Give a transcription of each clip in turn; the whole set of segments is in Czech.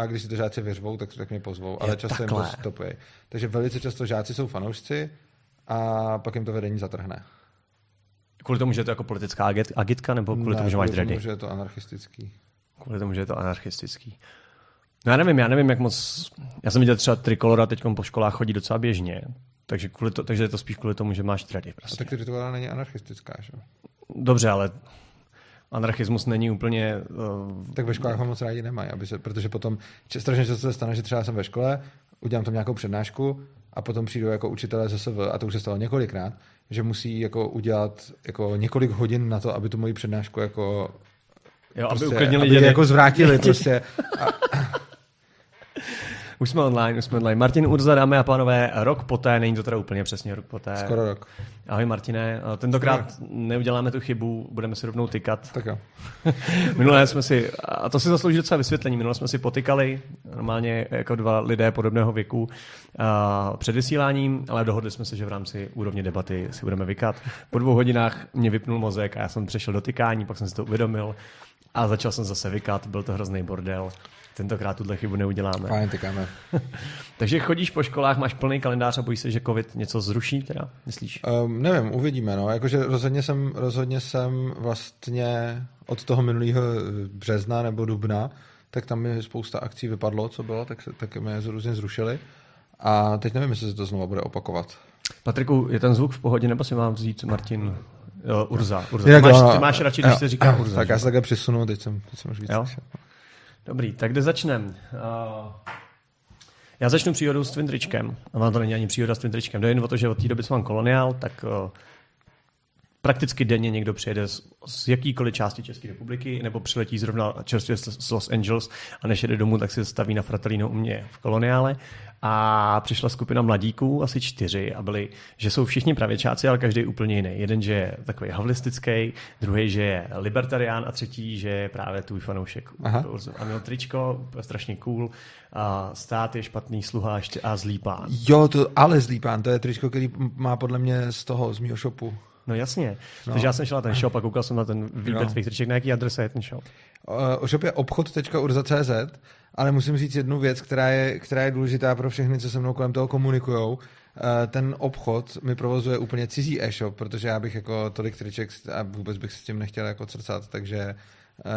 a když si to žáci vyřvou, tak mě pozvou, ale často jim to stopuje. Takže velice často žáci jsou fanoušci a pak jim to vedení zatrhne. Kvůli tomu, že je to jako politická agitka, nebo kvůli tomu, že máš dready? Kvůli tomu, že je to anarchistický. No já nevím, jak moc... Já jsem viděl třeba Trikolora teď po školách chodí docela běžně, takže je to spíš kvůli tomu, že máš dready. Prostě. A tak Trikolora není anarchistická, že? Dobře, ale anarchismus není úplně... Tak ve školách ho moc rádi nemají, protože potom strašně často se stane, že třeba jsem ve škole, udělám tam nějakou přednášku a potom přijdou jako učitelé ze SV, a to už se stalo několikrát, že musí jako udělat jako několik hodin na to, aby tu moji přednášku jako... Jo, prostě, aby uklidnili lidi. Jako zvrátili prostě. Už jsme online. Martin Urza, dámy a pánové, rok poté, není to teda úplně přesně rok poté. Skoro rok. Ahoj Martine, tentokrát neuděláme tu chybu, budeme si rovnou tykat. Tak jo. Minule jsme si, a to si zaslouží docela vysvětlení, minule jsme si potykali, normálně jako dva lidé podobného věku před vysíláním, ale dohodli jsme se, že v rámci úrovně debaty si budeme vykat. Po 2 hodinách mě vypnul mozek a já jsem přešel do tykání, pak jsem si to uvědomil. A začal jsem zase vykat, byl to hrozný bordel. Tentokrát tuhle chybu neuděláme. Fajn, tykáme. Takže chodíš po školách, máš plný kalendář a bojíš se, že covid něco zruší teda, myslíš? Nevím, uvidíme, no. Jakože rozhodně jsem vlastně od toho minulého března nebo dubna, tak tam mi spousta akcí vypadlo, co bylo, tak mě různě zrušili. A teď nevím, jestli se to znova bude opakovat. Patriku, je ten zvuk v pohodě, nebo si mám vzít Martin... Jo, Urza. Ty máš radši, když se říká Urza. Tak já se takhle přesunu, teď jsem už víc. Dobrý, tak kde začneme? Já začnu příhodou s tvým tričkem. A vám to není ani příhoda s tvým tričkem. Jde jen o to, že od té doby, co mám koloniál, tak prakticky denně někdo přijede z jakýkoliv části České republiky nebo přiletí zrovna čerstvě z Los Angeles a než jede domů, tak se staví na Fratelino u mě v koloniále. A přišla skupina mladíků, asi 4, a byli, že jsou všichni pravěčáci, ale každý úplně jiný. Jeden, že je takový havlistický, druhý, že je libertarián a třetí, že je právě tvůj fanoušek. A měl tričko, strašně cool, a stát je špatný sluha a zlý pán. Jo, to, ale zlý pán, to je tričko, který má podle mě z mýho shopu. No jasně, takže já jsem šel na ten shop a koukal jsem na ten výběr těch triček. Na jaký adrese je ten shop? Shop je obchod.urza.cz, ale musím říct jednu věc, která je důležitá pro všechny, co se mnou kolem toho komunikujou. Ten obchod mi provozuje úplně cizí e-shop, protože já bych jako tolik triček a vůbec bych s tím nechtěl jako crcat, takže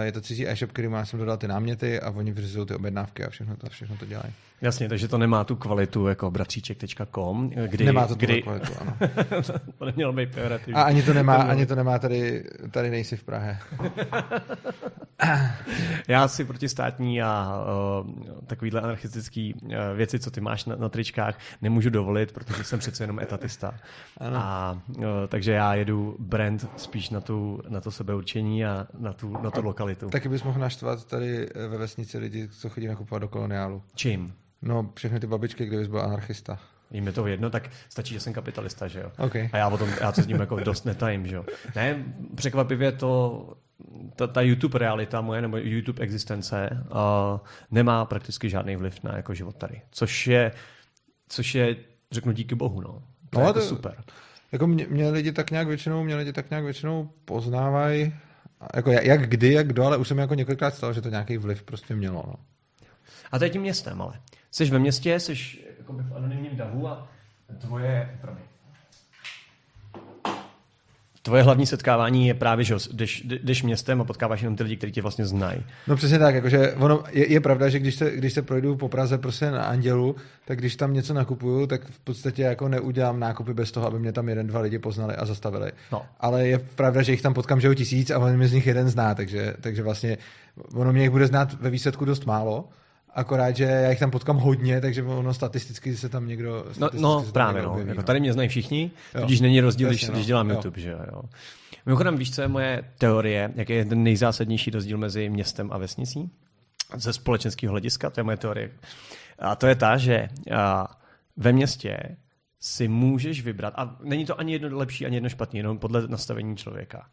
je to cizí e-shop, který má, jsem dodal ty náměty a oni vyřizují ty objednávky a všechno to dělají. Jasně, takže to nemá tu kvalitu jako bratříček.com. Nemá to tu kvalitu, ano. To nemělo být pejorativní. A ani to nemá tady nejsi v Prahe. Já si protistátní a takovýhle anarchistický věci, co ty máš na tričkách, nemůžu dovolit, protože jsem přece jenom etatista. A, takže já jedu brand spíš na to sebeurčení a na tu lokalitu. Taky bys mohl naštvat tady ve vesnici lidi, co chodí nakupovat do koloniálu. Čím? No, všechny ty babičky, kdybys byl anarchista. Jím je to jedno, tak stačí, že jsem kapitalista, že jo? Okay. A já to s ním jako dost netajím, že jo? Ne, překvapivě ta YouTube realita moje, nebo YouTube existence nemá prakticky žádný vliv na jako život tady. Což je řeknu díky bohu, no. To je jako super. Jako mě lidi tak nějak většinou poznávají, jako jak kdy, jak kdo, ale už se mi jako několikrát stalo, že to nějaký vliv prostě mělo, no. A to je tím městem, ale. Jsi ve městě, jsi jako v anonymním davu a tvoje hlavní setkávání je právě, že jdeš městem a potkáváš jenom ty lidi, kteří tě vlastně znají. No přesně tak, jakože ono je pravda, že když se projdu po Praze prostě na Andělu, tak když tam něco nakupuju, tak v podstatě jako neudělám nákupy bez toho, aby mě tam 1-2 lidi poznali a zastavili. No. Ale je pravda, že jich tam potkám, že 1000 a on mě z nich jeden zná, takže vlastně ono mě jich bude znát ve výsledku dost málo. Akorát, že já jich tam potkám hodně, takže ono statisticky se tam někdo... Objeví, jako tady mě znají všichni, tudíž není rozdíl, když dělám YouTube, že jo. Mimochodem, víš, co je moje teorie, jaký je ten nejzásadnější rozdíl mezi městem a vesnicí? Ze společenského hlediska, to je moje teorie. A to je ta, že ve městě si můžeš vybrat, a není to ani jedno lepší, ani jedno špatný, jenom podle nastavení člověka.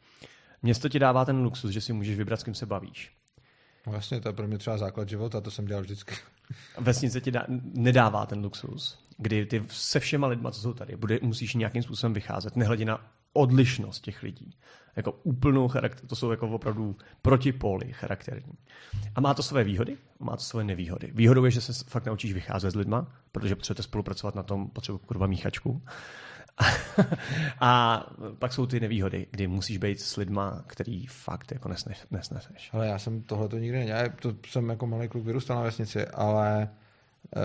Město ti dává ten luxus, že si můžeš vybrat, s kým se bavíš. Vlastně to je pro mě třeba základ života, to jsem dělal vždycky. Vesnice ti nedává ten luxus, kdy ty se všema lidma, co jsou tady, musíš nějakým způsobem vycházet, nehledě na odlišnost těch lidí. Jako úplnou charakter, to jsou jako opravdu protipóly charakterní. A má to své výhody, má to své nevýhody. Výhodou je, že se fakt naučíš vycházet s lidma, protože potřebujete spolupracovat na tom, potřebujete kurva míchačku. A pak jsou ty nevýhody, kdy musíš být s lidma, který fakt jako nesneseš. Ale já jsem tohleto nikdy nedělal, to jsem jako malý kluk vyrůstal na vesnici, ale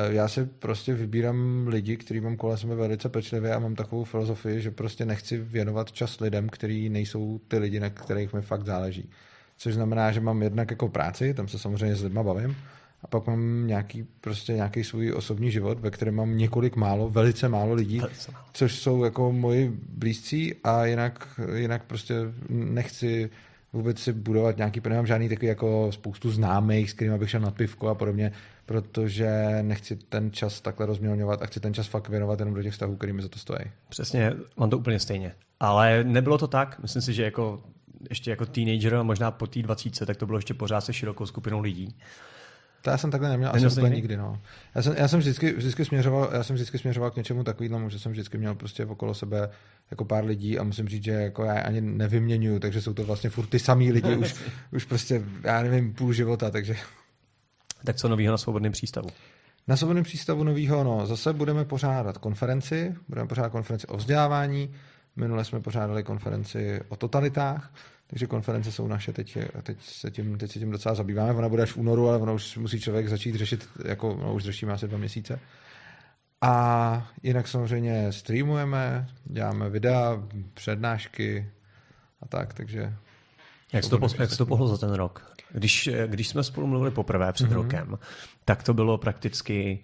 já si prostě vybírám lidi, který mám kolem sebe velice pečlivě a mám takovou filozofii, že prostě nechci věnovat čas lidem, který nejsou ty lidi, na kterých mi fakt záleží. Což znamená, že mám jednak jako práci, tam se samozřejmě s lidma bavím, a pak mám nějaký svůj osobní život, ve kterém mám velice málo lidí, což jsou jako moji blízcí a jinak prostě nechci vůbec si budovat nemám žádný takový jako spoustu známých, s kterými bych šel na pivko a podobně, protože nechci ten čas takhle rozmělňovat a chci ten čas fakt věnovat jenom do těch vztahů, kterými za to stojí. Přesně, mám to úplně stejně. Ale nebylo to tak, myslím si, že jako ještě jako teenager a možná po té 20, tak to bylo ještě pořád se širokou skupinou lidí. To já jsem takhle neměl asi úplně nikdy. No. Já jsem vždycky směřoval k něčemu takovýmu, že jsem vždycky měl prostě okolo sebe jako pár lidí a musím říct, že jako já ani nevyměňuju, takže jsou to vlastně furt ty samý lidi už prostě, já nevím, půl života, takže... Tak co novýho na Svobodném přístavu? Na Svobodném přístavu novýho, no, zase budeme pořádat konferenci o vzdělávání, minule jsme pořádali konferenci o totalitách. Takže konference jsou naše, teď se tím docela zabýváme. Ona bude až v únoru, ale ona už musí člověk začít řešit, jako no, už řešíme asi 2 měsíce. A jinak samozřejmě streamujeme, děláme videa, přednášky a tak, takže... Jak se to pohlo za ten rok? Když jsme spolu mluvili poprvé před rokem, tak to bylo prakticky...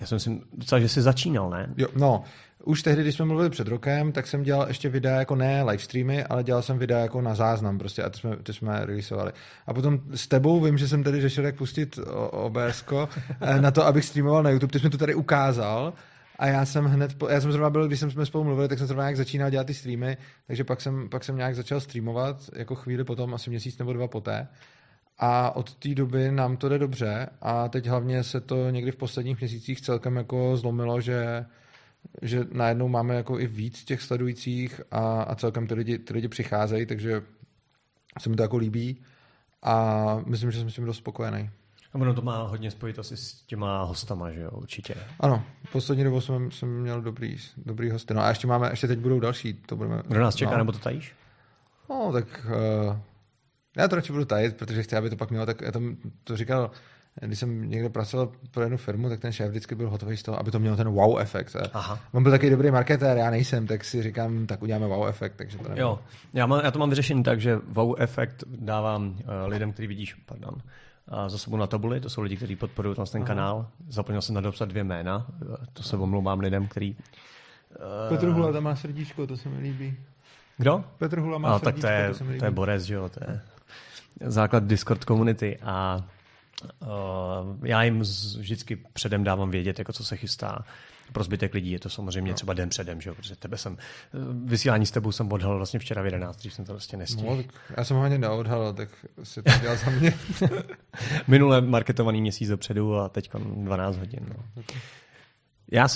Já si myslím docela, že jsi začínal, ne? Jo, no, už tehdy, když jsme mluvili před rokem, tak jsem dělal ještě videa jako ne live streamy, ale dělal jsem videa jako na záznam prostě a ty jsme releaseovali. A potom s tebou vím, že jsem tady řešil, jak pustit OBSko na to, abych streamoval na YouTube. Ty jsi mi to tady ukázal a já jsem zrovna byl, když jsme spolu mluvili, tak jsem zrovna nějak začínal dělat ty streamy, takže pak jsem nějak začal streamovat jako chvíli potom, asi měsíc nebo 2 poté. A od té doby nám to jde dobře a teď hlavně se to někdy v posledních měsících celkem jako zlomilo, že najednou máme jako i víc těch sledujících a celkem ty lidi přicházejí, takže se mi to jako líbí a myslím, že jsem s tím dost spokojený. A ono to má hodně spojit asi s těma hostama, že jo, určitě. Ano, poslední dobou jsem měl dobrý hosty. No a ještě teď budou další. Kdo nás čeká, nebo to tajíš? No, tak... Já to radši budu tajit, protože chci, aby to pak mělo, tak já to říkal, když jsem někde pracoval pro jednu firmu, tak ten šéf vždycky byl hotový z toho, aby to mělo ten wow efekt. On byl taky dobrý marketér, já nejsem, tak si říkám, tak uděláme wow efekt. Takže to jo, já to mám vyřešený tak, že wow efekt dávám lidem, který vidíš, za sebou na tabuli, to jsou lidi, kteří podporují ten kanál. Zapomněl jsem nadopsat 2 jména, to se omlouvám lidem, který... Petr Hula tam má srdíčko, to se mi líbí. Kdo? Petr Hula má srdíčko, tak to je Borec, že jo, to je... základ Discord komunity a já jim vždycky předem dávám vědět, jako co se chystá pro zbytek lidí. Je to samozřejmě třeba den předem, že jo? Protože vysílání s tebou jsem odhalil vlastně včera v 11, když jsem to vlastně nestihl. No, já jsem ho ani neodhalil, tak si to dělal za mě. Minule marketovaný měsíc dopředu a teď 12 hodin. No. Já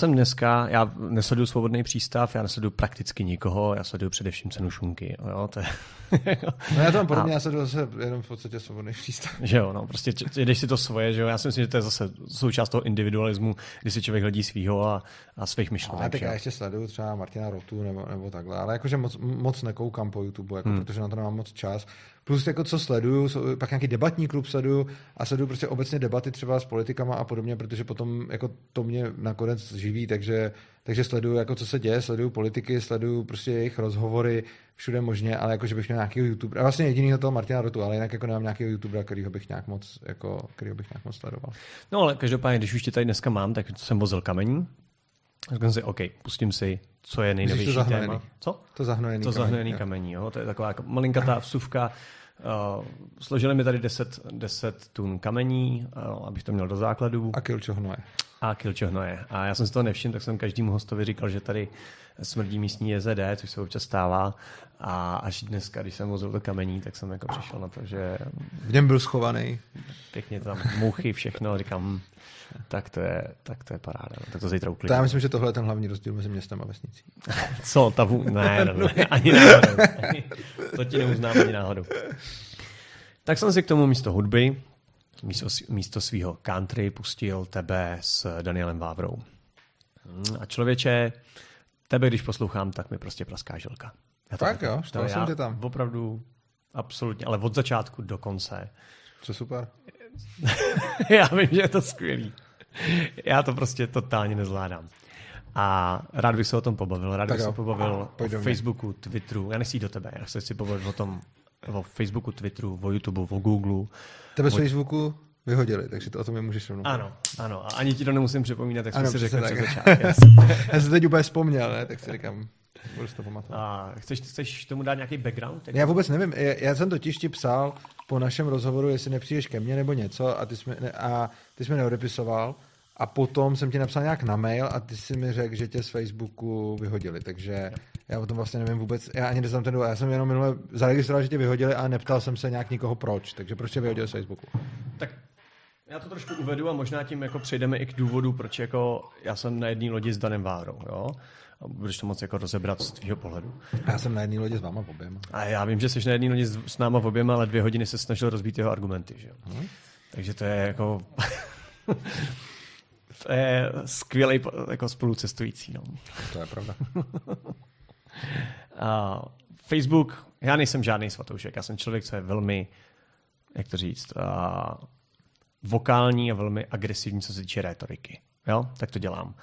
nesleduju Svobodný přístav, já nesleduju prakticky nikoho, já sleduju především cenu šunky. Jo, to je... No já to mám podobně, já sleduju zase jenom v podstatě Svobodný přístav. Že jo, no, prostě jdeš si to svoje, že jo, já si myslím, že to je zase součást toho individualismu, kdy si člověk hledí svýho a svých myšlenek. A tak já ještě sleduju třeba Martina Rotu nebo takhle, ale jakože moc nekoukám po YouTube, jako protože na to nemám moc čas. Plus jako co sleduju, pak nějaký debatní klub sleduju prostě obecně debaty třeba s politikama a podobně, protože potom jako to mě nakonec živí, takže sleduju jako co se děje, sleduju politiky, sleduju prostě jejich rozhovory, všude možně, ale jakože bych měl nějakýho YouTubera. Vlastně jedinýho toho Martina Rotu, ale jinak jako nemám nějakýho YouTubera, kterýho bych nějak moc sledoval. No ale každopádně, když už tě tady dneska mám, tak jsem vozil kamení. Řeknu si, OK, pustím si, co je nejnovější téma. Co? To zahnojený kamení. Jo? To je taková malinkatá vsuvka. Složili mi tady 10 tun kamení, abych to měl do základu. A kilčo hnoje. A já jsem si toho nevšiml, tak jsem každému hostovi říkal, že tady smrdí místní JZD, což se občas stává. A až dneska, když jsem vozil to kamení, tak jsem jako přišel na to, že... V něm byl schovaný. Pěkně tam muchy, všechno, říkám, tak to je paráda. Tak to zítra uklidím. Já myslím, že tohle je ten hlavní rozdíl mezi městem a vesnicí. Co? Tabu? Ne, ani náhodou. To ti neuznám ani náhodou. Tak jsem si k tomu místo hudby, místo svýho country pustil tebe s Danielem Vávrou. A člověče, tebe, když poslouchám, tak mi prostě praská žilka. Tak jo, štěl jsem tě tam. Opravdu, absolutně, ale od začátku do konce. Co super. Já vím, že je to skvělý. Já to prostě totálně nezvládám. A rád bych se o tom pobavil. Rád bych se pobavil o Facebooku, Twitteru. Já nechci jít do tebe, já chci si pobavit o tom, o Facebooku, Twitteru, o YouTubeu, o Googleu. Tebe z Facebooku vyhodili, takže to o tom je můžeš rovnou. Ano, a ani ti to nemusím připomínat, tak jsem si řekl před začátkem. Já se teď úplně vzpomněl, ne? Tak si říkám, budu si to pamatovat. A chceš tomu dát nějaký background? Já vůbec nevím, já jsem totiž ti psal po našem rozhovoru, jestli nepřijdeš ke mně nebo něco a ty jsi mi neodepisoval a potom jsem ti napsal nějak na mail a ty jsi mi řekl, že tě z Facebooku vyhodili, takže já o tom vlastně nevím vůbec, já ani neznám ten důvod, já jsem jenom minule zaregistroval, že tě vyhodili a neptal jsem se nějak nikoho proč, takže proč tě vyhodili z Facebooku? Tak já to trošku uvedu a možná tím jako přejdeme i k důvodu, proč jako já jsem na jedné lodi s Danem Vávrou, jo? A budeš to moc jako rozebrat z tvýho pohledu. Já jsem na jedné lodi s váma v oběma. A já vím, že jsi na jedné lodi s náma v oběma, ale 2 hodiny se snažil rozbít jeho argumenty, že jo? Takže to je jako... To je skvělej jako spolucestující. No. To je pravda. A Facebook, já nejsem žádný svatoušek, já jsem člověk, co je velmi, jak to říct, vokální a velmi agresivní, co se týče rétoriky. Jo? Tak to dělám.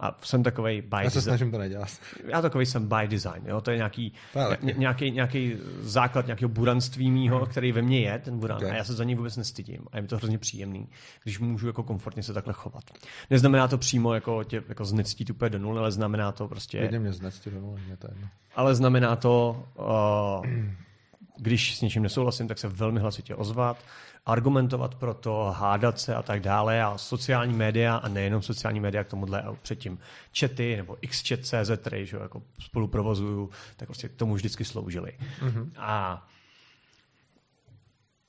A jsem takovej by design. Já se snažím to nedělat. Já takovej jsem by design. Jo? To je nějaký základ nějakého buranství mýho, který ve mně je, ten buran. Okay. A já se za něj vůbec nestydím. A je mi to hrozně příjemný, když můžu jako komfortně se takhle chovat. Neznamená to přímo jako tě jako znectít úplně do nuly, ale znamená to prostě... Vědě mě znectit do nuly, mě to jedno. Ale znamená to... Když s něčím nesouhlasím, tak se velmi hlasitě ozvat, argumentovat pro to, hádat se a tak dále. A sociální média, a nejenom sociální média, k tomuhle a předtím chaty nebo xchat.cz, který že jako spolu provozuju, tak prostě k tomu vždycky sloužili. Mm-hmm. A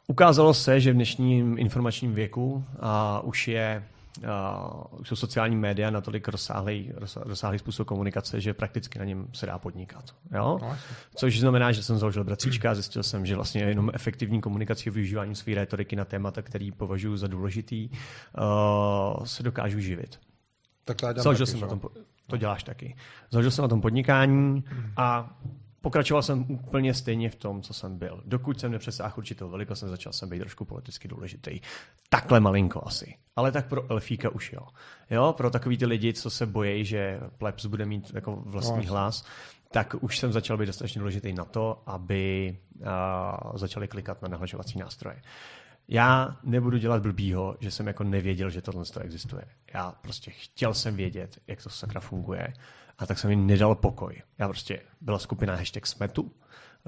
ukázalo se, že v dnešním informačním věku už jsou sociální média natolik rozsáhlý způsob komunikace, že prakticky na něm se dá podnikat. Jo? Což znamená, že jsem založil Bratříčka a zjistil jsem, že vlastně jenom efektivní komunikací a využívání své rétoriky na témata, který považuji za důležitý, se dokážu živit. Tak to děláš taky. Založil jsem na tom podnikání a pokračoval jsem úplně stejně v tom, co jsem byl. Dokud jsem nepřesáhl určitou velikost, začal jsem být trošku politicky důležitý. Takhle malinko asi. Ale tak pro elfíka už jo. Jo, pro takový ty lidi, co se bojí, že plebs bude mít jako vlastní hlas, tak už jsem začal být dostatečně důležitý na to, aby začali klikat na nahlašovací nástroje. Já nebudu dělat blbýho, že jsem jako nevěděl, že tohle existuje. Já prostě chtěl jsem vědět, jak to sakra funguje. A tak jsem jim nedal pokoj. Já prostě byla skupina #smetu,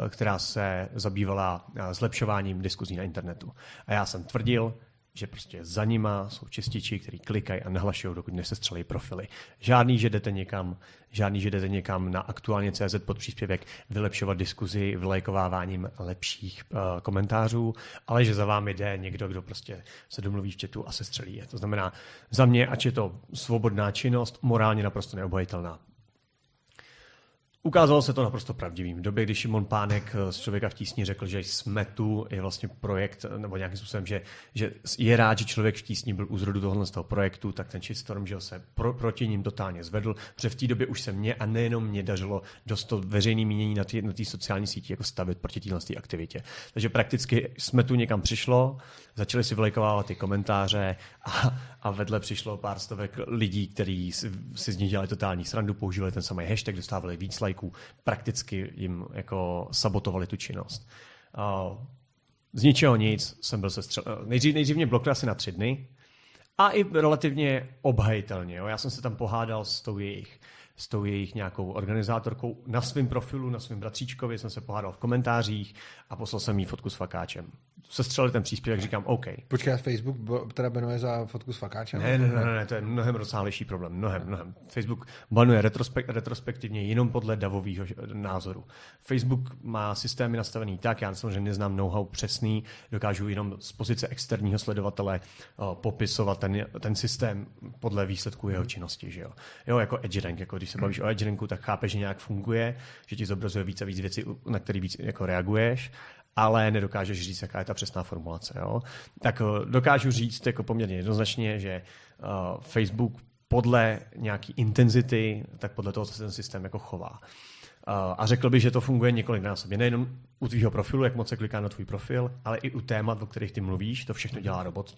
která se zabývala zlepšováním diskuzí na internetu. A já jsem tvrdil, že prostě za nima jsou čističi, kteří klikají a nahlašují, dokud nesestřelí profily. Žádný, že jdete někam na aktuálně.cz pod příspěvek vylepšovat diskuzi vylajkováváním lepších komentářů, ale že za vámi jde někdo, kdo prostě se domluví v chatu a sestřelí je. To znamená, za mě, ač je to svobodná činnost, morálně naprosto neobhajitelná. Ukázalo se to naprosto pravdivým. V době, když Šimon Pánek z Člověka v tísni řekl, že Smetu je vlastně projekt, nebo nějakým způsobem, že je rád, že Člověk v tísni byl u zrodu tohohle z toho projektu, tak ten shitstorm, že se proti ním totálně zvedl, protože v té době už se mě a nejenom mě dařilo dost to veřejné mínění na té sociální síti jako stavit proti téhle aktivitě. Takže prakticky Smetu někam přišlo, začali si vylajkovávat ty komentáře a vedle přišlo pár stovek lidí, kteří si z nich dělali totální srandu, používali ten samý hashtag, dostávali víc lajků. Prakticky jim jako sabotovali tu činnost. Z ničeho nic jsem byl nejdřív mě blokli asi na 3 dny a i relativně obhajitelně. Jo. Já jsem se tam pohádal s tou jejich nějakou organizátorkou. Na svém profilu, na svém Bratříčkovi jsem se pohádal v komentářích a poslal jsem jí fotku s fakáčem. sestřelili ten příspěvek, říkám OK. Počkej, Facebook teda banuje za fotku s fakáčem? Ne, to je mnohem rozsáhlejší problém, mnohem. Facebook banuje retrospektivně jenom podle davového názoru. Facebook má systémy nastavený tak, já samozřejmě neznám know-how přesný, dokážu jenom z pozice externího sledovatele popisovat ten systém podle výsledku jeho činnosti, že jo. Jo, jako edge rank, jako když se bavíš o edge ranku, tak chápeš, že nějak funguje, že ti zobrazuje víc a víc věcí, na které víc jako reaguješ, ale nedokážeš říct, jaká je ta přesná formulace. Jo? Tak dokážu říct jako poměrně jednoznačně, že Facebook podle nějaký intenzity, tak podle toho se ten systém jako chová. A řekl bych, že to funguje několikanásobně. Nejenom u tvýho profilu, jak moc se kliká na tvůj profil, ale i u témat, o kterých ty mluvíš, to všechno dělá robot,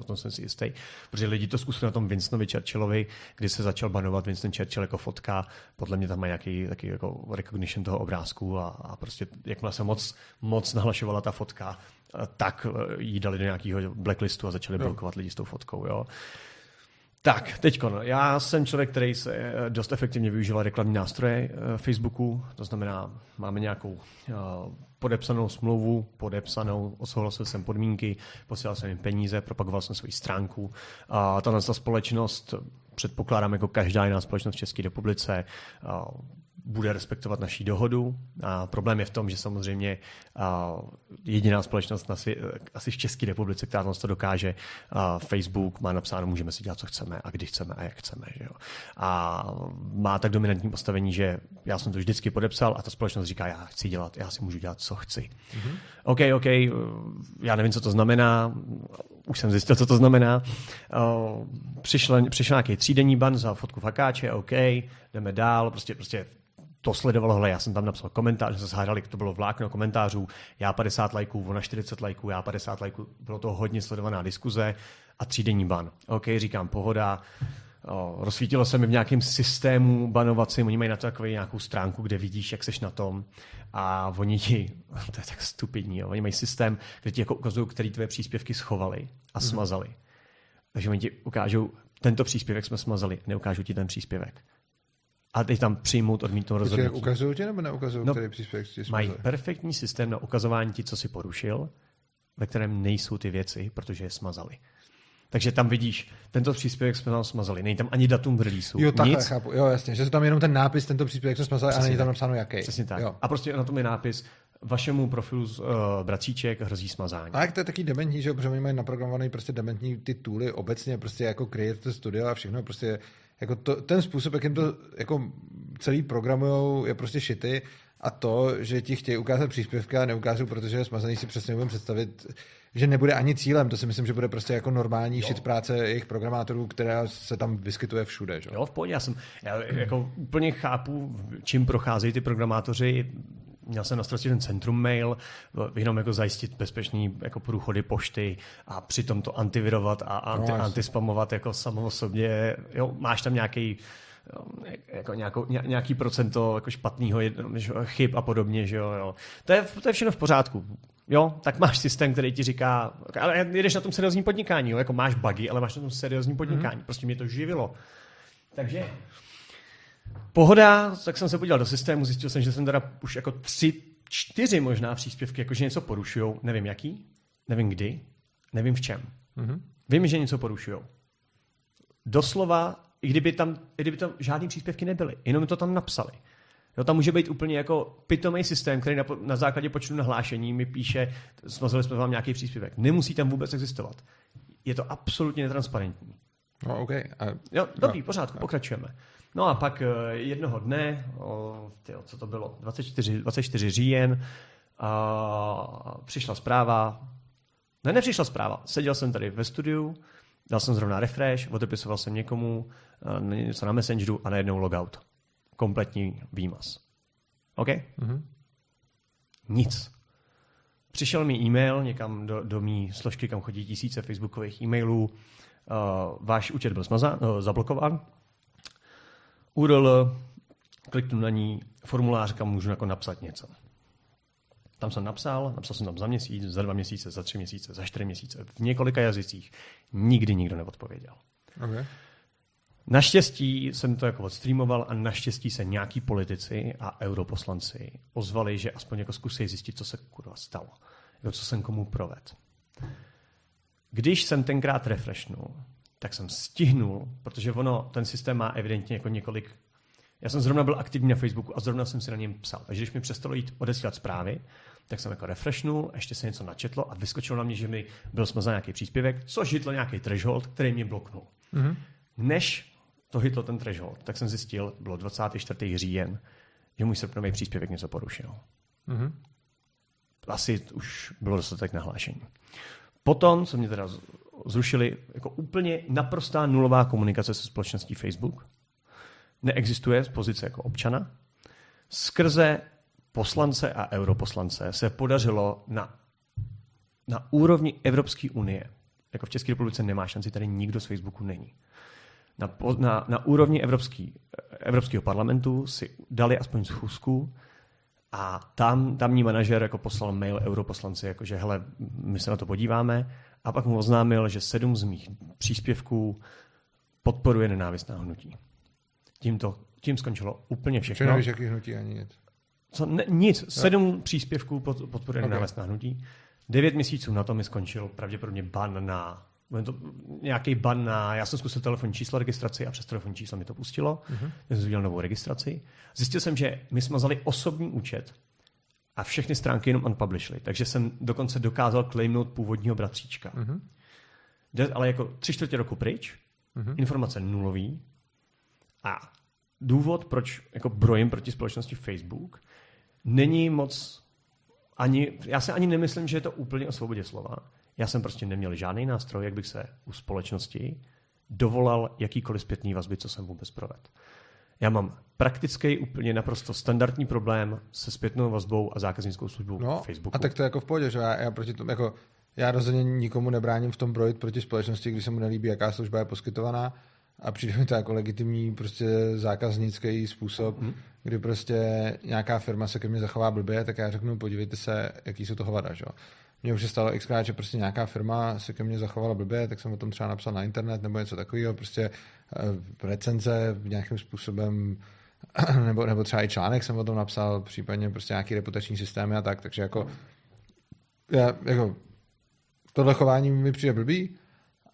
o tom jsem si jistý. Protože lidi to zkusili na tom Winstonovi Churchillovi, kdy se začal banovat Winston Churchill jako fotka. Podle mě tam má nějaký taky jako recognition toho obrázku a prostě jakmile se moc nahlašovala ta fotka, tak jí dali do nějakého blacklistu a začali blokovat lidi s tou fotkou. Jo. Tak, teďko. No. Já jsem člověk, který se dost efektivně využívá reklamní nástroje Facebooku, to znamená, máme nějakou podepsanou smlouvu, odsouhlasil jsem podmínky, posílal jsem jim peníze, propagoval jsem svou stránku. A tato společnost, předpokládám jako každá jiná společnost v České republice, bude respektovat naší dohodu. A problém je v tom, že samozřejmě jediná společnost asi v České republice, která to dokáže, Facebook má napsáno, můžeme si dělat, co chceme a kdy chceme a jak chceme. Že jo? A má tak dominantní postavení, že já jsem to vždycky podepsal a ta společnost říká, já si můžu dělat, co chci. Mm-hmm. OK, já nevím, co to znamená, už jsem zjistil, co to znamená. Přišel nějaký 3denní ban za fotku fakáče, OK, jdeme dál, prostě to sledovalo, já jsem tam napsal komentář, že se shádali, to bylo vlákno komentářů, já 50 lajků, ona 40 lajků, já 50 lajků, bylo to hodně sledovaná diskuze a 3denní ban. OK, říkám, pohoda, rozsvítilo se mi v nějakém systému banovacím, oni mají na to takovou nějakou stránku, kde vidíš, jak seš na tom a oni ti, to je tak stupidní, oni mají systém, kde ti jako ukazují, který tvé příspěvky schovali a smazali. Takže oni ti ukážou, tento příspěvek jsme smazali, neukážou ti ten příspěvek. A teď tam přijmout, odmítnout rozhodnutí. Takže ukazují tě nebo neukazují, který příspěvek ti mají perfektní systém na ukazování ti, co si porušil, ve kterém nejsou ty věci, protože je smazali. Takže tam vidíš, tento příspěvek jsme tam smazali. Není tam ani datum releaseu. Jo, takhle, nic. Chápu. Jo, jasně, že je tam jenom ten nápis, tento příspěvek jsme smazali, ale není tam napsáno jaký. Přesně tak. Jo. A prostě na tom je nápis, vašemu profilu z bratříček hrozí smazání. Tak to je taky dementní, že protože mají naprogramovaný prostě dementní ty tooly obecně, prostě jako Creator Studio a všechno, prostě jako to, ten způsob, jakým to jako celý programujou, je prostě shitty a to, že ti chtějí ukázat příspěvky a neukážou, protože je smazaný, si přesně můžeme představit, že nebude ani cílem. To si myslím, že bude prostě jako normální shit práce jejich programátorů, která se tam vyskytuje všude. Že? Jo, v pohodě. Já jako úplně chápu, čím procházejí ty programátoři. Měl jsem na starosti ten centrum mail, jenom jako zajistit bezpečný jako průchody pošty a přitom to antivirovat a antispamovat jako samoosobně. Jo, máš tam nějaký procento jako špatného chyb a podobně. Že jo. To je všechno v pořádku. Jo, tak máš systém, který ti říká, ale jdeš na tom seriózní podnikání, jo, jako máš bugy, ale máš na tom seriózní podnikání. Prostě mě to živilo. Takže pohoda, tak jsem se podíval do systému, zjistil jsem, že jsem teda už jako 3, 4 možná příspěvky, jakože něco porušujou, nevím jaký, nevím kdy, nevím v čem. Mm-hmm. Vím, že něco porušujou. Doslova, i kdyby tam žádný příspěvky nebyly, jenom to tam napsali. No, tam může být úplně jako pitomý systém, který na základě počtu nahlášení mi píše, smazali jsme vám nějaký příspěvek. Nemusí tam vůbec existovat. Je to absolutně netransparentní. No, OK. Jo, dobrý, pořádku, pokračujeme. No a pak jednoho dne, co to bylo, 24 říjen, přišla zpráva, nepřišla zpráva, seděl jsem tady ve studiu, dal jsem zrovna refresh, odepisoval jsem někomu něco na Messengeru a najednou logout. Kompletní výmaz. OK? Mm-hmm. Nic. Přišel mi e-mail někam do mý složky, kam chodí tisíce facebookových e-mailů. Váš účet byl zablokován. URL, kliknu na ní, formulář, kam můžu jako napsat něco. Tam jsem napsal jsem tam za měsíc, za 2 měsíce, za 3 měsíce, za 4 měsíce, v několika jazycích. Nikdy nikdo neodpověděl. Okay. Naštěstí jsem to jako odstreamoval a naštěstí se nějaký politici a europoslanci ozvali, že aspoň jako zkusí zjistit, co se kurva stalo. kdo co jsem komu proved. Když jsem tenkrát refreshnul, tak jsem stihnul, protože ono, ten systém má evidentně jako několik. Já jsem zrovna byl aktivní na Facebooku a zrovna jsem si na něm psal. Takže když mi přestalo jít odesílat zprávy, tak jsem jako refreshnul, ještě se něco načetlo a vyskočilo na mě, že mi byl smazen nějaký příspěvek, což hitlo nějaký threshold, který mě bloknul. Mm-hmm. Než to hitlo ten threshold, tak jsem zjistil, bylo 24. říjen, že můj srpnový příspěvek něco porušil. Mm-hmm. Asi už bylo dostatek nahlášení. Potom, co mě teda zrušili, jako úplně naprostá nulová komunikace se společností Facebook. Neexistuje z pozice jako občana. Skrze poslance a europoslance se podařilo na úrovni Evropské unie, jako v České republice nemá šanci, tady nikdo z Facebooku není. Na úrovni Evropského parlamentu si dali aspoň schůzku a tamní manažer jako poslal mail europoslanci, jakože hele, my se na to podíváme a pak mu oznámil, že 7 z mých příspěvků podporuje nenávistná hnutí. Tím skončilo úplně všechno. Že nevíš, jaký hnutí ani nic. Nic. 7 příspěvků podporuje nenávistná hnutí. 9 měsíců na to mi skončil pravděpodobně ban na... Nějaký ban na... Já jsem zkusil telefonní číslo registraci a přes telefonní číslo mi to pustilo. Mm-hmm. Já jsem udělal novou registraci. Zjistil jsem, že my smazali osobní účet a všechny stránky jenom unpublishly. Takže jsem dokonce dokázal claimnout původního bratříčka. Mm-hmm. Ale jako 3/4 roku pryč, mm-hmm. informace nulový a důvod, proč jako brojím proti společnosti Facebook, není moc... já se ani nemyslím, že je to úplně o svobodě slova. Já jsem prostě neměl žádný nástroj, jak bych se u společnosti dovolal jakýkoliv zpětný vazby, co jsem vůbec provedl. Já mám praktický, úplně naprosto standardní problém se zpětnou vazbou a zákaznickou službou Facebooku. A tak to je jako v pohodě, že já proti tomu, jako já rozhodně nikomu nebráním v tom brojit proti společnosti, když se mu nelíbí, jaká služba je poskytovaná a přijde mi to jako legitimní prostě zákaznický způsob, kdy prostě nějaká firma se ke mně zachová blbě, tak já řeknu, podívejte se, jaký jsou to hovada, že jo. Mně už se stalo xkrát, že prostě nějaká firma se ke mně zachovala blbě, tak jsem o tom třeba napsal na internet nebo něco takového, prostě recenze nějakým způsobem, nebo třeba i článek jsem o tom napsal, případně prostě nějaký reputační systémy a tak, takže jako, tohle chování mi přijde blbý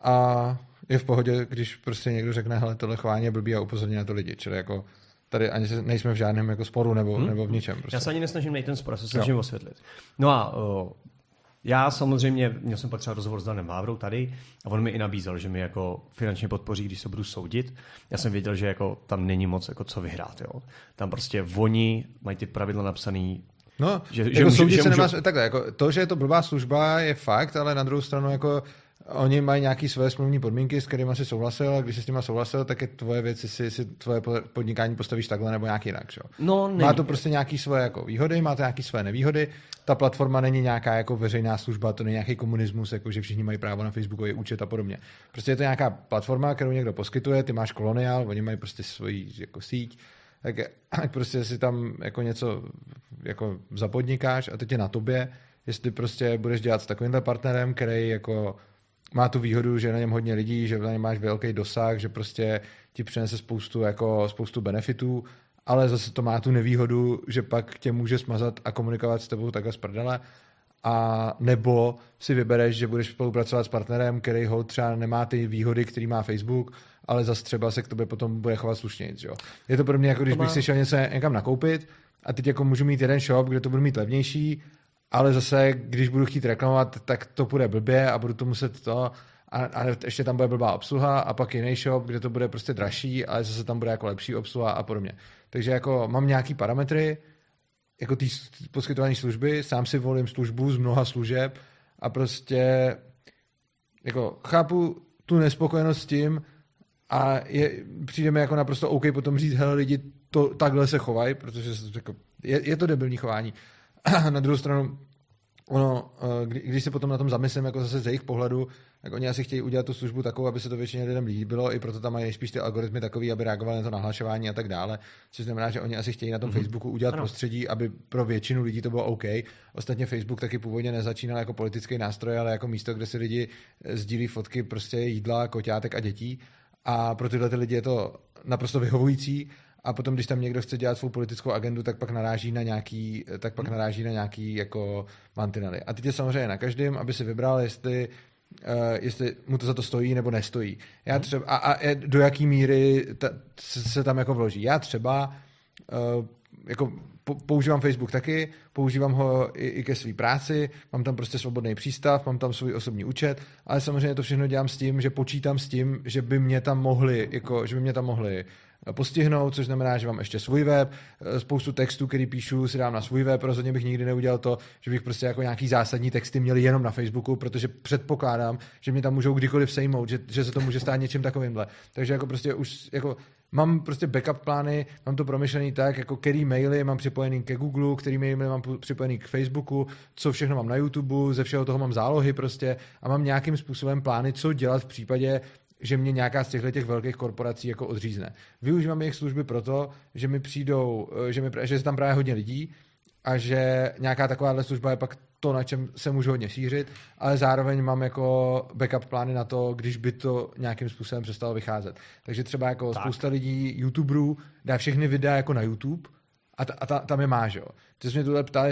a je v pohodě, když prostě někdo řekne, hele, tohle chování je blbý a upozorní na to lidi, čili jako tady ani nejsme v žádném jako sporu nebo v ničem. Prostě. Já se ani nesnažím najít ten spor, já se snažím osvětlit. No a já samozřejmě, měl jsem pak třeba rozhovor s Danem Vávrou tady a on mi i nabízel, že mi jako finančně podpoří, když se budu soudit. Já jsem věděl, že jako tam není moc jako co vyhrát. Jo. Tam prostě oni mají ty pravidla napsaný. No, že soudit se nemá... Takhle, jako to, že je to blbá služba, je fakt, ale na druhou stranu jako oni mají nějaké své smluvní podmínky, s kterými si souhlasil, a když jsi s nima souhlasil, tak je tvoje věc, si tvoje podnikání postavíš takhle nebo nějak jinak. No, má to prostě nějaké svoje jako výhody, má to nějaké své nevýhody. Ta platforma není nějaká jako veřejná služba, to není nějaký komunismus, jako že všichni mají právo na Facebookový účet a podobně. Prostě je to nějaká platforma, kterou někdo poskytuje, ty máš koloniál, oni mají prostě svoji jako síť, tak prostě si tam jako něco jako zapodnikáš a teď je na tobě, jestli prostě budeš dělat s takovýmhle partnerem, který jako má tu výhodu, že je na něm hodně lidí, že na něm máš velký dosah, že prostě ti přinese spoustu benefitů, ale zase to má tu nevýhodu, že pak tě může smazat a komunikovat s tebou takhle z prdele. A nebo si vybereš, že budeš spolupracovat s partnerem, který ho třeba nemá ty výhody, který má Facebook, ale zase třeba se k tobě potom bude chovat slušnějc. Jo? Je to pro mě jako, když bych si šel něco někam nakoupit a teď jako můžu mít jeden shop, kde to budu mít levnější, ale zase, když budu chtít reklamovat, tak to bude blbě a budu to muset a ještě tam bude blbá obsluha a pak jiný shop, kde to bude prostě dražší, ale zase tam bude jako lepší obsluha a podobně. Takže jako mám nějaký parametry, jako ty poskytované služby, sám si volím službu z mnoha služeb a prostě jako chápu tu nespokojenost s tím a přijde mi jako naprosto OK potom říct, hele lidi, to takhle se chovají, protože jako, je to debilní chování. Na druhou stranu, ono, když se potom na tom zamyslím, jako zase z jejich pohledu, tak oni asi chtějí udělat tu službu takovou, aby se to většině lidem líbilo, i proto tam mají nejspíš ty algoritmy takový, aby reagovaly na to nahlašování a tak dále, což znamená, že oni asi chtějí na tom Facebooku udělat prostředí, aby pro většinu lidí to bylo OK. Ostatně Facebook taky původně nezačínal jako politický nástroj, ale jako místo, kde si lidi sdílí fotky prostě jídla, koťátek a dětí a pro tyhle lidi je to naprosto vyhovující. A potom, když tam někdo chce dělat svou politickou agendu, tak pak naráží na nějaký, jako mantinely. A teď je samozřejmě na každém, aby si vybral, jestli mu to za to stojí nebo nestojí. Já třeba, a do jaký míry se tam jako vloží. Já třeba jako používám Facebook taky, používám ho i ke své práci, mám tam prostě svobodný přístav, mám tam svůj osobní účet, ale samozřejmě to všechno dělám s tím, že počítám s tím, že by mě tam mohli, postihnout, což znamená, že mám ještě svůj web, spoustu textů, který píšu, si dám na svůj web, rozhodně bych nikdy neudělal to, že bych prostě jako nějaký zásadní texty měl jenom na Facebooku, protože předpokládám, že mě tam můžou kdykoliv sejmout, že se to může stát něčím takovýmhle. Takže jako prostě už jako mám prostě backup plány, mám to promyšlený tak, jako který maily mám připojený ke Google, který maily mám připojený k Facebooku, co všechno mám na YouTube, ze všeho toho mám zálohy prostě a mám nějakým způsobem plány, co dělat v případě, že mě nějaká z těch velkých korporací jako odřízne. Využívám jejich služby proto, že mi přijdou, že je tam právě hodně lidí a že nějaká takováhle služba je pak to, na čem se můžu hodně šířit, ale zároveň mám jako backup plány na to, když by to nějakým způsobem přestalo vycházet. Takže třeba jako spousta lidí, youtuberů, dá všechny videa jako na YouTube a tam je má, že jo. Ty jsi mě tuhle ptal,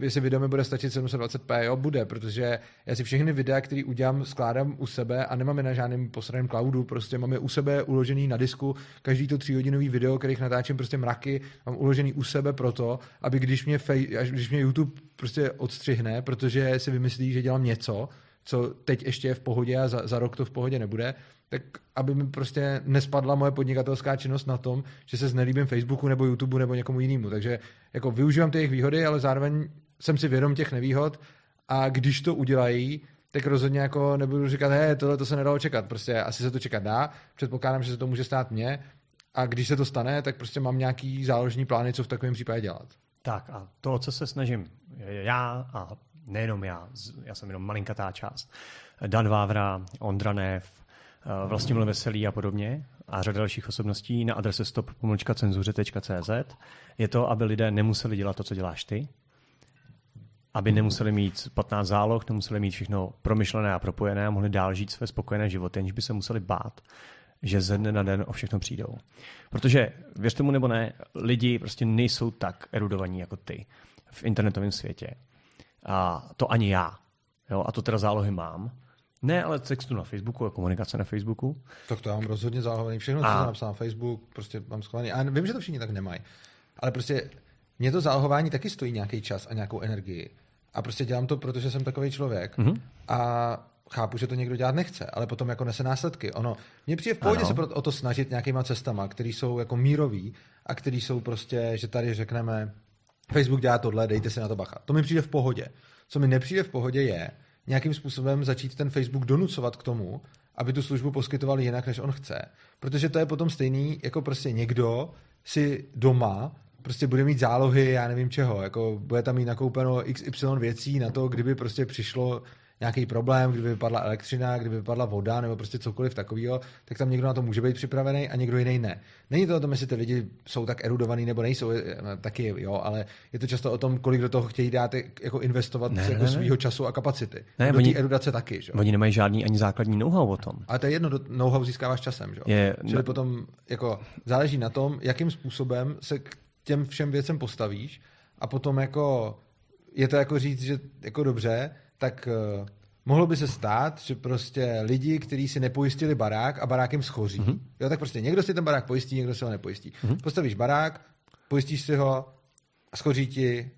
jestli video mi bude stačit 720p, jo, bude, protože já si všechny videa, které udělám, skládám u sebe a nemám je na žádném posraném cloudu, prostě mám je u sebe uložený na disku, každý to 3hodinový video, kterých natáčím prostě mraky, mám uložený u sebe proto, aby když mě YouTube prostě odstřihne, protože si vymyslí, že dělám něco, co teď ještě je v pohodě a za rok to v pohodě nebude, tak aby mi prostě nespadla moje podnikatelská činnost na tom, že se znelíbím Facebooku nebo YouTubeu nebo někomu jinému. Takže jako využívám ty jejich výhody, ale zároveň jsem si vědom těch nevýhod a když to udělají, tak rozhodně jako nebudu říkat, tohle to se nedalo čekat, prostě asi se to čekat dá, předpokládám, že se to může stát mně a když se to stane, tak prostě mám nějaký záložní plány, co v takovém případě dělat. Tak a to, co se snažím já a nejenom já jsem jenom malinkatá část, Dan Vávra, Ondra Nev, Vlastimil Veselý a podobně a řada dalších osobností na adrese stop-cenzuře.cz je to, aby lidé nemuseli dělat to, co děláš ty, aby nemuseli mít 15 záloh, nemuseli mít všechno promyšlené a propojené a mohli dál žít své spokojené životy, aniž by se museli bát, že ze dne na den o všechno přijdou. Protože, věřte mu nebo ne, lidi prostě nejsou tak erudovaní jako ty v internetovém světě. A to ani já. Jo? A to teda zálohy mám. Ne, ale textu na Facebooku, komunikace na Facebooku. Tak to já mám rozhodně záložený všechno, co jsem napsal na Facebook, prostě mám schovaný. A vím, že to všichni tak nemají. Ale prostě mě to zálohování taky stojí nějaký čas a nějakou energii. A prostě dělám to, protože jsem takový člověk. Mm-hmm. A chápu, že to někdo dělat nechce, ale potom jako nese následky. Ono, mně přijde v pohodě se o to snažit nějakýma cestama, které jsou jako mírový a které jsou prostě, že tady řekneme, Facebook dělá tohle, dejte si na to bacha. To mi přijde v pohodě. Co mi nepřijde v pohodě je nějakým způsobem začít ten Facebook donucovat k tomu, aby tu službu poskytoval jinak, než on chce. Protože to je potom stejný, jako prostě někdo si doma prostě bude mít zálohy, já nevím čeho, jako bude tam mít nakoupeno XY věcí na to, kdyby prostě přišlo nějaký problém, kdyby vypadla elektřina, kdyby vypadla voda nebo prostě cokoliv takového, tak tam někdo na to může být připravený a někdo jiný ne. Není to o tom, jestli ty lidi jsou tak erudovaní nebo nejsou, taky jo, ale je to často o tom, kolik do toho chtějí dát jako investovat svýho času a kapacity. Ne, do té erudace taky, že? Oni nemají žádný ani základní know-how o tom. Ale to je jedno, know-how získáváš časem, že? Čili potom jako záleží na tom, jakým způsobem se k těm všem věcem postavíš a potom jako je to jako říct, že jako dobře, tak mohlo by se stát, že prostě lidi, kteří si nepojistili barák a barák jim schoří, jo, tak prostě někdo si ten barák pojistí, někdo si ho nepojistí. Postavíš barák, pojistíš si ho, schoří ti,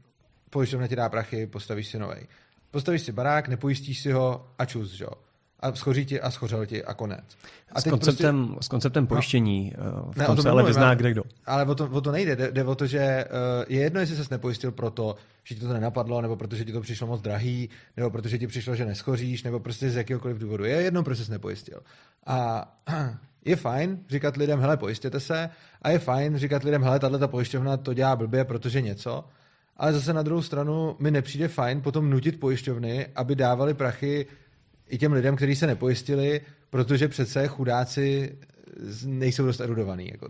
pojišťovna ti dá prachy, postavíš si novej. Postavíš si barák, nepojistíš si ho a čus, že jo. A schoří ti a schořel ti a konec. A s konceptem pojištění v tom se ale vyzná kde kdo. Ale o to nejde. Jde o to, že je jedno, jestli ses nepojistil proto, že ti to nenapadlo, nebo protože ti to přišlo moc drahý, nebo protože ti přišlo, že neschoříš, nebo prostě z jakýhokoliv důvodu. Je jedno, proč ses nepojistil. A je fajn říkat lidem, hele, pojistěte se. A je fajn říkat lidem, hele, tato pojišťovna to dělá blbě, protože něco. Ale zase na druhou stranu mi nepřijde fajn potom nutit pojišťovny, aby dávali prachy i těm lidem, kteří se nepojistili, protože přece chudáci nejsou dost erudovaní. Jako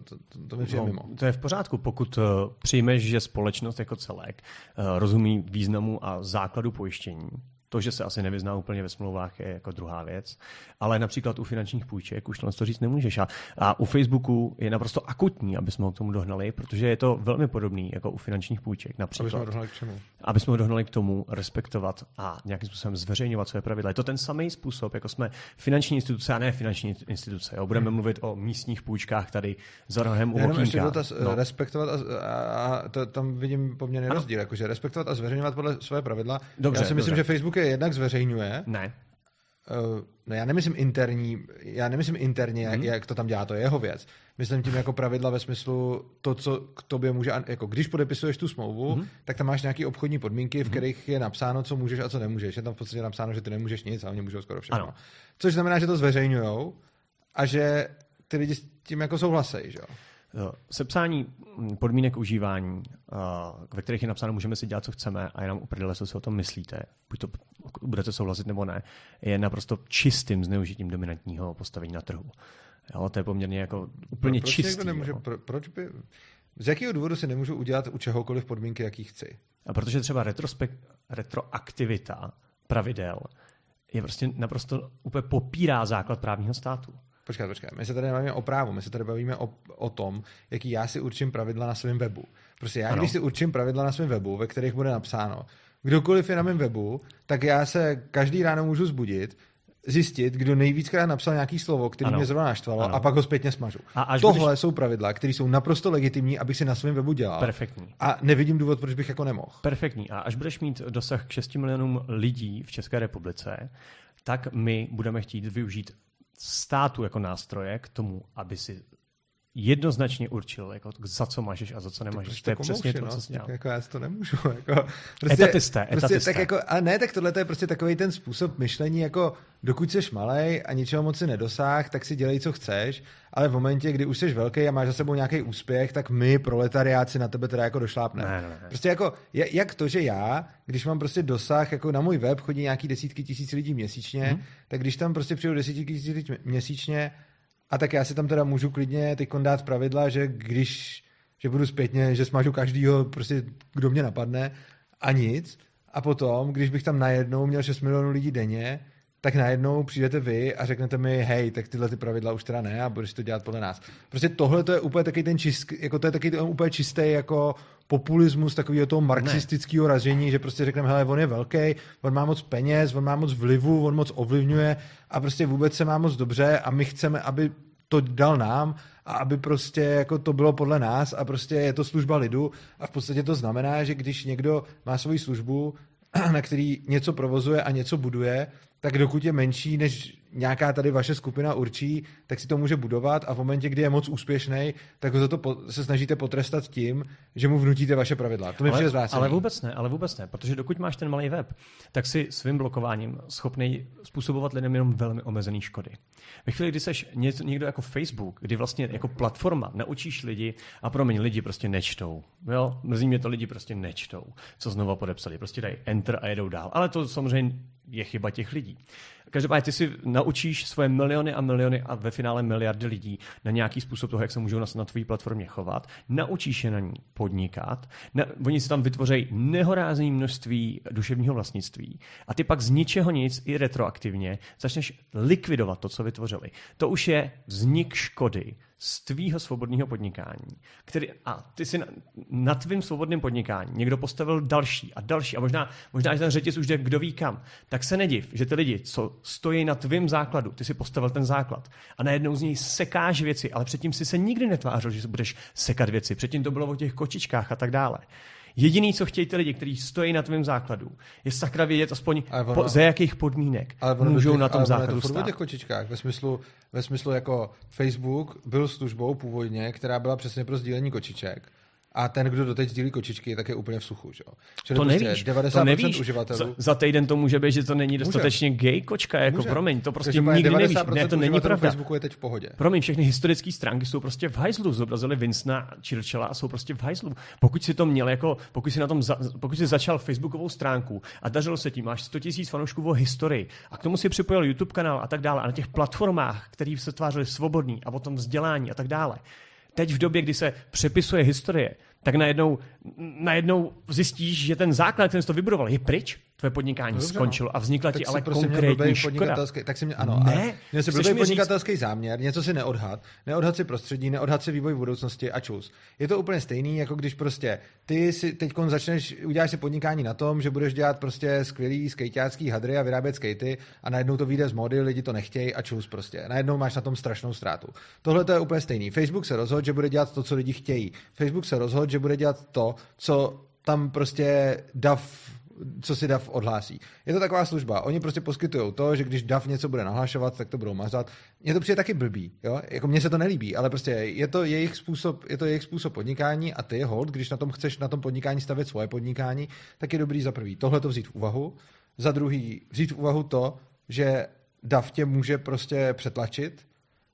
to mi přijde mimo. To je v pořádku, pokud přijmeš, že společnost jako celek rozumí významu a základu pojištění To, že se asi nevyzná úplně ve smlouvách, je jako druhá věc. Ale například u finančních půjček už to říct nemůžeš. A u Facebooku je naprosto akutní, aby jsme ho k tomu dohnali, protože je to velmi podobný jako u finančních půjček. Například, aby jsme ho dohnali k čemu? Aby jsme ho dohnali k tomu respektovat a nějakým způsobem zveřejňovat své pravidla. Je to ten samý způsob, jako jsme finanční instituce a ne finanční instituce. Budeme mluvit o místních půjčkách tady za rohem u okýnka. Respektovat a to, tam vidím poměrný rozdíl. Jakože respektovat a zveřejňovat podle své pravidla. Dobře, já si myslím, že Facebook je jednak zveřejňuje. Ne. Ne, já nemyslím interně, jak to tam dělá, to je jeho věc. Myslím tím jako pravidla ve smyslu to, co k tobě může, jako když podepisuješ tu smlouvu, tak tam máš nějaké obchodní podmínky, v kterých je napsáno, co můžeš a co nemůžeš. Je tam v podstatě napsáno, že ty nemůžeš nic a oni můžou skoro všechno. Ano. Což znamená, že to zveřejňujou a že ty lidi s tím jako souhlasejí, že jo? Sepsání podmínek užívání, ve kterých je napsáno, můžeme si dělat, co chceme a jenom uprdele, co si o tom myslíte, buď to budete souhlasit nebo ne, je naprosto čistým zneužitím dominantního postavení na trhu. Jo, to je poměrně jako úplně čistý. Z jakého důvodu si nemůžu udělat u čehokoliv podmínky, jaký chci? A protože třeba retroaktivita pravidel je prostě naprosto úplně popírá základ právního státu. Počkej, my se tady nebavíme o právu, my se tady bavíme o tom, jaký já si určím pravidla na svém webu. Prostě já, když si určím pravidla na svém webu, ve kterých bude napsáno, kdokoliv je na mém webu, tak já se každý ráno můžu zbudit, zjistit, kdo nejvíckrát napsal nějaký slovo, který mě zrovna naštvalo, a pak ho zpětně smažu. Tohle jsou pravidla, které jsou naprosto legitimní, abych si na svém webu dělal. Perfektní. A nevidím důvod, proč bych jako nemohl. Perfektní. A až budeš mít dosah k 6 milionům lidí v České republice, tak my budeme chtít využít státu jako nástroje k tomu, aby si jednoznačně určil, jako za co máš a za co nemáš. To je přesně to, co jsi dělal. Jako já si to nemůžu. Jako, prostě, etatista. Tak jako, a ne, tak tohle je prostě takový ten způsob myšlení, jako dokud jsi malej a ničeho moc si nedosáh, tak si dělej, co chceš, ale v momentě, kdy už jsi velký a máš za sebou nějaký úspěch, tak my, proletariáci, na tebe teda jako došlápneme. Ne. Prostě jako, jak to, že já, když mám prostě dosah, jako na můj web chodí nějaký desítky tisíc lidí měsíčně, tak když tam prostě přijdu desítky tisíc lidí měsíčně, a tak já si tam teda můžu klidně teď dát pravidla, že že budu zpětně, že smažu každýho, prostě kdo mě napadne a nic. A potom, když bych tam najednou měl 6 milionů lidí denně, tak najednou přijdete vy a řeknete mi, hej, tak tyhle ty pravidla už teda ne a budeš to dělat podle nás. Prostě tohle to je úplně takový ten čistý jako populismus takového toho marxistického ražení, že prostě řekneme, hele, on je velký, on má moc peněz, on má moc vlivu, on moc ovlivňuje a prostě vůbec se má moc dobře a my chceme, aby to dal nám a aby prostě jako to bylo podle nás a prostě je to služba lidu a v podstatě to znamená, že když někdo má svoji službu, na který něco provozuje a něco buduje, tak dokud je menší, než nějaká tady vaše skupina určí, tak si to může budovat a v momentě, kdy je moc úspěšnej, tak ho za to se snažíte potrestat tím, že mu vnutíte vaše pravidla. To mi přijde zvrácený. Ale vůbec ne, protože dokud máš ten malý web, tak si svým blokováním schopnej způsobovat lidem jenom velmi omezený škody. Ve chvíli, kdy seš někdo jako Facebook, kdy vlastně jako platforma naučíš lidi a lidi prostě nečtou. Jo, mrzí mě to, lidi prostě nečtou, co znova podepsali. Prostě dají enter a jedou dál. Ale to samozřejmě je chyba těch lidí. Každopádně ty si naučíš svoje miliony a ve finále miliardy lidí na nějaký způsob toho, jak se můžou na tvojí platformě chovat. Naučíš je na ní podnikat. Oni si tam vytvoří nehorázné množství duševního vlastnictví. A ty pak z ničeho nic i retroaktivně začneš likvidovat to, co vytvořili. To už je vznik škody z tvýho svobodného podnikání. A ty si na tvým svobodným podnikání někdo postavil další a možná až ten řetěz už jde kdo ví kam. Tak se nediv, že ty lidi, co stojí na tvým základu, ty si postavil ten základ a najednou z něj sekáš věci, ale předtím si se nikdy netvářil, že budeš sekat věci. Předtím to bylo o těch kočičkách a tak dále. Jediný, co chtějí ty lidi, kteří stojí na tvém základu, je sakra vědět aspoň za jakých podmínek můžou na tom základu stát. Ale ono je to v kočičkách, ve smyslu jako Facebook byl službou původně, která byla přesně pro sdílení kočiček. A ten, kdo doteď sdílí kočičky, tak je úplně v suchu. Že? To prostě nevíš. 90% uživatelů. Za týden to může být, že to není dostatečně gay kočka. Jako, promiň, to prostě nikdy nevíš. Ne, to není pravda. Facebooku je teď v pohodě. Promiň, všechny historické stránky jsou prostě v hajzlu. Zobrazili Winstona Churchilla a jsou prostě v hajzlu. Pokud jsi začal facebookovou stránku a dařilo se tím, máš 100 000 fanoušků o historii a k tomu si připojil YouTube kanál a tak dále a na těch platformách, které se tvářily svobodný a potom vzdělání a tak dále. Teď v době, kdy se přepisuje historie, tak najednou zjistíš, že ten základ, který jsi to vybudoval, je pryč. tvoje podnikání skončilo a vznikla ti ale konkrétní škoda. Tak si mě, ano, ne, měl si blbý podnikatelský záměr, něco si neodhad si prostředí, neodhad si vývoj v budoucnosti a čus. Je to úplně stejný, jako když prostě ty si teďkon uděláš si podnikání na tom, že budeš dělat prostě skvělý skejťácký hadry a vyrábět skejty a najednou to vyjde z mody, lidi to nechtějí a čus prostě. Najednou máš na tom strašnou ztrátu. Tohle to je úplně stejný. Facebook se rozhodl, že bude dělat to, co lidi chtějí. Facebook se rozhodl, že bude dělat to, co tam prostě co si DAF odhlásí. Je to taková služba. Oni prostě poskytují to, že když DAF něco bude nahlašovat, tak to budou mazat. Mně to přijde taky blbý, jo? Jako mně se to nelíbí, ale prostě je to jejich způsob podnikání a ty hold, když na tom chceš na tom podnikání stavět svoje podnikání, tak je dobrý za prvý tohle to vzít v úvahu, za druhý vzít v úvahu to, že DAF tě může prostě přetlačit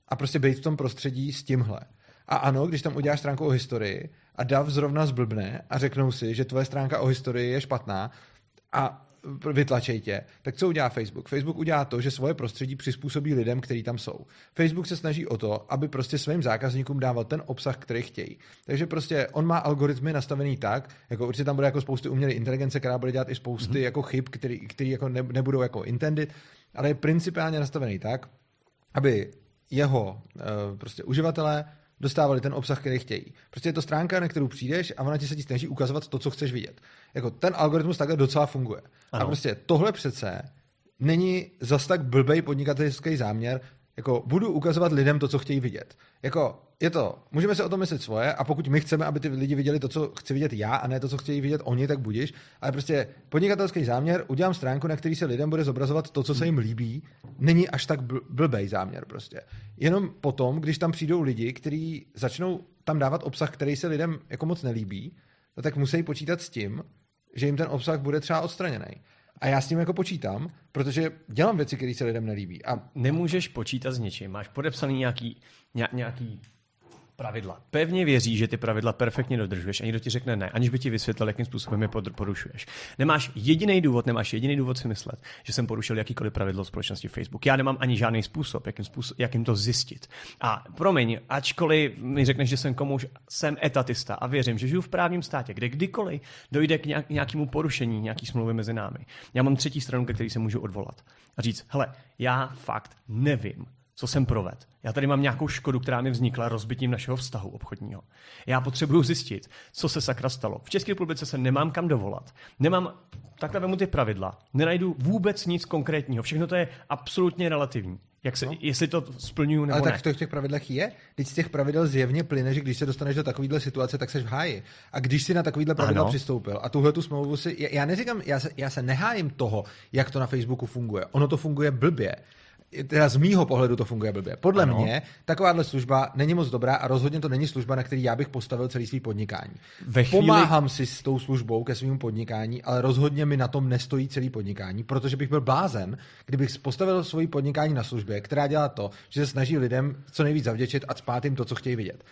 a prostě být v tom prostředí s tímhle. A ano, když tam uděláš stránku o historii a DAF zrovna zblbne a řeknou si, že tvoje stránka o historii je špatná a vytlačej tě, tak co udělá Facebook? Facebook udělá to, že svoje prostředí přizpůsobí lidem, kteří tam jsou. Facebook se snaží o to, aby prostě svým zákazníkům dával ten obsah, který chtějí. Takže prostě on má algoritmy nastavený tak, jako určitě tam bude jako spousty umělé inteligence, která bude dělat i spousty jako chyb, který jako nebudou jako intended, ale je principiálně nastavený tak, aby jeho prostě uživatelé dostávali ten obsah, který chtějí. Prostě je to stránka, na kterou přijdeš a ona ti se snaží ukazovat to, co chceš vidět. Jako ten algoritmus takhle docela funguje. Ano. A prostě tohle přece není zas tak blbej podnikatelský záměr, jako budu ukazovat lidem to, co chtějí vidět. Jako je to, můžeme se o tom myslet svoje a pokud my chceme, aby ty lidi viděli to, co chci vidět já a ne to, co chtějí vidět oni, tak budiš, ale prostě podnikatelský záměr, udělám stránku, na který se lidem bude zobrazovat to, co se jim líbí, není až tak blbej záměr prostě. Jenom potom, když tam přijdou lidi, kteří začnou tam dávat obsah, který se lidem jako moc nelíbí, tak musí počítat s tím, že jim ten obsah bude třeba odstraněný. A já s tím jako počítám, protože dělám věci, které se lidem nelíbí. A nemůžeš počítat s něčím. Máš podepsaný nějaký pravidla. Pevně věří, že ty pravidla perfektně dodržuješ a někdo ti řekne ne, aniž by ti vysvětlil, jakým způsobem je porušuješ. Nemáš jediný důvod si myslet, že jsem porušil jakýkoliv pravidlo společnosti Facebook. Já nemám ani žádný způsob, jakým to zjistit. A promiň, ačkoliv mi řekneš, že jsem etatista a věřím, že žiju v právním státě, kde kdykoliv dojde k nějakému porušení nějaký smlouvy mezi námi. Já mám třetí stranu, ke které se můžu odvolat a říct: hele, já fakt nevím, co jsem provedl. Já tady mám nějakou škodu, která mi vznikla rozbitím našeho vztahu obchodního. Já potřebuju zjistit, co se sakra stalo. V České republice se nemám kam dovolat. Nemám, takhle vemu ty pravidla. Nenajdu vůbec nic konkrétního. Všechno to je absolutně relativní. Jestli to splňuju nebo ne. Ale tak to v těch pravidlech je. Teď z těch pravidel zjevně plyne, že když se dostaneš do takovéhle situace, tak seš v háji. A když si na takovýhle pravidla přistoupil a tuhle tu smlouvu si... Já neříkám, já se nehájím toho, jak to na Facebooku funguje. Ono to funguje blbě. Teda z mýho pohledu to funguje blbě. Podle mě takováhle služba není moc dobrá a rozhodně to není služba, na který já bych postavil celý svý podnikání. Pomáhám si s tou službou ke svým podnikání, ale rozhodně mi na tom nestojí celý podnikání, protože bych byl blázen, kdybych postavil svoji podnikání na službě, která dělá to, že se snaží lidem co nejvíc zavděčit a cpát jim to, co chtějí vidět.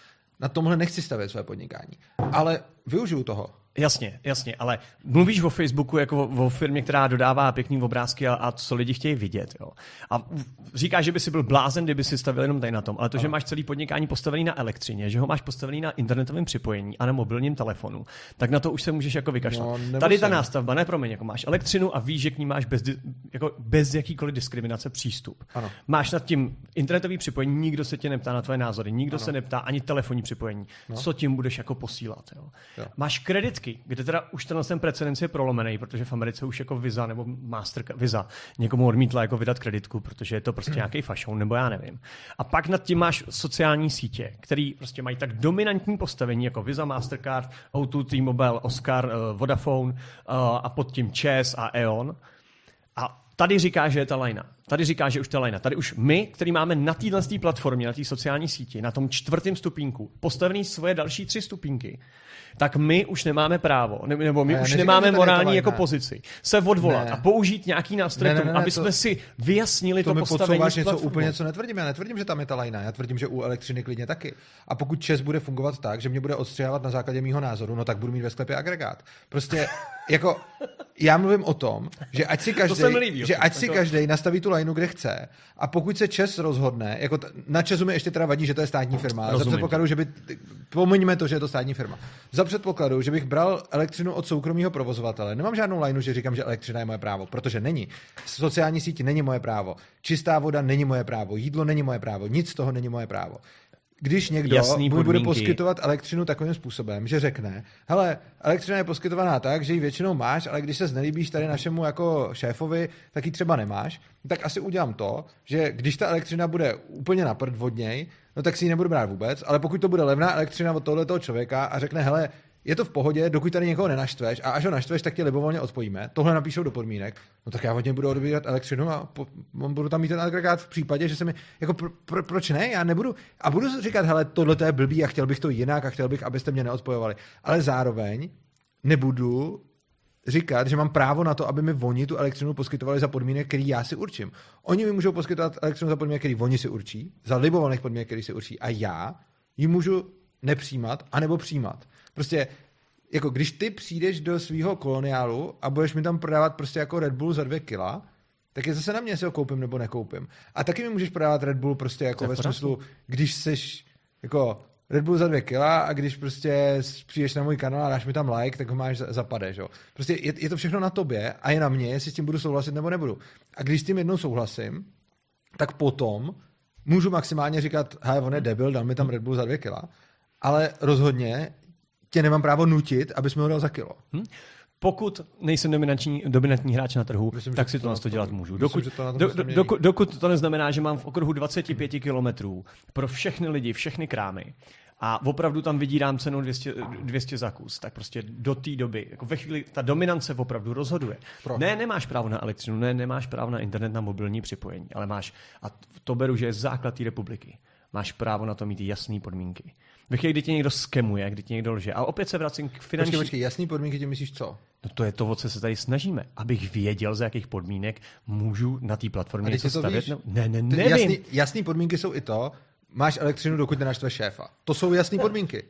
Na tomhle nechci stavět své podnikání, ale využiju toho. Jasně, ale mluvíš o Facebooku jako o firmě, která dodává pěkný obrázky a co lidi chtějí vidět. Jo. A říkáš, že by si byl blázen, kdyby si stavil jenom tady na tom, ale to, že máš celý podnikání postavený na elektřině, že ho máš postavený na internetovém připojení a na mobilním telefonu, tak na to už se můžeš jako vykašlat. No, tady ta nástavba, jako máš elektřinu a víš, že k ní máš bez jakýkoliv diskriminace přístup. Ano. Máš nad tím internetové připojení, nikdo se tě neptá na tvoje názory, nikdo se neptá ani telefonní připojení. No. Co tím budeš jako posílat? Jo. Jo. Máš kredit, kde teda už ten precedens je prolomený, protože v Americe už jako Visa nebo MasterCard, Visa někomu odmítla jako vydat kreditku, protože je to prostě nějaký fašoun, nebo já nevím. A pak nad tím máš sociální sítě, který prostě mají tak dominantní postavení jako Visa, MasterCard, O2, T-Mobile, Oscar, Vodafone a pod tím ČEZ a E.ON. A tady říká, že je ta lajna. Tady už my, který máme na téhle platformě, na té sociální síti, na tom 4. stupínku, postavený svoje další 3 stupínky, tak my už nemáme právo, nebo my už nemáme morální jako pozici se odvolat a použít nějaký nástroj, aby jsme si vyjasnili to postavení. To mi něco úplně, co netvrdím. Já netvrdím, že tam je ta lajna. Já tvrdím, že u elektřiny klidně taky. A pokud ČEZ bude fungovat tak, že mě bude odstřihávat na základě mýho názoru, no tak budu mít ve sklepě agregát. Prostě jako já mluvím o tom, že ať si každý nastaví tu onlineu, kde chce. A pokud se ČEZ rozhodne, jako na ČEZu mi ještě teda vadí, že to je státní firma. Rozumím. Za předpokladu, že by, pomeňme to, že je to státní firma. Za předpokladu, že bych bral elektřinu od soukromého provozovatele. Nemám žádnou lajnu, že říkám, že elektřina je moje právo, protože není. Sociální síť není moje právo. Čistá voda není moje právo. Jídlo není moje právo. Nic z toho není moje právo. Když někdo bude poskytovat elektřinu takovým způsobem, že řekne, hele, elektřina je poskytovaná tak, že ji většinou máš, ale když se znelíbíš tady našemu jako šéfovi, tak ji třeba nemáš, tak asi udělám to, že když ta elektřina bude úplně na prd vodněj, no tak si ji nebudu brát vůbec, ale pokud to bude levná elektřina od tohoto člověka a řekne, hele, je to v pohodě, dokud tady někoho nenaštveš a až ho naštveš, tak tě libovolně odpojíme. Tohle napíšou do podmínek. No tak já hodně budu odbírat elektřinu a budu tam mít ten agregát v případě, že se mi jako proč ne? Já nebudu a budu říkat, hele, tohle to je blbý a chtěl bych to jinak a chtěl bych, abyste mě neodpojovali. Ale zároveň nebudu říkat, že mám právo na to, aby mi oni tu elektřinu poskytovali za podmínek, který já si určím. Oni mi můžou poskytovat elektřinu za podmínek, který oni si určí, za libovolných podmínek, který si určí, a já ji můžu nepřijímat anebo přijímat. Prostě, jako když ty přijdeš do svého koloniálu a budeš mi tam prodávat prostě jako Red Bull za 2 kila, tak je zase na mě, jestli ho koupím nebo nekoupím. A taky mi můžeš prodávat Red Bull prostě jako ve smyslu, když seš jako Red Bull za 2 kila a když prostě přijdeš na můj kanál a dáš mi tam like, tak ho máš zapadeš. Jo. Prostě je to všechno na tobě a je na mě, jestli s tím budu souhlasit nebo nebudu. A když s tím jednou souhlasím, tak potom můžu maximálně říkat, hej, on je debil, dal mi tam Red Bull za 2 kila, ale rozhodně tě nemám právo nutit, abys mi ho dal za kilo. Pokud nejsem dominantní hráč na trhu, myslím, tak si to na to dělat můžu. Dokud to neznamená, že mám v okruhu 25 kilometrů pro všechny lidi, všechny krámy a opravdu tam vydírám cenou 200 za kus, tak prostě do té doby, jako ve chvíli, ta dominance opravdu rozhoduje. Proto. Ne, nemáš právo na elektřinu, ne, nemáš právo na internet, na mobilní připojení, ale máš, a to beru, že je základ té republiky, máš právo na to mít jasné podmínky. Ve chvíli, kdy tě někdo skemuje, kdy tě někdo lže. A opět se vracím k finanční... Počkej, jasný podmínky tě myslíš co? No to je to, o co se tady snažíme. Abych věděl, za jakých podmínek můžu na té platformě něco stavět. Ne, nevím. Jasný podmínky jsou i to, máš elektřinu, dokud nenaštve šéfa. To jsou jasný podmínky.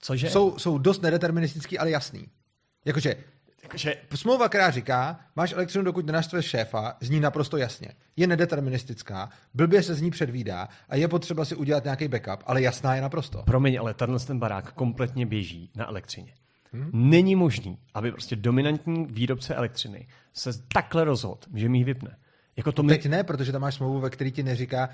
Cože? Jsou dost nedeterministický, ale jasný. Jakože smlouva, která říká, máš elektřinu, dokud nenaštve šéfa, zní naprosto jasně. Je nedeterministická, blbě se z ní předvídá a je potřeba si udělat nějaký backup, ale jasná je naprosto. Promiň, ale ten barák kompletně běží na elektřině. Není možný, aby prostě dominantní výrobce elektřiny se takhle rozhodl, že mi ji vypne. Jako to teď ne, protože tam máš smlouvu, ve které ti neříká,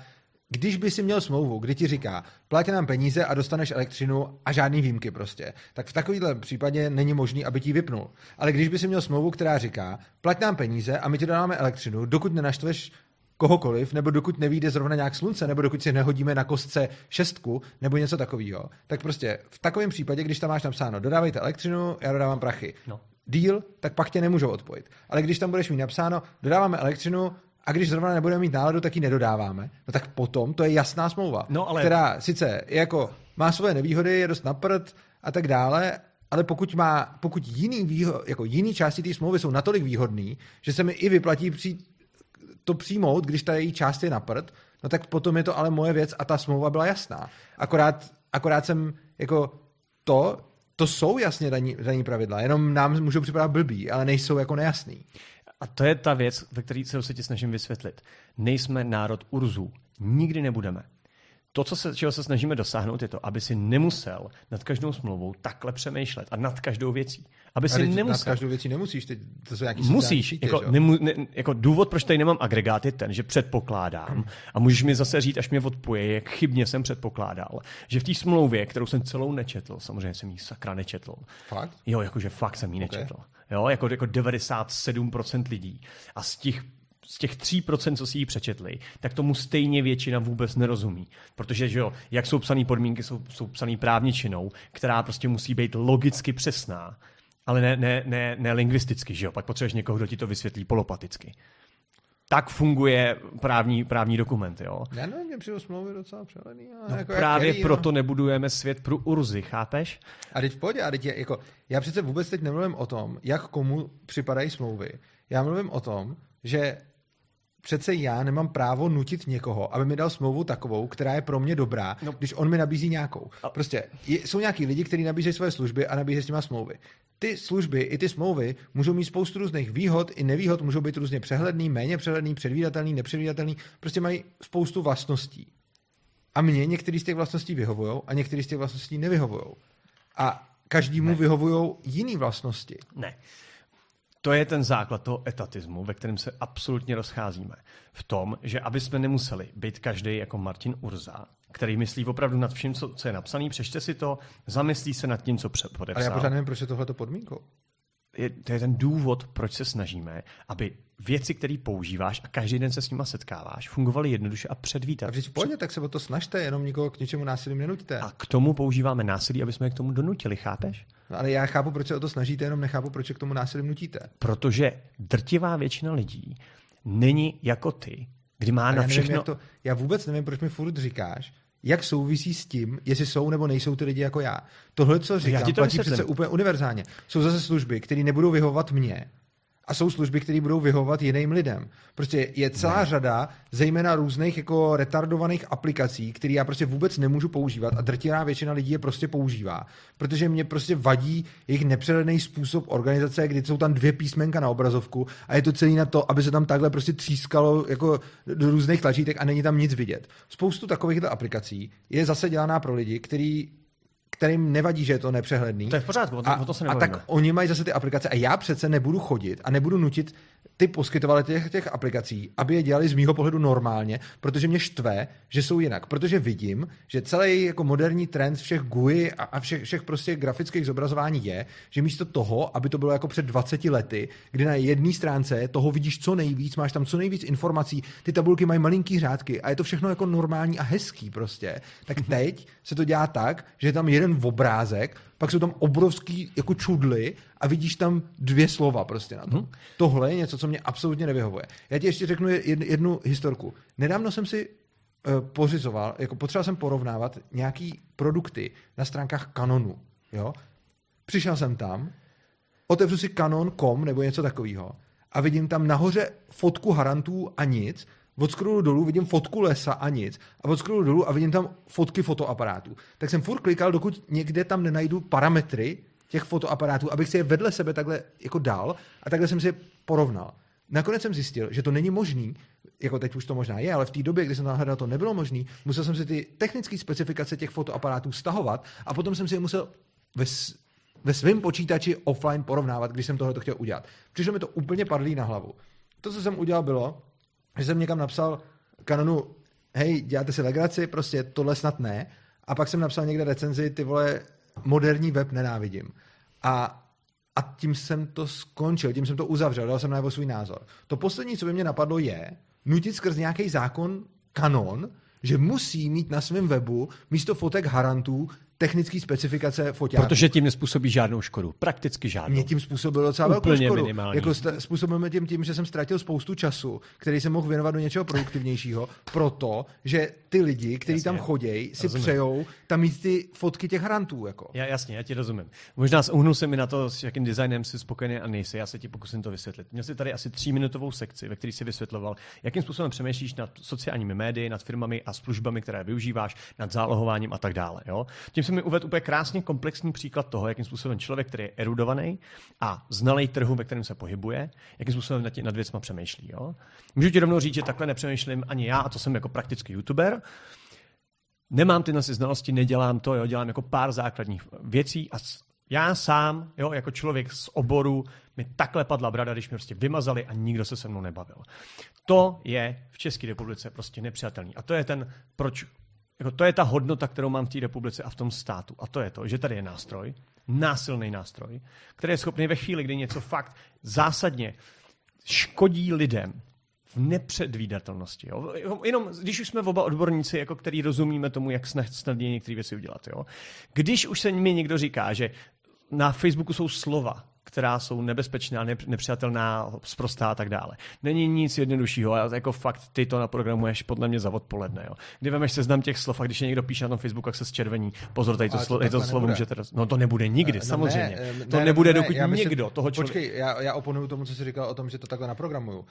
když by si měl smlouvu, kdy ti říká, plať nám peníze a dostaneš elektřinu a žádný výjimky prostě, tak v takovýhle případě není možný, aby ti vypnul. Ale když by si měl smlouvu, která říká, plať nám peníze a my ti dáváme elektřinu, dokud nenaštveš kohokoliv, nebo dokud nevyjde zrovna nějak slunce, nebo dokud si nehodíme na kostce 6, nebo něco takového, tak prostě v takovém případě, když tam máš napsáno, dodávejte elektřinu, já dodávám prachy, deal, tak pak tě nemůžou odpojit. Ale když tam budeš mít napsáno, dodáváme elektřinu, a když zrovna nebudeme mít náladu, tak ji nedodáváme. No tak potom to je jasná smlouva, která sice jako má svoje nevýhody, je dost na prd a tak dále, ale pokud jiný části té smlouvy jsou natolik výhodný, že se mi i vyplatí to přijmout, když ta její část je na prd, no tak potom je to ale moje věc a ta smlouva byla jasná. Akorát jsem jako to jsou jasně daní pravidla, jenom nám můžou připadat blbý, ale nejsou jako nejasný. A to je ta věc, ve které se ti snažím vysvětlit. Nejsme národ Urzů. Nikdy nebudeme. To, čeho se snažíme dosáhnout, je to, aby si nemusel nad každou smlouvou takhle přemýšlet a nad každou věcí. Nad každou věcí nemusíš. To jsou nějaký musíš. Jako důvod, proč tady nemám agregát, je ten, že předpokládám. A můžeš mi zase říct, až mě odpoje, jak chybně jsem předpokládal, že v té smlouvě, kterou jsem celou nečetl, samozřejmě jsem ji sakra nečetl. Fakt? Jo, jakože fakt jsem ji nečetl. Okay. Jo, jako 97% lidí. A z těch 3%, co si ji přečetli, tak tomu stejně většina vůbec nerozumí. Protože, že jo, jak jsou psané podmínky, jsou psané právničinou, která prostě musí být logicky přesná, ale ne lingvisticky, že jo. Pak potřebuješ někoho, kdo ti to vysvětlí polopaticky. Tak funguje právní dokument, jo. Já nevím, mě přijde smlouvy docela přelený. No jako právě proto nebudujeme svět pro Urzy, chápeš? A teď v pohodě, jako, já přece vůbec teď nemluvím o tom, jak komu připadají smlouvy. Já mluvím o tom, že přece já nemám právo nutit někoho, aby mi dal smlouvu takovou, která je pro mě dobrá, když on mi nabízí nějakou. Prostě jsou nějaký lidi, kteří nabízejí svoje služby a nabízejí s nima smlouvy. ty služby i ty smlouvy můžou mít spoustu různých výhod i nevýhod, můžou být různě přehledný, méně přehledný, předvídatelný, nepředvídatelný, prostě mají spoustu vlastností. A mně některý z těch vlastností vyhovujou a některý z těch vlastností nevyhovujou. A každému vyhovujou jiný vlastnosti. Ne. To je ten základ toho etatismu, ve kterém se absolutně rozcházíme. V tom, že aby jsme nemuseli být každý jako Martin Urza, který myslí opravdu nad vším, co je napsaný, přečte si to, zamyslí se nad tím, co podepsal. Ale já pořád nevím, proč je tohleto podmínkou. To je ten důvod, proč se snažíme, aby věci, které používáš a každý den se s nima setkáváš, fungovaly jednoduše a předvídat. Takže pojďte, tak se o to snažte, jenom nikoho k něčemu násilím nenuťte. A k tomu používáme násilí, aby jsme je k tomu donutili, chápeš? No, ale já chápu, proč se o to snažíte, jenom nechápu, proč je k tomu násilím nutíte. Protože drtivá většina lidí není jako ty, kdy má na všechno... Já vůbec nevím, proč mi furt říkáš, jak souvisí s tím, jestli jsou nebo nejsou ty lidi jako já. Tohle, co říkám, platí přece úplně univerzálně. Jsou zase služby, které nebudou vyhovovat mně, a jsou služby, které budou vyhovovat jiným lidem. Prostě je celá řada, zejména různých jako retardovaných aplikací, které já prostě vůbec nemůžu používat a drtivá většina lidí je prostě používá. Protože mě prostě vadí jejich nepřehledný způsob organizace, kdy jsou tam 2 písmenka na obrazovku a je to celý na to, aby se tam takhle prostě třískalo jako do různých tlačítek a není tam nic vidět. Spoustu takovýchto aplikací je zase dělaná pro lidi, kterým nevadí, že je to nepřehledný. To je v pořádku, o to se nebavíme. A tak oni mají zase ty aplikace a já přece nebudu chodit a nebudu nutit ty poskytovatele těch aplikací, aby je dělali z mýho pohledu normálně, protože mě štve, že jsou jinak. Protože vidím, že celý jako moderní trend všech GUI a všech prostě grafických zobrazování je, že místo toho, aby to bylo jako před 20 lety, kdy na jedné stránce toho vidíš co nejvíc, máš tam co nejvíc informací, ty tabulky mají malinký řádky a je to všechno jako normální a hezký prostě. Tak teď se to dělá tak, že je tam jeden obrázek, pak jsou tam obrovský jako čudly a vidíš tam 2 slova prostě na to. Tohle je něco, co mě absolutně nevyhovuje. Já ti ještě řeknu jednu historku. Nedávno jsem si pořizoval, jako potřeboval jsem porovnávat nějaký produkty na stránkách Canonu. Jo? Přišel jsem tam, otevřu si canon.com nebo něco takového a vidím tam nahoře fotku harantů a nic, odskruju dolů, vidím fotku lesa a nic. A odskruju dolů a vidím tam fotky fotoaparátů. Tak jsem furt klikal, dokud někde tam nenajdu parametry těch fotoaparátů, abych si je vedle sebe takhle jako dal a takhle jsem si je porovnal. Nakonec jsem zjistil, že to není možný, jako teď už to možná je, ale v té době, kdy jsem nahledal, to nebylo možný, musel jsem si ty technické specifikace těch fotoaparátů stahovat a potom jsem si je musel ve svém počítači offline porovnávat, když jsem tohle to chtěl udělat. Přišlo mi to úplně padlý na hlavu. To, co jsem udělal, bylo, že jsem někam napsal Canonu, hej, děláte si legraci, prostě tohle snad ne. A pak jsem napsal někde recenzi, ty vole, moderní web nenávidím. A tím jsem to skončil, tím jsem to uzavřel, dal jsem najevo svůj názor. To poslední, co by mě napadlo, je nutit skrz nějaký zákon Canon, že musí mít na svém webu místo fotek harantů technické specifikace foťáků. Protože tím nezpůsobí žádnou škodu. Prakticky žádnou. Mě tím způsobilo docela velkou škodu. Jako způsobujeme tím, že jsem ztratil spoustu času, který jsem mohl věnovat do něčeho produktivnějšího, proto, že ty lidi, kteří tam chodějí, si přejou tam mít ty fotky těch harantů. Jako. Já ti rozumím. Možná uhnul se mi na to, s jakým designem jsi spokojený a nejsi. Já se ti pokusím to vysvětlit. Měl jsi tady asi 3minutovou sekci, ve které si vysvětloval, jakým způsobem přemýšlíš nad sociálními médii, nad firmami a službami, které využíváš, nad zálohováním a tak dále. Mi uvedl úplně krásně komplexní příklad toho, jakým způsobem člověk, který je erudovaný a znalý trhu, ve kterém se pohybuje, jakým způsobem nad věcma přemýšlí. Jo? Můžu ti rovnou říct, že takhle nepřemýšlím ani já, a to jsem jako praktický youtuber. Nemám tyhle znalosti, nedělám to, jo? Dělám jako pár základních věcí a já sám, jo, jako člověk z oboru, mi takhle padla brada, když mě prostě vymazali a nikdo se mnou nebavil. To je v České republice prostě nepřijatelný. A to je ten, proč jako to je ta hodnota, kterou mám v té republice a v tom státu. A to je to, že tady je nástroj, násilný nástroj, který je schopný ve chvíli, kdy něco fakt zásadně škodí lidem v nepředvídatelnosti. Jo? Jenom, když už jsme oba odborníci, jako který rozumíme tomu, jak snadně některé věci udělat. Jo? Když už se mi někdo říká, že na Facebooku jsou slova, která jsou nebezpečná, nepřijatelná, sprostá a tak dále. Není nic jednoduššího, ale jako fakt ty to naprogramuješ podle mě za odpoledne, jo. Kdy vemeš seznam těch slov a když je někdo píše na tom Facebooku, jak se zčervení. Pozor, tady to slovo můžete... No to nebude nikdy, samozřejmě. To nebude, dokud nikdo toho člověka... Počkej, já oponuju tomu, co jsi říkal o tom, že to takhle naprogramuju.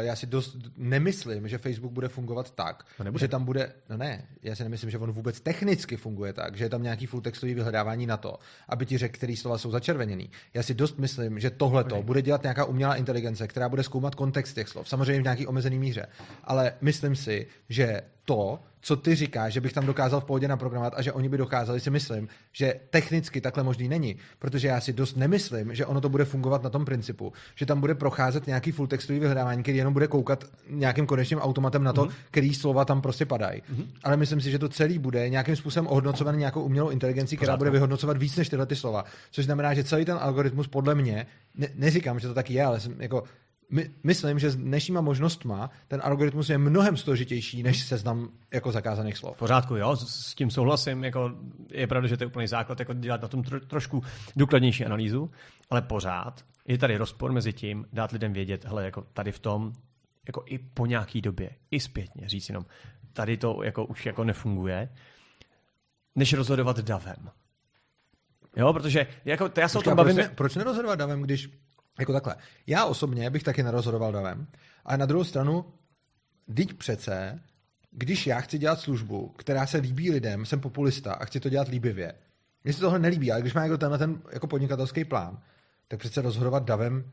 Já si dost nemyslím, že Facebook bude fungovat tak, že tam bude... No ne, já si nemyslím, že on vůbec technicky funguje tak, že je tam nějaký fulltextový vyhledávání na to, aby ti řekl, který slova jsou začerveněný. Já si dost myslím, že tohleto bude dělat nějaká umělá inteligence, která bude zkoumat kontext těch slov, samozřejmě v nějaký omezený míře. Ale myslím si, že to, co ty říkáš, že bych tam dokázal v pohodě naprogramovat a že oni by dokázali, si myslím, že technicky takhle možný není, protože já si dost nemyslím, že ono to bude fungovat na tom principu, že tam bude procházet nějaký fulltextový vyhledávání, který jenom bude koukat nějakým konečným automatem na to, který slova tam prostě padají. Ale myslím si, že to celý bude nějakým způsobem ohodnocovaný nějakou umělou inteligencí, která bude vyhodnocovat víc než tyhle ty slova, což znamená, že celý ten algoritmus podle mě, neříkám, že to tak je, ale jsem jako myslím, že s dnešníma možnostma ten algoritmus je mnohem složitější než seznam jako zakázaných slov. Pořádku, jo, s tím souhlasím. Jako je pravda, že to je úplný základ jako dělat na tom trošku důkladnější analýzu, ale pořád je tady rozpor mezi tím dát lidem vědět, hele, jako tady v tom, jako i po nějaký době, i zpětně říct jenom, tady to jako už jako nefunguje, než rozhodovat davem. Jo, protože jako já se o tom bavím... Proč nerozhodovat davem, když... Jako takhle. Já osobně bych taky nerozhodoval davem, ale na druhou stranu, vždyť přece, když já chci dělat službu, která se líbí lidem, jsem populista a chci to dělat líbivě. Mně se tohle nelíbí, ale když má někdo tenhle ten jako podnikatelský plán, tak přece rozhodovat davem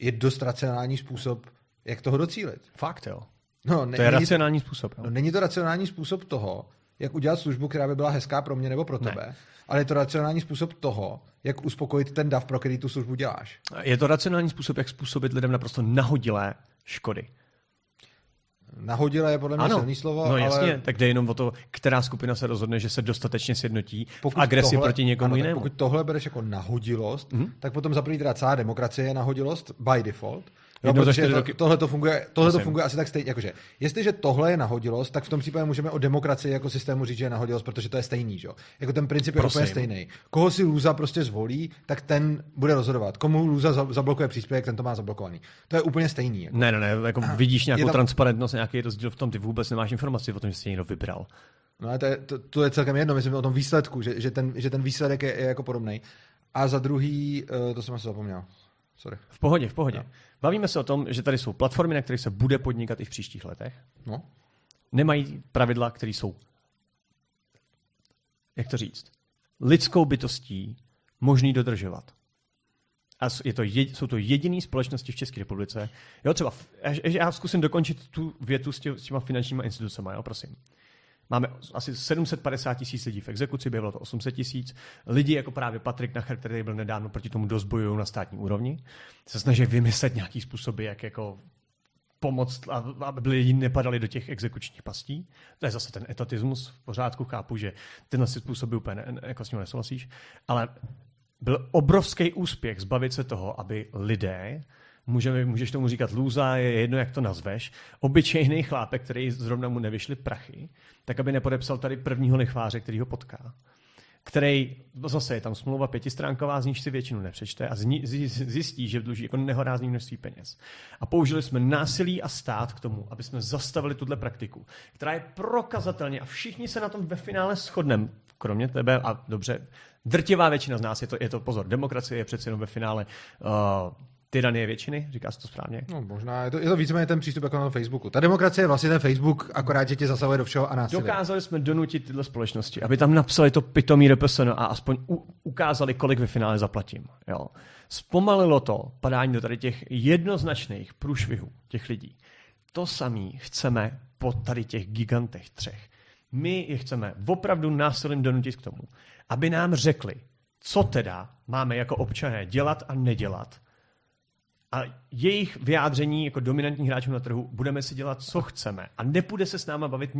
je dost racionální způsob, jak toho docílit. Fakt, jo. No, to je racionální způsob. Jo. No, není to racionální způsob toho, jak udělat službu, která by byla hezká pro mě nebo pro tebe, ale je to racionální způsob toho, jak uspokojit ten dav, pro který tu službu děláš. Je to racionální způsob, jak způsobit lidem naprosto nahodilé škody. Nahodilé je podle mě silné slovo, no, ale... No jasně, tak jde jenom o to, která skupina se rozhodne, že se dostatečně sjednotí v agresi proti někomu jinému. Pokud tohle bereš jako nahodilost, tak potom za první teda celá demokracie je nahodilost by default. No, protože tohle to funguje asi tak stejně, jakože jestliže tohle je nahodilost, tak v tom případě můžeme o demokracii jako systému říct, že je nahodilost, protože to je stejný, že? Jako ten princip je úplně stejný. Koho si lůza prostě zvolí, tak ten bude rozhodovat. Komu lůza zablokuje příspěvek, ten to má zablokovaný. To je úplně stejný. Jako. Ne, jako vidíš nějakou transparentnost, nějaký rozdíl v tom, ty vůbec nemáš informaci o tom, že si někdo vybral. No ale to je celkem jedno, myslím o tom výsledku, že ten výsledek je jako podobný. A za druhý, to jsem asi zapomněl. Sorry. V pohodě. No. Bavíme se o tom, že tady jsou platformy, na kterých se bude podnikat i v příštích letech. No. Nemají pravidla, které jsou, jak to říct, lidskou bytostí možný dodržovat. A jsou to jediné společnosti v České republice. Jo, třeba, já zkusím dokončit tu větu s těma finančníma institucemi, jo, prosím. Máme asi 750,000 lidí v exekuci, bylo to 800,000. Lidi jako právě Patrik Nacher, který byl nedávno, proti tomu dost bojují na státní úrovni, se snaží vymyslet nějaký způsoby, jak jako pomoct, aby lidi nepadali do těch exekučních pastí. To je zase ten etatismus. V pořádku, chápu, že tyhle způsoby úplně jako s ním nesouhlasíš. Ale byl obrovský úspěch zbavit se toho, aby lidé... Můžeš tomu říkat lůza, je jedno, jak to nazveš. Obyčejný chlápek, který zrovna mu nevyšly prachy, tak aby nepodepsal tady prvního lichváře, který ho potká. Který, zase je tam smlouva 5stránková, z níž si většinu nepřečte a zjistí, že dluží jako nehorázný množství peněz. A použili jsme násilí a stát k tomu, aby jsme zastavili tuhle praktiku, která je prokazatelně, a všichni se na tom ve finále shodneme, kromě tebe a dobře, drtivá většina z nás, je to pozor, demokracie je přece jenom ve finále... tyranie většiny, říká se to správně? No možná, je to víceméně ten přístup jako na Facebooku. Ta demokracie je vlastně ten Facebook, akorát tě zasahuje do všeho a násilí. Dokázali jsme donutit tyhle společnosti, aby tam napsali to pitomý RPSN a aspoň ukázali, kolik ve finále zaplatím. Jo. Zpomalilo to padání do tady těch jednoznačných průšvihů těch lidí. To samé chceme po tady těch gigantech třech. My je chceme opravdu násilím donutit k tomu, aby nám řekli, co teda máme jako občané dělat a nedělat. A jejich vyjádření jako dominantních hráčů na trhu, budeme si dělat, co chceme. A nepůjde se s náma bavit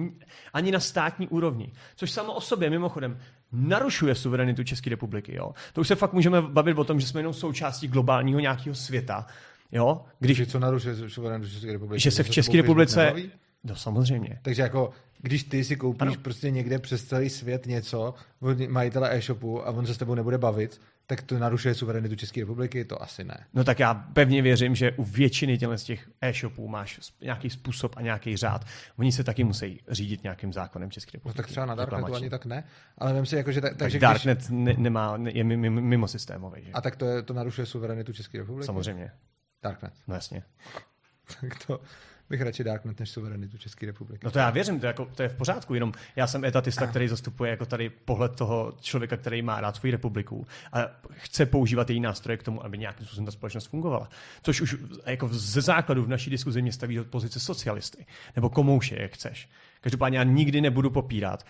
ani na státní úrovni. Což samo o sobě, mimochodem, narušuje suverenitu České republiky. Jo? To už se fakt můžeme bavit o tom, že jsme jenom součástí globálního nějakého světa. Jo? Když co narušuje suverenitu České republiky? Že se v České republice... No samozřejmě. Takže jako, když ty si koupíš prostě někde přes celý svět něco, majitele e-shopu a on se s tebou nebude bavit, tak to narušuje suverenitu České republiky, to asi ne. No tak já pevně věřím, že u většiny z těch e-shopů máš nějaký způsob a nějaký řád. Oni se taky musí řídit nějakým zákonem České republiky. No tak třeba na Darknetu ani tak ne, ale vím si, jako, že takže Darknet když... je mimo systémový. Že? A tak to narušuje suverenitu České republiky? Samozřejmě. Darknet. No jasně. Tak to... bych radši Darknet než suverenitu České republiky. No to já věřím, to je v pořádku, jenom já jsem etatista, který zastupuje jako tady pohled toho člověka, který má rád svou republiku a chce používat její nástroje k tomu, aby nějakým způsobem ta společnost fungovala. Což už jako ze základu v naší diskuzi mě staví do pozice socialisty nebo komouše, jak chceš. Každopádně já nikdy nebudu popírat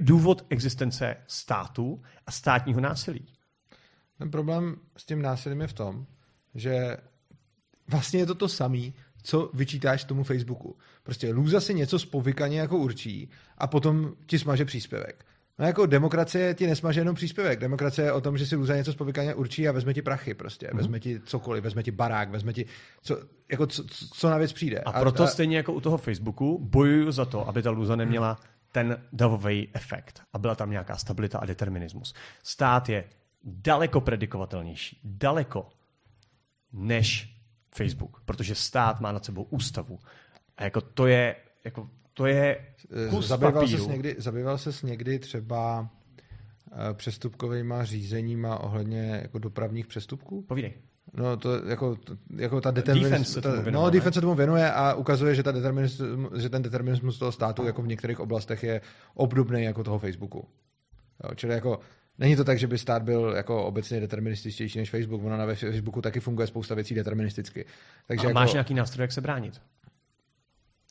důvod existence státu a státního násilí. Ten problém s tím násilím je v tom, že vlastně je to samý, co vyčítáš tomu Facebooku. Prostě lůza si něco spovykaně jako určí a potom ti smaže příspěvek. No jako demokracie ti nesmaže jenom příspěvek. Demokracie je o tom, že si lůza něco spovykaně určí a vezme ti prachy prostě. Vezme ti cokoliv, vezme ti barák, vezme ti co na věc přijde. A proto stejně jako u toho Facebooku bojuju za to, aby ta lůza neměla ten davový efekt a byla tam nějaká stabilita a determinismus. Stát je daleko predikovatelnější. Daleko než Facebook, protože stát má nad sebou ústavu. A to je kus papíru. Zabýval ses někdy třeba přestupkovýma řízeníma ohledně jako dopravních přestupků? Povídej. No to jako ta defense se tomu věnuje a ukazuje, že ten determinismus toho státu jako v některých oblastech je obdobný jako toho Facebooku. Jo, čili jako není to tak, že by stát byl jako obecně determinističtější než Facebook. Ono na Facebooku taky funguje spousta věcí deterministicky. Takže a máš nějaký nástroj, jak se bránit?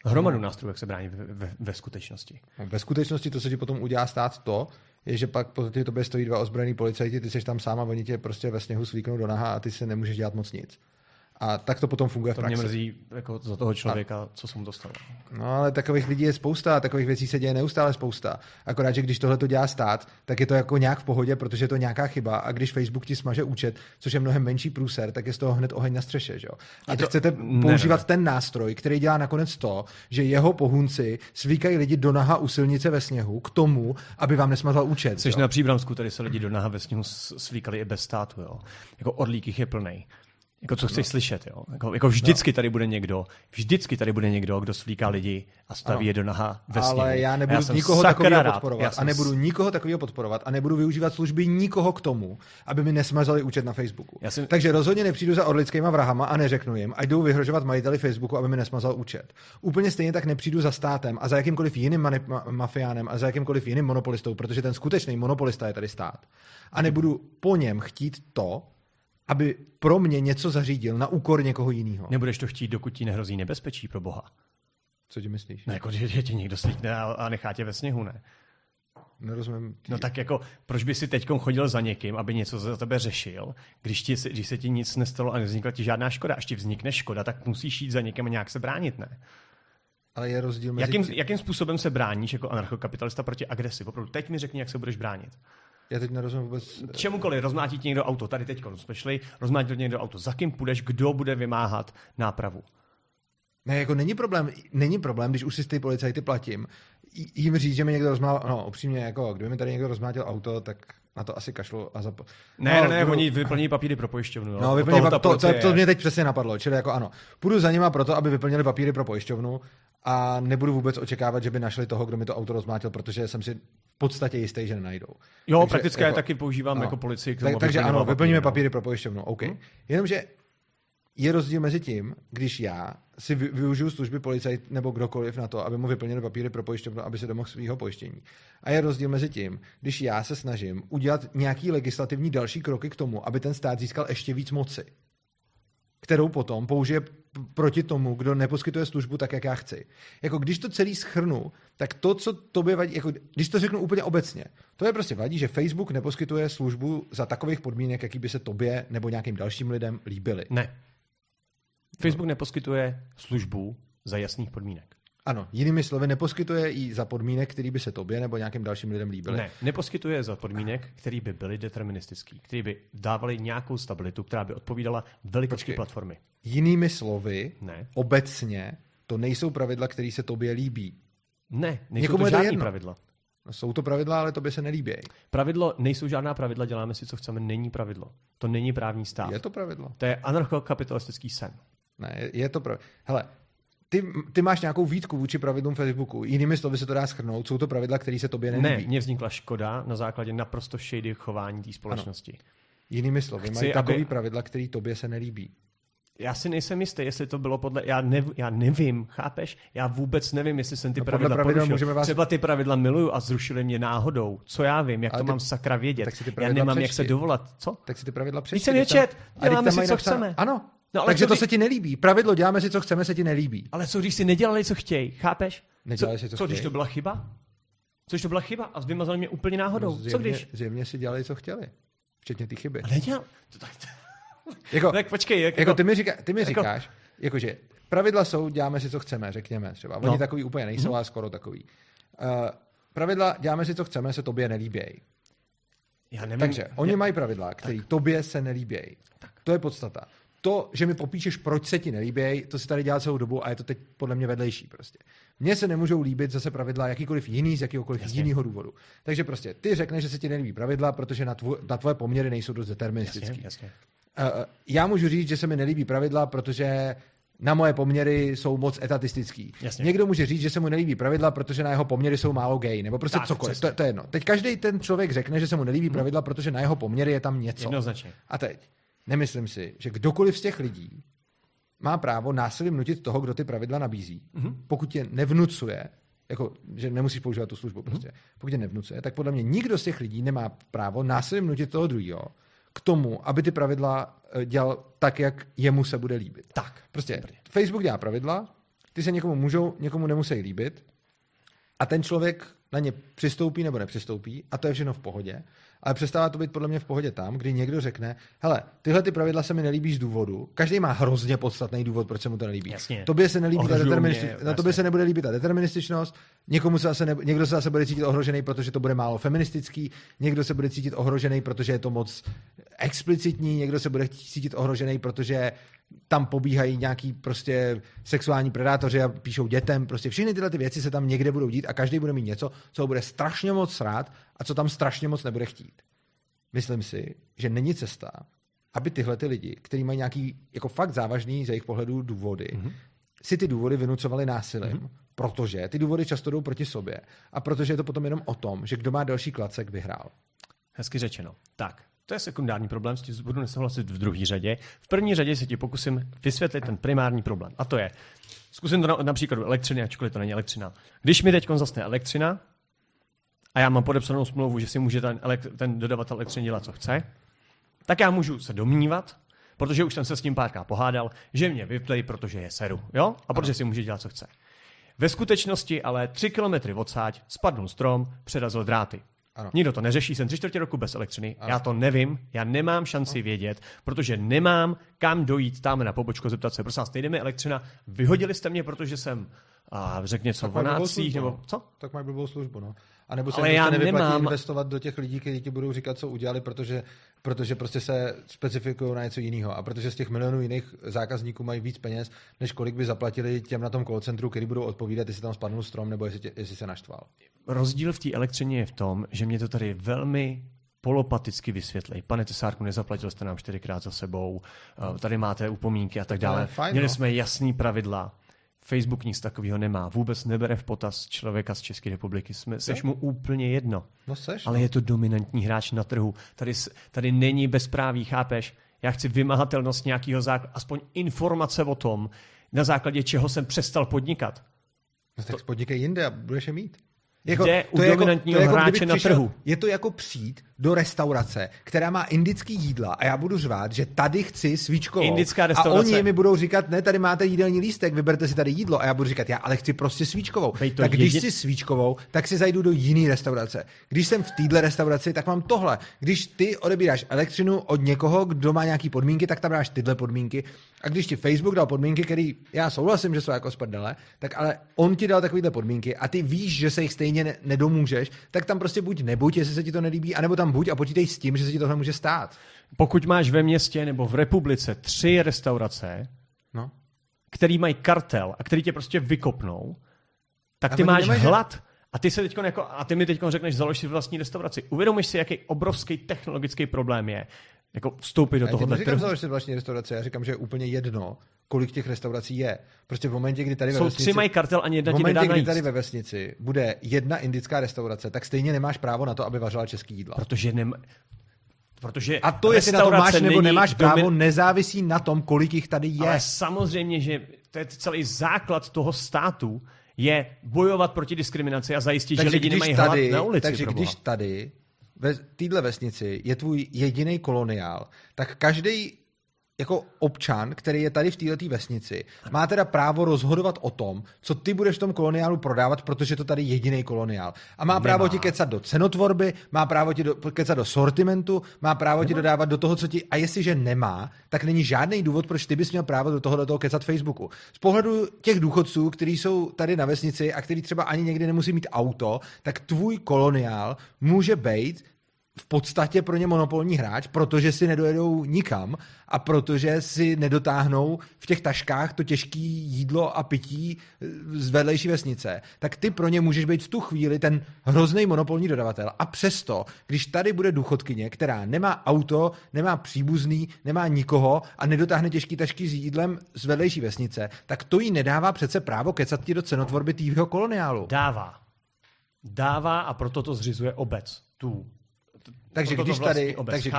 Hromadu nástrojů, jak se bránit ve skutečnosti. Ve skutečnosti to, co ti potom udělá stát, to je, že pak po tobě stojí dva ozbrojený policajti, ty seš tam sám a oni tě prostě ve sněhu slíknou do naha a ty se nemůžeš dělat moc nic. A tak to potom funguje v praxi. To mě mrzí jako za toho člověka, co jsem dostal. No ale takových lidí je spousta, takových věcí se děje neustále spousta. Akorát, že když tohle to dělá stát, tak je to jako nějak v pohodě, protože je to nějaká chyba. A když Facebook ti smaže účet, což je mnohem menší průser, tak je z toho hned oheň na střeše. Že? A teď chcete používat ten nástroj, který dělá nakonec to, že jeho pohůnci svíkají lidi do naha u silnice ve sněhu k tomu, aby vám nesmazal účet. Což na Příbramsku tady se lidi do naha ve sněhu svíkali i bez státu. Jo? Jako orlík jich je plnej. Jako co chceš slyšet, jo? Jako vždycky tady bude někdo, kdo svlíká lidi a staví je do naha ve sněhu. Ale já nebudu nikoho takového podporovat a nebudu nikoho takového podporovat a nebudu využívat služby nikoho k tomu, aby mi nesmazali účet na Facebooku. Takže rozhodně nepřijdu za orlickýma vrahama a neřeknu jim, ať jdou vyhrožovat majiteli Facebooku, aby mi nesmazal účet. Úplně stejně tak nepřijdu za státem a za jakýmkoliv jiným mafiánem a za jakýmkoliv jiným monopolistou, protože ten skutečný monopolista je tady stát. A nebudu po něm chtít to, aby pro mě něco zařídil na úkor někoho jiného. Nebudeš to chtít, dokud ti nehrozí nebezpečí, pro boha. Co ti myslíš? No jako, že tě někdo slíkne a nechá tě ve sněhu, ne? Nerozumím. No tak jako, proč by si teďkom chodil za někým, aby něco za tebe řešil, když se ti nic nestalo a nevznikla ti žádná škoda. Až ti vznikne škoda, tak musíš jít za někým a nějak se bránit, ne? Ale je rozdíl mezi... Jakým způsobem se bráníš jako anarchokapitalista proti agresi? Opravdu, teď mi řekni, jak se budeš bránit. Já teď nerozumím vůbec... Čemukoliv, rozmlátí ti někdo auto, tady teď jsme šli, rozmlátí někdo auto, za kým půjdeš, kdo bude vymáhat nápravu? Ne, jako není problém, když už si ty policajty platím, jim říct, že mi někdo rozmlátil, no upřímně, jako kdyby mi tady někdo rozmlátil auto, tak na to asi kašlu a oni vyplní papíry pro pojišťovnu. No, to mě teď přesně napadlo, čili jako ano, půjdu za nima proto, aby vyplnili papíry pro pojišťovnu a nebudu vůbec očekávat, že by našli toho, kdo mi to auto rozmlátil, protože jsem si v podstatě jisté, že nenajdou. Jo, takže, prakticky jako, já taky používám jako policii. Takže ano, vyplníme papíry pro pojišťovnu. Okay. Jenomže je rozdíl mezi tím, když já si využiju služby policajt nebo kdokoliv na to, aby mu vyplnili papíry pro pojišťovnu, aby se domohl svého pojištění. A je rozdíl mezi tím, když já se snažím udělat nějaký legislativní další kroky k tomu, aby ten stát získal ještě víc moci, kterou potom použije proti tomu, kdo neposkytuje službu tak, jak já chci. Jako když to celý schrnu, tak to, co tobě vadí, jako když to řeknu úplně obecně, to je prostě vadí, že Facebook neposkytuje službu za takových podmínek, jaký by se tobě nebo nějakým dalším lidem líbily. Ne. Facebook neposkytuje službu za jasných podmínek. Ano, jinými slovy, neposkytuje i za podmínek, který by se tobě nebo nějakým dalším lidem líbily. Ne, neposkytuje za podmínek, který by byly deterministický, který by dávaly nějakou stabilitu, která by odpovídala velikosti platformy. Jinými slovy, obecně to nejsou pravidla, které se tobě líbí. Ne, nejsou to žádný pravidla. No, jsou to pravidla, ale tobě se nelíbí. Pravidlo, nejsou žádná pravidla, děláme si, co chceme, není pravidlo. To není právní stát. Je to pravidlo. To je anarchokapitalistický sen. Ne, je to pravidlo. Hele, ty máš nějakou výtku vůči pravidlům Facebooku. Jinými slovy se to dá shrnout, jsou to pravidla, které se tobě nelíbí. Ne, mně vznikla škoda na základě naprosto shady chování té společnosti. Ano. Jinými slovy, mají takový pravidla, které tobě se nelíbí. Já si nejsem jistý, jestli to bylo podle... Já nevím, chápeš? Já vůbec nevím, jestli jsem ty pravidla porušil. Vás... Třeba ty pravidla miluju a zrušili mě náhodou. Co já vím, jak ale to ty... mám sakra vědět. Já nemám přečti. Jak se dovolat. Co? Tak si ty pravidla přečti. Víc se nečet, děláme si, co chceme. Ano, no, ale takže to se ti nelíbí. Pravidlo děláme si, co chceme, se ti nelíbí. Ale co když si nedělali, co chtějí, chápeš? Co když to byla chyba? Což to byla chyba a vymazali mě úplně náhodou. Co když? Zjevně si dělali, co chtěli. Včetně ty chyby. Jako, tak počkej, jako ty mi říkáš, jakože pravidla jsou, děláme si, co chceme, řekněme třeba. Oni takový úplně nejsou, ale skoro takový. Pravidla, děláme si, co chceme, se tobě nelíbějí. Já nevím. Takže oni mají pravidla, které tobě se nelíbějí. To je podstata. To, že mi popíšeš, proč se ti nelíbějí, to si tady dělá celou dobu a je to teď podle mě vedlejší prostě. Mně se nemůžou líbit zase pravidla jakýkoliv jiný z jakýkoliv jiného důvodu. Takže prostě ty řekneš, že se ti nelíbí pravidla, protože na tvoje poměry nejsou dost deterministický. Já můžu říct, že se mi nelíbí pravidla, protože na moje poměry jsou moc etatistický. Jasně. Někdo může říct, že se mu nelíbí pravidla, protože na jeho poměry jsou málo gay, nebo prostě tak, cokoliv. To je jedno. Teď každý ten člověk řekne, že se mu nelíbí pravidla, protože na jeho poměry je tam něco. Jednoznačně. A teď nemyslím si, že kdokoliv z těch lidí má právo násilím nutit toho, kdo ty pravidla nabízí. Pokud tě nevnucuje, jako, že nemusíš používat tu službu prostě. Pokud tě nevnucuje, tak podle mě nikdo z těch lidí nemá právo násilím nutit toho druhého k tomu, aby ty pravidla dělal tak, jak jemu se bude líbit. Tak. Prostě Facebook dělá pravidla, ty se někomu můžou, někomu nemusí líbit a ten člověk na ně přistoupí nebo nepřistoupí a to je všechno v pohodě. Ale přestává to být podle mě v pohodě tam, kdy někdo řekne, hele, tyhle ty pravidla se mi nelíbí z důvodu, každý má hrozně podstatný důvod, proč se mu to nelíbí. Jasně. Tobě se nelíbí na tobě se nebude líbit ta determinističnost, někomu se někdo se zase bude cítit ohrožený, protože to bude málo feministický, někdo se bude cítit ohrožený, protože je to moc explicitní, někdo se bude cítit ohrožený, protože tam pobíhají nějaký prostě sexuální predátoři a píšou dětem, prostě všechny tyhle ty věci se tam někde budou dít a každý bude mít něco, co ho bude strašně moc rád a co tam strašně moc nebude chtít. Myslím si, že není cesta, aby tyhle ty lidi, kteří mají nějaký jako fakt závažný z jejich pohledů důvody, si ty důvody vynucovali násilím, protože ty důvody často jdou proti sobě a protože je to potom jenom o tom, že kdo má další klacek, vyhrál. Hezky řečeno. Tak. To je sekundární problém, s tím budu nesouhlasit v druhý řadě. V první řadě se ti pokusím vysvětlit ten primární problém. A to je, zkusím to například elektřiny, ačkoliv to není elektřina. Když mi teď zasne elektřina a já mám podepsanou smlouvu, že si může ten dodavatel elektřiny dělat, co chce, tak já můžu se domnívat, protože už jsem se s ním párkrát pohádal, že mě vyplej, protože je seru, jo? A protože si může dělat, co chce. Ve skutečnosti ale 3 kilometry odsáď spadnul strom, přerazil dráty. Ano. Nikdo to neřeší, jsem 3/4 roku bez elektřiny, ano. Já to nevím, já nemám šanci vědět, protože nemám kam dojít tam na pobočku zeptat se, prosím vás, nejde mi elektřina, vyhodili jste mě, protože jsem, řekně co, 12, nebo co? Tak mají blbou službu, no. A nebo se nevyplatí investovat do těch lidí, kteří ti budou říkat, co udělali, protože prostě se specifikují na něco jiného. A protože z těch milionů jiných zákazníků mají víc peněz, než kolik by zaplatili těm na tom call centru, který budou odpovídat, jestli tam spadnul strom nebo jestli se naštval. Rozdíl v té elektřině je v tom, že mě to tady velmi polopaticky vysvětlej. Pane Tesárku, nezaplatil jste nám 4krát za sebou, tady máte upomínky a tak dále. Měli jsme jasný pravidla. Facebook nic takového nemá. Vůbec nebere v potaz člověka z České republiky. Seš mu úplně jedno. No seš, ale je to dominantní hráč na trhu. Tady není bezpráví, chápeš? Já chci vymahatelnost nějakého základu, aspoň informace o tom, na základě čeho jsem přestal podnikat. No tak podnikej jinde a budeš je mít. Jako, jde u dominantního hráče na trhu. Je to jako přijít do restaurace, která má indický jídla a já budu řvát, že tady chci svíčkovou. A oni mi budou říkat, ne, tady máte jídelní lístek, vyberte si tady jídlo. A já budu říkat, já ale chci prostě svíčkovou. Tak když chci svíčkovou, tak si zajdu do jiný restaurace. Když jsem v téhle restauraci, tak mám tohle. Když ty odebíráš elektřinu od někoho, kdo má nějaký podmínky, tak tam dáš tyhle podmínky. A když ti Facebook dal podmínky, které já souhlasím, že jsou jako sprdele, tak ale on ti dal takovýhle podmínky a ty víš, že se jich stejně nedomůžeš, tak tam prostě buď nebuď, jestli se ti to nelíbí, anebo tam buď a počítej s tím, že se ti tohle může stát. Pokud máš ve městě nebo v republice 3 restaurace, který mají kartel a který tě prostě vykopnou, tak ty máš hlad. A A ty se teďko jako, a ty mi teďko řekneš, založ si vlastní restauraci. Uvědomíš si, jaký obrovský technologický problém je jako vstoupit do tohohle trhu. Založ si vlastní restauraci, já říkám, že je úplně jedno, kolik těch restaurací je. Prostě v momentě, kdy tady ve vesnici, tři mají kartel, ani jedna ti nedá najít. V momentě, kdy tady ve vesnici bude jedna indická restaurace, tak stejně nemáš právo na to, aby vařila český jídla. Protože a to, jestli na to máš nebo nemáš právo, nezávisí na tom, kolik jich tady je. Ale samozřejmě, že to je celý základ toho státu, je bojovat proti diskriminaci a zajistit, takže že lidi nemají hlad na ulici. Takže když tady, ve téhle vesnici, je tvůj jediný koloniál, tak každý jako občan, který je tady v této vesnici, má teda právo rozhodovat o tom, co ty budeš v tom koloniálu prodávat, protože je to tady jediný koloniál. A má právo ti kecat do cenotvorby, má právo ti kecat do sortimentu, má právo ti dodávat do toho, co ti... A jestliže nemá, tak není žádný důvod, proč ty bys měl právo do toho kecat Facebooku. Z pohledu těch důchodců, kteří jsou tady na vesnici a kteří třeba ani někdy nemusí mít auto, tak tvůj koloniál může být v podstatě pro ně monopolní hráč, protože si nedojedou nikam a protože si nedotáhnou v těch taškách to těžké jídlo a pití z vedlejší vesnice, tak ty pro ně můžeš být v tu chvíli ten hrozný monopolní dodavatel. A přesto, když tady bude důchodkyně, která nemá auto, nemá příbuzný, nemá nikoho a nedotáhne těžké tašky s jídlem z vedlejší vesnice, tak to jí nedává přece právo kecat ti do cenotvorby týho koloniálu. Dává a proto to zřizuje obec. Takže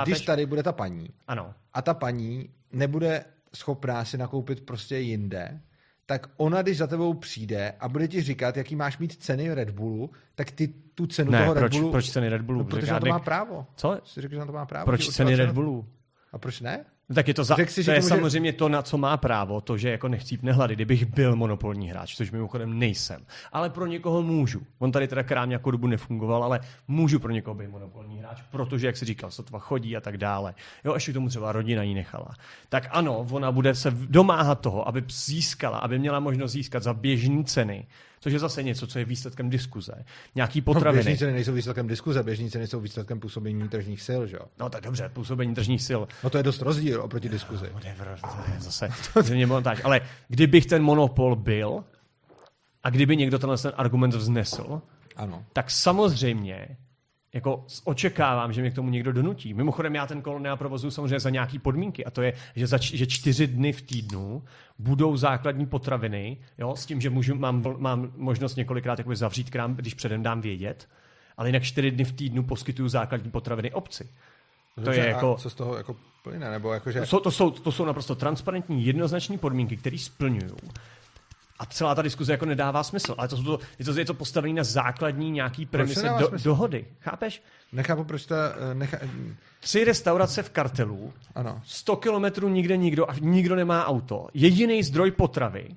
když tady bude ta paní, ano, a ta paní nebude schopná si nakoupit prostě jinde, tak ona, když za tebou přijde a bude ti říkat, jaký máš mít ceny Red Bullu, tak ty tu cenu Red Bullu... Proč ceny Red Bullu? No, protože na to má právo. Co? Řekl, že na to má právo. Proč ceny Red Bullu? A proč ne? Tak je to, samozřejmě to, na co má právo, to, že jako nechcípne hlady, kdybych byl monopolní hráč, což mimochodem nejsem. Ale pro někoho můžu. On tady teda krám nějakou dobu nefungoval, ale můžu pro někoho být monopolní hráč, protože, jak jsi říkal, sotva chodí a tak dále. Jo, až tomu třeba rodina jí nechala. Tak ano, ona bude se domáhat toho, aby získala, aby měla možnost získat za běžné ceny, což je zase něco, co je výsledkem diskuze. Nějaký potraviny. No, běžní ceny nejsou výsledkem diskuze, běžní ceny jsou výsledkem působení tržních sil, že jo? No tak dobře, působení tržních sil. No to je dost rozdíl oproti diskuzi. Ale kdybych ten monopol byl a kdyby někdo tenhle ten argument vznesl, ano, tak samozřejmě jako očekávám, že mě k tomu někdo donutí. Mimochodem já ten koloniál provozuju samozřejmě za nějaký podmínky a to je, že 4 dny v týdnu budou základní potraviny, jo, s tím, že mám možnost několikrát zavřít krám, když předem dám vědět, ale jinak 4 dny v týdnu poskytuju základní potraviny obci. To je jako, co z toho jako plyne? Nebo jako, že... to jsou naprosto transparentní, jednoznačné podmínky, které splňují. A celá ta diskuze jako nedává smysl. Ale je to postavené na základní nějaký premise dohody. Chápeš? Nechápu, proč ta... 3 restaurace v kartelu, ano. 100 kilometrů nikde nikdo a nikdo nemá auto. Jediný zdroj potravy,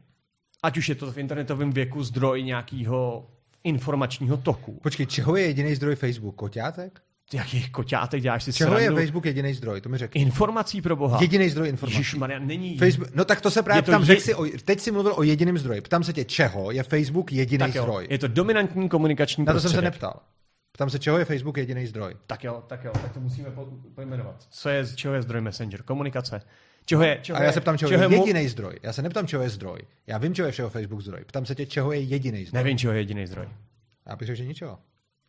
ať už je to v internetovém věku zdroj nějakého informačního toku. Počkej, čeho je jediný zdroj Facebook? Koťátek? Jakých koťátek děláš si srandu? Čeho je Facebook jediný zdroj? To mi řekni. Informací pro boha. Jediný zdroj informací. Ježišmarja, není. Facebook, no tak to se právě ptám, teď si mluvil o jediném zdroji. Ptám se tě, čeho je Facebook jediný zdroj? Je to dominantní komunikační prostředek. Na to jsem se neptal. Ptám se, čeho je Facebook jediný zdroj? Tak to musíme pojmenovat. Čeho je zdroj Messenger? Komunikace. A já se ptám, čeho je jediný zdroj. Já se neptám, čeho je zdroj. Já vím, čeho je všeho Facebook zdroj. Ptám se tě, čeho je jediný zdroj. Nevím, čeho je jediný zdroj. Já bych řekl, že ničeho.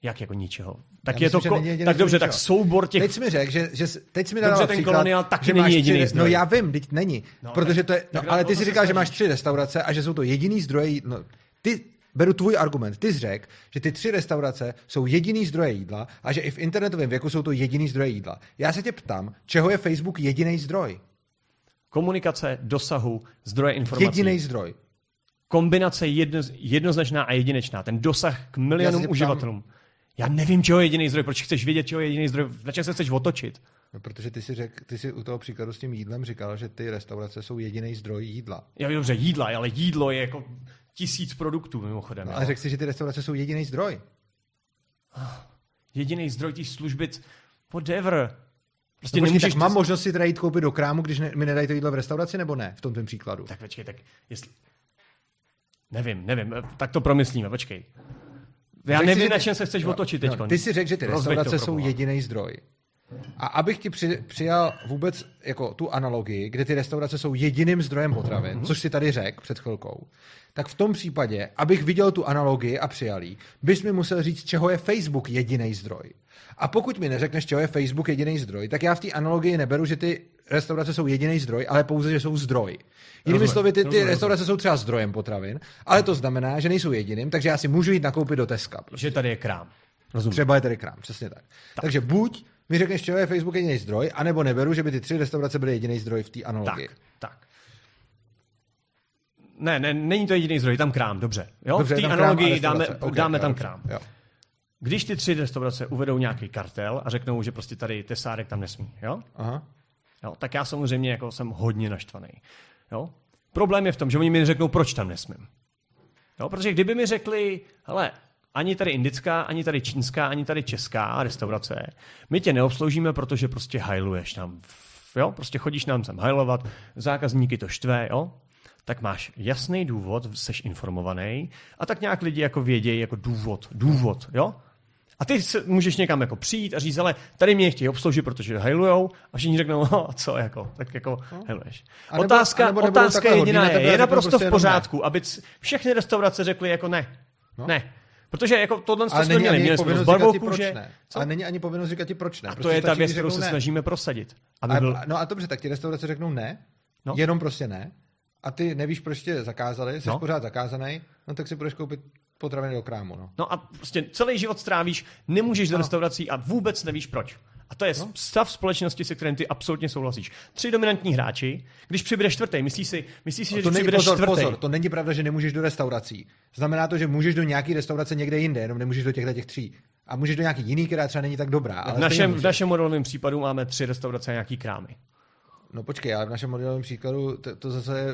Jak jako ničeho? Tak myslím, je to tak dobře, ničeho. Tak soubor těch. Teď jsi mi řekl, že teď jsi mi dal ten koloniál taky není jediný zdroj. No já vím, teď není, no, protože to je, no, ale ty si říkal, že máš 3 restaurace a že jsou to jediný zdroje. No, ty beru tvůj argument. Ty jsi řekl, že ty 3 restaurace jsou jediný zdroje jídla a že i v internetovém věku jsou to jediný zdroje jídla. Já se tě ptám, čeho je Facebook jediný zdroj? Komunikace, dosahu, zdroje informací. Jediný zdroj. Kombinace jednoznačná a jedinečná, ten dosah k milionům uživatelům. Já nevím, čeho je jediný zdroj. Proč chceš vědět, čeho je jediný zdroj? Na čem se chceš otočit? No, protože ty jsi u toho příkladu s tím jídlem říkal, že ty restaurace jsou jediný zdroj jídla. Já vím, dobře, jídla, ale jídlo je jako 1000 produktů mimochodem. No, ale řekl jsi, že ty restaurace jsou jediný zdroj. Jediný zdroj těch služby, whatever. Prostě no, tak mám možnost si teda jít koupit do krámu, když mi nedají to jídlo v restauraci, nebo ne? V tom tvém příkladu. Tak počkej, tak jestli... Nevím, tak to promyslíme, počkej. Já nevím, na čem se chceš otočit teď. Ty si řekl, že ty restaurace jsou jediný zdroj. A abych ti přijal vůbec jako tu analogii, kde ty restaurace jsou jediným zdrojem potravin, což si tady řekl před chvilkou, tak v tom případě, abych viděl tu analogii a přijal ji, bys mi musel říct, čeho je Facebook jediný zdroj. A pokud mi neřekneš, čeho je Facebook jediný zdroj, tak já v té analogii neberu, že ty restaurace jsou jediný zdroj, ale pouze, že jsou zdroj. Jinými slovy, ty restaurace jsou třeba zdrojem potravin, ale to znamená, že nejsou jediným, takže já si můžu jít nakoupit do Teska. Prostě. Že tady je krám. Rozumím. Třeba je tady krám, přesně tak. Takže buď mi řekneš, čeho je Facebook jediný zdroj, anebo neberu, že by ty tři restaurace byly jediný zdroj v té analogii. Tak. Ne, není to jediný zdroj, tam krám, dobře. Jo? Dobře, v té analogii dáme tam krám. Jo. Když ty tři restaurace uvedou nějaký kartel a řeknou, že prostě tady tesárek tam nesmí, jo? Aha. Jo, tak já samozřejmě jako jsem hodně naštvaný. Jo? Problém je v tom, že oni mi řeknou, proč tam nesmím. Jo? Protože kdyby mi řekli, hele, ani tady indická, ani tady čínská, ani tady česká restaurace, my tě neobsloužíme, protože prostě hajluješ tam. Jo? Prostě chodíš nám sem hajlovat, zákazníky to štve, jo? Tak máš jasný důvod, seš informovaný a tak nějak lidi jako vědějí jako důvod, jo? A ty můžeš někam jako přijít a říct, ale tady mě chtějí obsloužit, protože hajlujou, a všichni řeknou, no a co, jako, tak jako hajluješ. Otázka jediná je naprosto prostě v pořádku, aby všechny restaurace řekly jako ne. Protože jako tohle jsme měli s barvou kůže. Ale není ani povinnost říkat ti proč ne. A to je ta věc, kterou se snažíme prosadit. No a dobře, tak ti restaurace řeknou ne, jenom prostě ne. A ty nevíš, proč tě zakázali, jsi pořád zakázaný, no tak si budeš koupit potraviny do krámu. No a prostě celý život strávíš, nemůžeš do restaurací a vůbec nevíš proč. A to je stav společnosti, se kterým ty absolutně souhlasíš. Tři dominantní hráči, když přibude čtvrtý, myslíš si, že když přibude čtvrtý. Pozor, to není pravda, že nemůžeš do restaurací. Znamená to, že můžeš do nějaký restaurace někde jinde, jenom nemůžeš do těch tří. A můžeš do nějaký jiný, která třeba není tak dobrá. Ale v našem modelovém případu máme tři restaurace a nějaký krámy. No počkej, ale v našem modelovém příkladu to zase je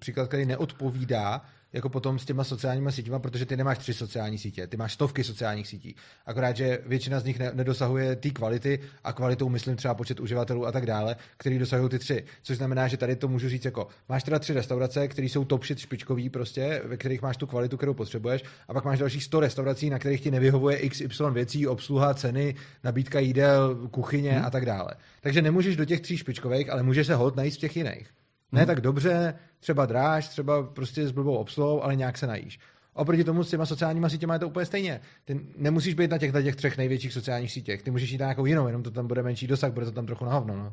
příklad, který neodpovídá jako potom s těma sociálníma sítěma, protože ty nemáš 3 sociální sítě, ty máš stovky sociálních sítí. Akorát, že většina z nich nedosahuje té kvality a kvalitou myslím třeba počet uživatelů a tak dále, který dosahují ty 3. Což znamená, že tady to můžu říct jako, máš teda 3 restaurace, které jsou top shit špičkový prostě, ve kterých máš tu kvalitu, kterou potřebuješ, a pak máš dalších 100 restaurací, na kterých ti nevyhovuje XY věcí, obsluha, ceny, nabídka jídel, kuchyně a tak dále. Takže nemůžeš do těch 3 špičkových, ale můžeš se holt najít v těch jiných. Ne tak dobře, třeba dráž, třeba prostě s blbou obsluhou, ale nějak se najíš. Oproti tomu s těma sociálníma sítěma je to úplně stejně. Ty nemusíš být na těch 3 největších sociálních sítích. Ty můžeš jít na nějakou jinou, jenom to tam bude menší dosah, bude to tam trochu na hovno.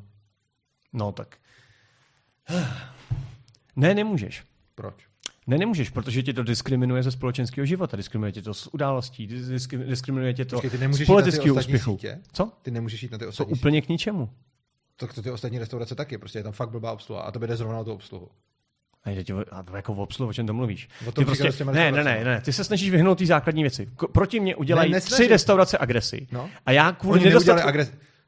No tak. Ne, nemůžeš. Proč? Ne, nemůžeš, protože tě to diskriminuje ze společenského života, diskriminuje tě to z událostí, diskriminuje tě to z politického úspěchu. Co? Ty nemůžeš jít na ty ostatní sítě. Úplně k ničemu. To ty ostatní restaurace taky, prostě je tam fakt blbá obsluha a to jde zrovna o tu obsluhu. A to jako v obsluhu, o čem to mluvíš? Ty prostě, ne, ty se snažíš vyhnout ty základní věci. Proti mě udělají 3 restaurace agresi. No? A já kvůli nedostatku...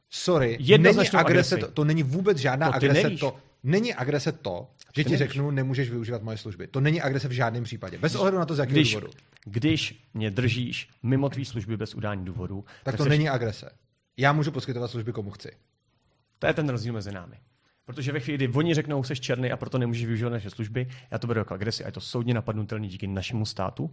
Sorry, není agrese, to není vůbec žádná agrese, to není agrese to, že ti řeknu, nemůžeš využívat moje služby. To není agrese v žádném případě. Bez ohledu na to, z jakého důvodu. Když mě držíš mimo tvý služby bez udání důvodu, tak to není agrese. Já můžu poskytovat služby komu chci. To je ten rozdíl mezi námi. Protože ve chvíli, kdy oni řeknou, seš černý a proto nemůžeš využívat naše služby, já to beru jako agresi a je to soudně napadnutelný díky našemu státu,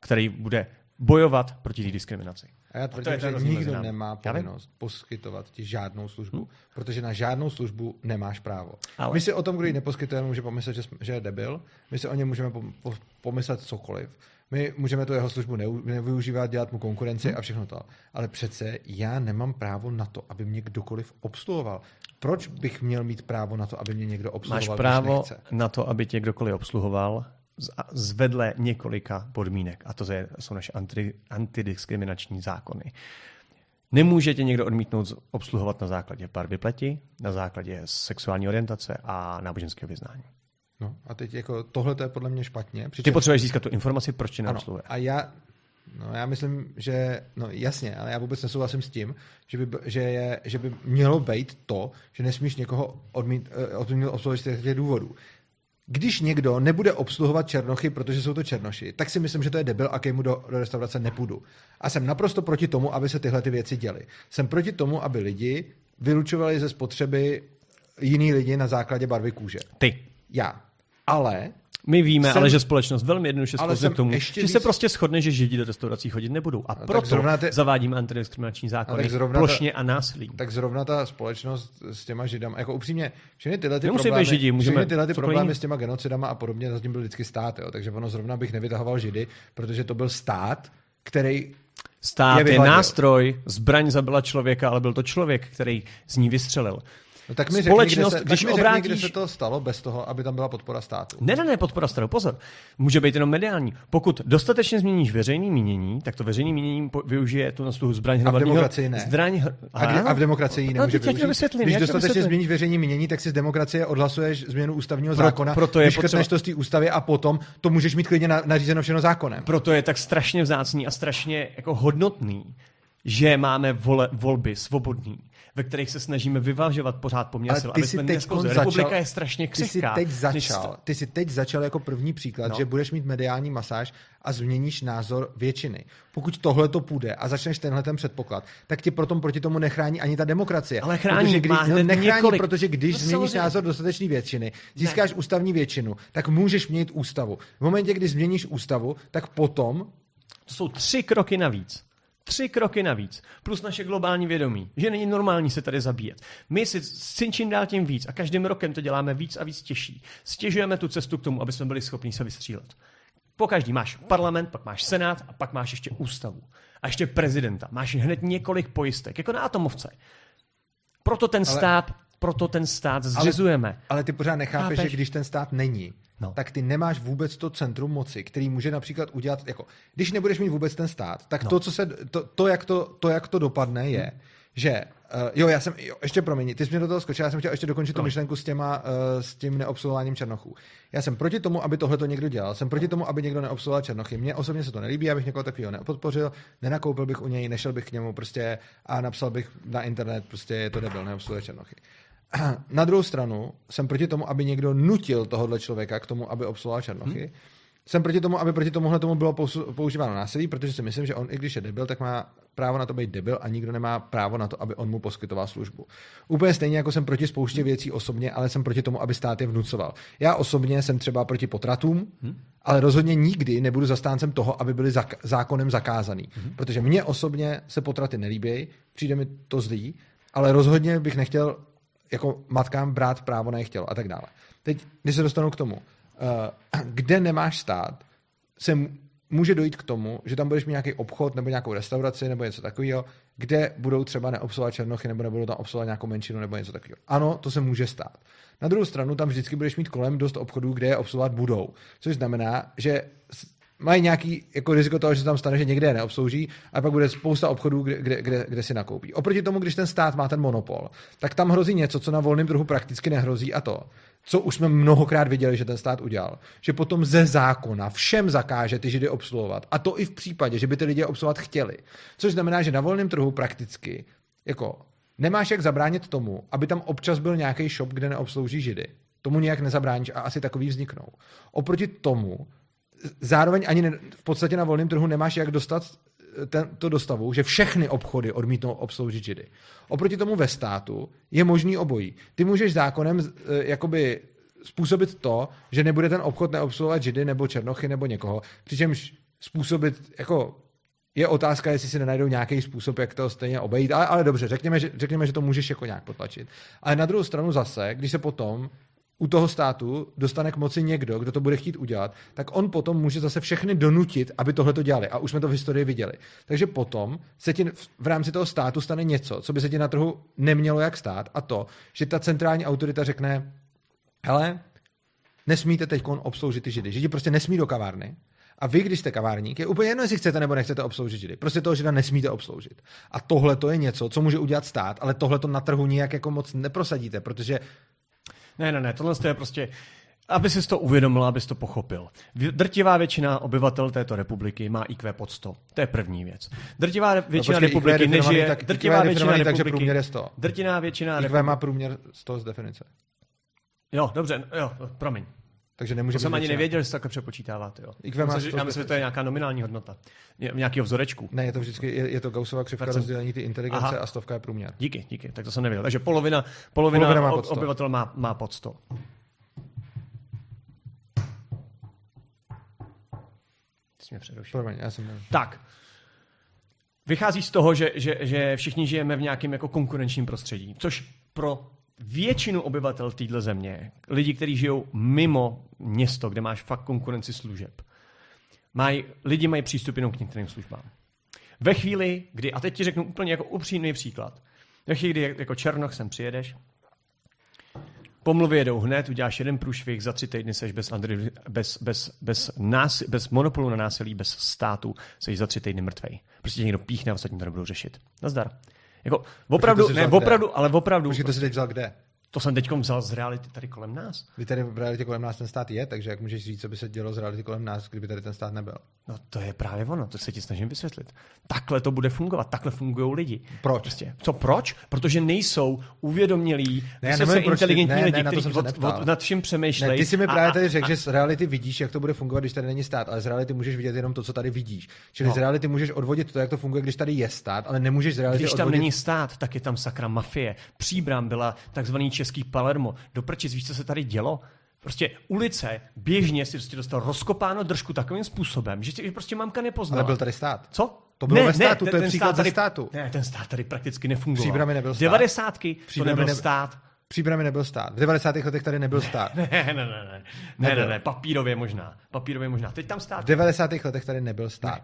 který bude bojovat proti té diskriminaci. A já tvrdím, že nikdo nemá povinnost poskytovat ti žádnou službu, protože na žádnou službu nemáš právo. Ale my si o tom, kdo ji neposkytujeme, může pomyslet, že je debil, my si o něm můžeme pomyslet cokoliv. My můžeme tu jeho službu nevyužívat, dělat mu konkurenci a všechno to. Ale přece já nemám právo na to, aby mě kdokoliv obsluhoval. Proč bych měl mít právo na to, aby mě někdo obsluhoval? Máš právo na to, aby tě kdokoliv obsluhoval z vedle několika podmínek. A to jsou naše antidiskriminační zákony. Nemůže tě někdo odmítnout obsluhovat na základě barvy pleti, na základě sexuální orientace a náboženského vyznání. No, a teď jako tohle je podle mě špatně. Ty potřebuješ získat tu informaci, proč tě neobsluhuje. A já myslím, že jasně, ale já vůbec nesouhlasím s tím, že by mělo být to, že nesmíš někoho odmítnout obsluhovat z těch důvodů. Když někdo nebude obsluhovat černochy, protože jsou to černoši, tak si myslím, že to je debil a k jemu do restaurace nepůjdu. A jsem naprosto proti tomu, aby se tyhle ty věci děly. Jsem proti tomu, aby lidi vylučovali ze spotřeby jiný lidi na základě barvy kůže. Ty. Já. ale... My víme, ale že společnost velmi jednoduše společně k tomu, že se prostě shodne, že Židi do restaurací chodit nebudou. A proto zavádíme antidiskriminační zákony plošně a násilí. Tak zrovna ta společnost s těma Židama, jako upřímně, všechny tyhle ty problémy, Židi, všechny tyhle ty problémy s těma genocidama a podobně, zatím byl vždycky stát. Jo? Takže ono zrovna bych nevytahoval Židy, protože to byl stát, který... Stát je nástroj, zbraň zabila člověka, ale byl to člověk, který z ní vystřelil. No tak mi společnost, řekni, když obrátíš... Řekni, kde se to stalo bez toho, aby tam byla podpora státu. Ne, podpora státu, pozor. Může být jenom mediální. Pokud dostatečně změníš veřejné mínění, tak to veřejné mínění využije tu zbraň hromadného... A v demokracii ne. A v demokracii nemůže využít. Když dostatečně změníš veřejné mínění, tak si z demokracie odhlasuješ změnu ústavního zákona, vyškrtneš to z té ústavy a potom to můžeš mít klidně nařízeno všechno zákonem. Proto je tak strašně vzácný a strašně jako hodnotný, že máme volby svobodný, ve kterých se snažíme vyvážovat pořád poměr sil, aby jsme nespozili. Republika je strašně křehká. Ty jsi teď začal jako první příklad, že budeš mít mediální masáž a změníš názor většiny. Pokud tohle to půjde a začneš tenhle ten předpoklad, tak ti potom proti tomu nechrání ani ta demokracie. Ale chrání, protože když změníš názor dostatečné většiny, získáš ústavní většinu, tak můžeš měnit ústavu. V momentě, kdy změníš ústavu, tak potom... To jsou 3 kroky navíc. 3 kroky navíc, plus naše globální vědomí, že není normální se tady zabíjet. My si čím dál tím víc a každým rokem to děláme víc a víc těžší. Stěžujeme tu cestu k tomu, aby jsme byli schopni se vystřílet. Pokaždý máš parlament, pak máš senát a pak máš ještě ústavu. A ještě prezidenta. Máš hned několik pojistek, jako na atomovce. Proto ten stát zřizujeme. Ale ty pořád nechápeš, že když ten stát není, tak ty nemáš vůbec to centrum moci, který může například udělat, jako když nebudeš mít vůbec ten stát, tak jak to dopadne je, že ještě promiň, ty jsi mě do toho skočil, já jsem chtěl ještě dokončit tu myšlenku s tím neobsluhováním černochů. Já jsem proti tomu, aby tohle to někdo dělal. Jsem proti tomu, aby někdo neobsluhoval černochy. Mně osobně se to nelíbí, já bych někoho takového nepodpořil, nenakoupil bych u něj, nešel bych k němu prostě a napsal bych na internet, prostě je to debil, neobsluhuje černochy. Na druhou stranu jsem proti tomu, aby někdo nutil tohohle člověka k tomu, aby obsluhoval černochy. Jsem proti tomu, aby proti tomuhle tomu bylo používáno násilí, protože si myslím, že on, i když je debil, tak má právo na to být debil a nikdo nemá právo na to, aby on mu poskytoval službu. Úplně stejně jako jsem proti spoustě věcí osobně, ale jsem proti tomu, aby stát je vnucoval. Já osobně jsem třeba proti potratům, ale rozhodně nikdy nebudu zastáncem toho, aby byly zákonem zakázaný. Protože mně osobně se potraty nelíbí, přijde mi to zlý, ale rozhodně bych nechtěl jako matkám brát právo na jejich tělo a tak dále. Teď, když se dostanu k tomu, kde nemáš stát, se může dojít k tomu, že tam budeš mít nějaký obchod nebo nějakou restauraci nebo něco takového, kde budou třeba neobsluhovat černochy nebo nebudou tam obsluhovat nějakou menšinu nebo něco takového. Ano, to se může stát. Na druhou stranu tam vždycky budeš mít kolem dost obchodů, kde je obsluhovat budou, což znamená, že mají nějaký jako riziko toho, že se tam stane, že někde je neobslouží a pak bude spousta obchodů, kde si nakoupí. Oproti tomu, když ten stát má ten monopol, tak tam hrozí něco, co na volném trhu prakticky nehrozí a to, co už jsme mnohokrát viděli, že ten stát udělal, že potom ze zákona všem zakáže ty Židy obsluhovat a to i v případě, že by ty lidi obsluhovat chtěli. Což znamená, že na volném trhu prakticky jako nemáš jak zabránit tomu, aby tam občas byl nějaký shop, kde neobslouží Židy. Tomu nějak nezabráníš a asi takový vzniknou. Oproti tomu zároveň ani v podstatě na volném trhu nemáš jak dostat to do stavu, že všechny obchody odmítnou obsloužit Židy. Oproti tomu ve státu je možný obojí. Ty můžeš zákonem jakoby způsobit to, že nebude ten obchod neobsluhovat Židy nebo černochy nebo někoho, přičemž způsobit jako je otázka, jestli si nenajdou nějaký způsob, jak to stejně obejít, ale dobře, řekněme, že to můžeš jako nějak potlačit. Ale na druhou stranu zase, když se potom u toho státu dostane k moci někdo, kdo to bude chtít udělat, tak on potom může zase všechny donutit, aby tohle to dělali. A už jsme to v historii viděli. Takže potom se ti v rámci toho státu stane něco, co by se ti na trhu nemělo jak stát, a to, že ta centrální autorita řekne, hele, nesmíte teďkon obsloužit ty Židy. Židi prostě nesmí do kavárny. A vy, když jste kavárník, je úplně jedno, jestli chcete nebo nechcete obsloužit Židy. Prostě toho Žida nesmíte obsloužit. A tohle to je něco, co může udělat stát, ale tohle to na trhu nijak jako moc neprosadíte, protože Ne, tohle je prostě, aby jsi to uvědomil, aby jsi to pochopil. Drtivá většina obyvatel této republiky má IQ pod 100. To je první věc. Drtivá většina republiky... IQ má průměr 100 z definice. Jo, dobře, jo, promiň. Takže nemůže to jsem ani nevěděl, že se takhle přepočítáváte. Já myslím, že to je nějaká nominální hodnota. Nějakýho vzorečku. Ne, je to vždycky, je to Gaussova křivka rozdělení ty inteligence. Aha. A stovka je průměr. Díky, tak to jsem nevěděl. Takže polovina obyvatel má pod 100. jsi mě přerušil. Tak. Vychází z toho, že všichni žijeme v nějakém jako konkurenčním prostředí, což pro většinu obyvatel této země, lidi, kteří žijou mimo město, kde máš fakt konkurenci služeb, lidi mají přístup jenom k některým službám. Ve chvíli, kdy, a teď ti řeknu úplně jako upřímný příklad, ve chvíli, kdy jako Černoch sem přijedeš, pomluvy jedou hned, uděláš jeden průšvih, za 3 týdny seš bez monopolu na násilí, bez státu, seš za 3 týdny mrtvej. Prostě někdo píchne a ostatní to nebudou řešit. Nazdar. Jako, opravdu. Počkej, to jsi teď vzal kde? To jsem teďkom vzal z reality tady kolem nás. Vy tady v reality kolem nás ten stát je, takže jak můžeš říct, co by se dělo z reality kolem nás, kdyby tady ten stát nebyl? No to je právě ono, to se ti snažím vysvětlit. Takhle to bude fungovat, takhle fungují lidi. Proč? Prostě. Co proč? Protože nejsou uvědomělí, inteligentní lidi, kteří nad vším přemýšlejí. Ty si mi právě tady řekl, že z reality vidíš, jak to bude fungovat, když tady není stát, ale z reality můžeš vidět jenom to, co tady vidíš. Čili z reality můžeš odvodit to, jak to funguje, když tady je stát, ale nemůžeš z reality odvodit. Když tam není stát, tak je tam sakra mafie. Příbram byla takzvaný český Palermo. Do prči, víš, co se tady dělo? Prostě ulice běžně si prostě dostal rozkopáno držku takovým způsobem, že prostě mamka nepoznala. Ale byl tady stát. Co? To bylo ve státu, to je příklad ze státu. Ne, ten stát tady prakticky nefungoval. Příbramy nebyl stát. 90. to nebyl stát. Příbramy nebyl stát. V 90. letech tady nebyl stát. Ne, papírově možná. Teď tam stát. V 90. letech tady nebyl stát.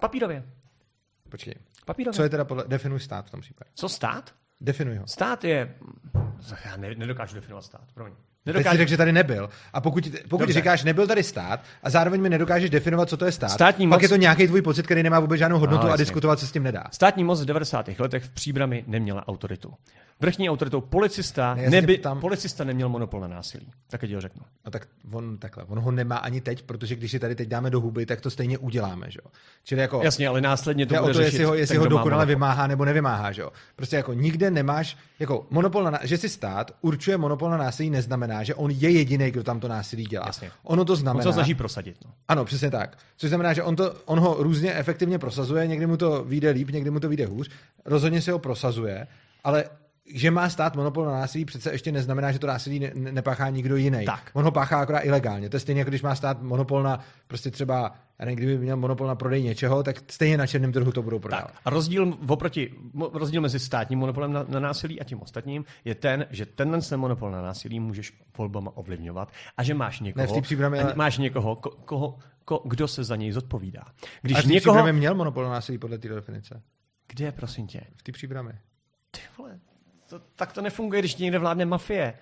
Papírově. Počkej. Papírově. Co je teda definuj stát v tom případě? Co stát? Definuj ho. Stát je... Já nedokážu definovat stát, promiň. Teď si řekl, že tady nebyl. A pokud říkáš, nebyl tady stát a zároveň mi nedokážeš definovat, co to je stát, pak je to nějaký tvůj pocit, který nemá vůbec žádnou hodnotu a diskutovat se s tím nedá. Státní moc v 90. letech v Příbrami neměla autoritu. Vrchní autoritou policista neměl monopol na násilí. Tak ti ho řeknu. No tak on ho nemá ani teď, protože když si tady teď dáme do huby, tak to stejně uděláme, že jo. Čili jako jasně, ale následně to bude řešit, jestli ho dokonale vymáhá nebo nevymáhá, že jo. Prostě jako nikde nemáš jako monopol na, že si stát určuje monopol na násilí, neznamená, že on je jediný, kdo tam to násilí dělá. Jasně. Ono to znamená. On to snaží prosadit, no. Ano, přesně tak. Což znamená, že on ho různě efektivně prosazuje, někdy mu to vyjde líp, někdy mu to vyjde hůř. Rozhodně se ho prosazuje, ale že má stát monopol na násilí, přece ještě neznamená, že to násilí nepáchá nikdo jiný. Tak. On ho páchá akorát ilegálně. To je stejně, jako když má stát monopol na prostě třeba, já nevím, kdyby měl monopol na prodej něčeho, tak stejně na černém trhu to budou prodávat. A rozdíl mezi státním monopolem na násilí a tím ostatním je ten, že tenhle monopol na násilí můžeš volbama ovlivňovat a že máš někoho, kdo se za něj zodpovídá. Když a v Příbrami měl monopol na násilí podle té definice. Kde, prosím tě? V té Příbrami. Ty vole. Tak to nefunguje, když někde vládne mafie.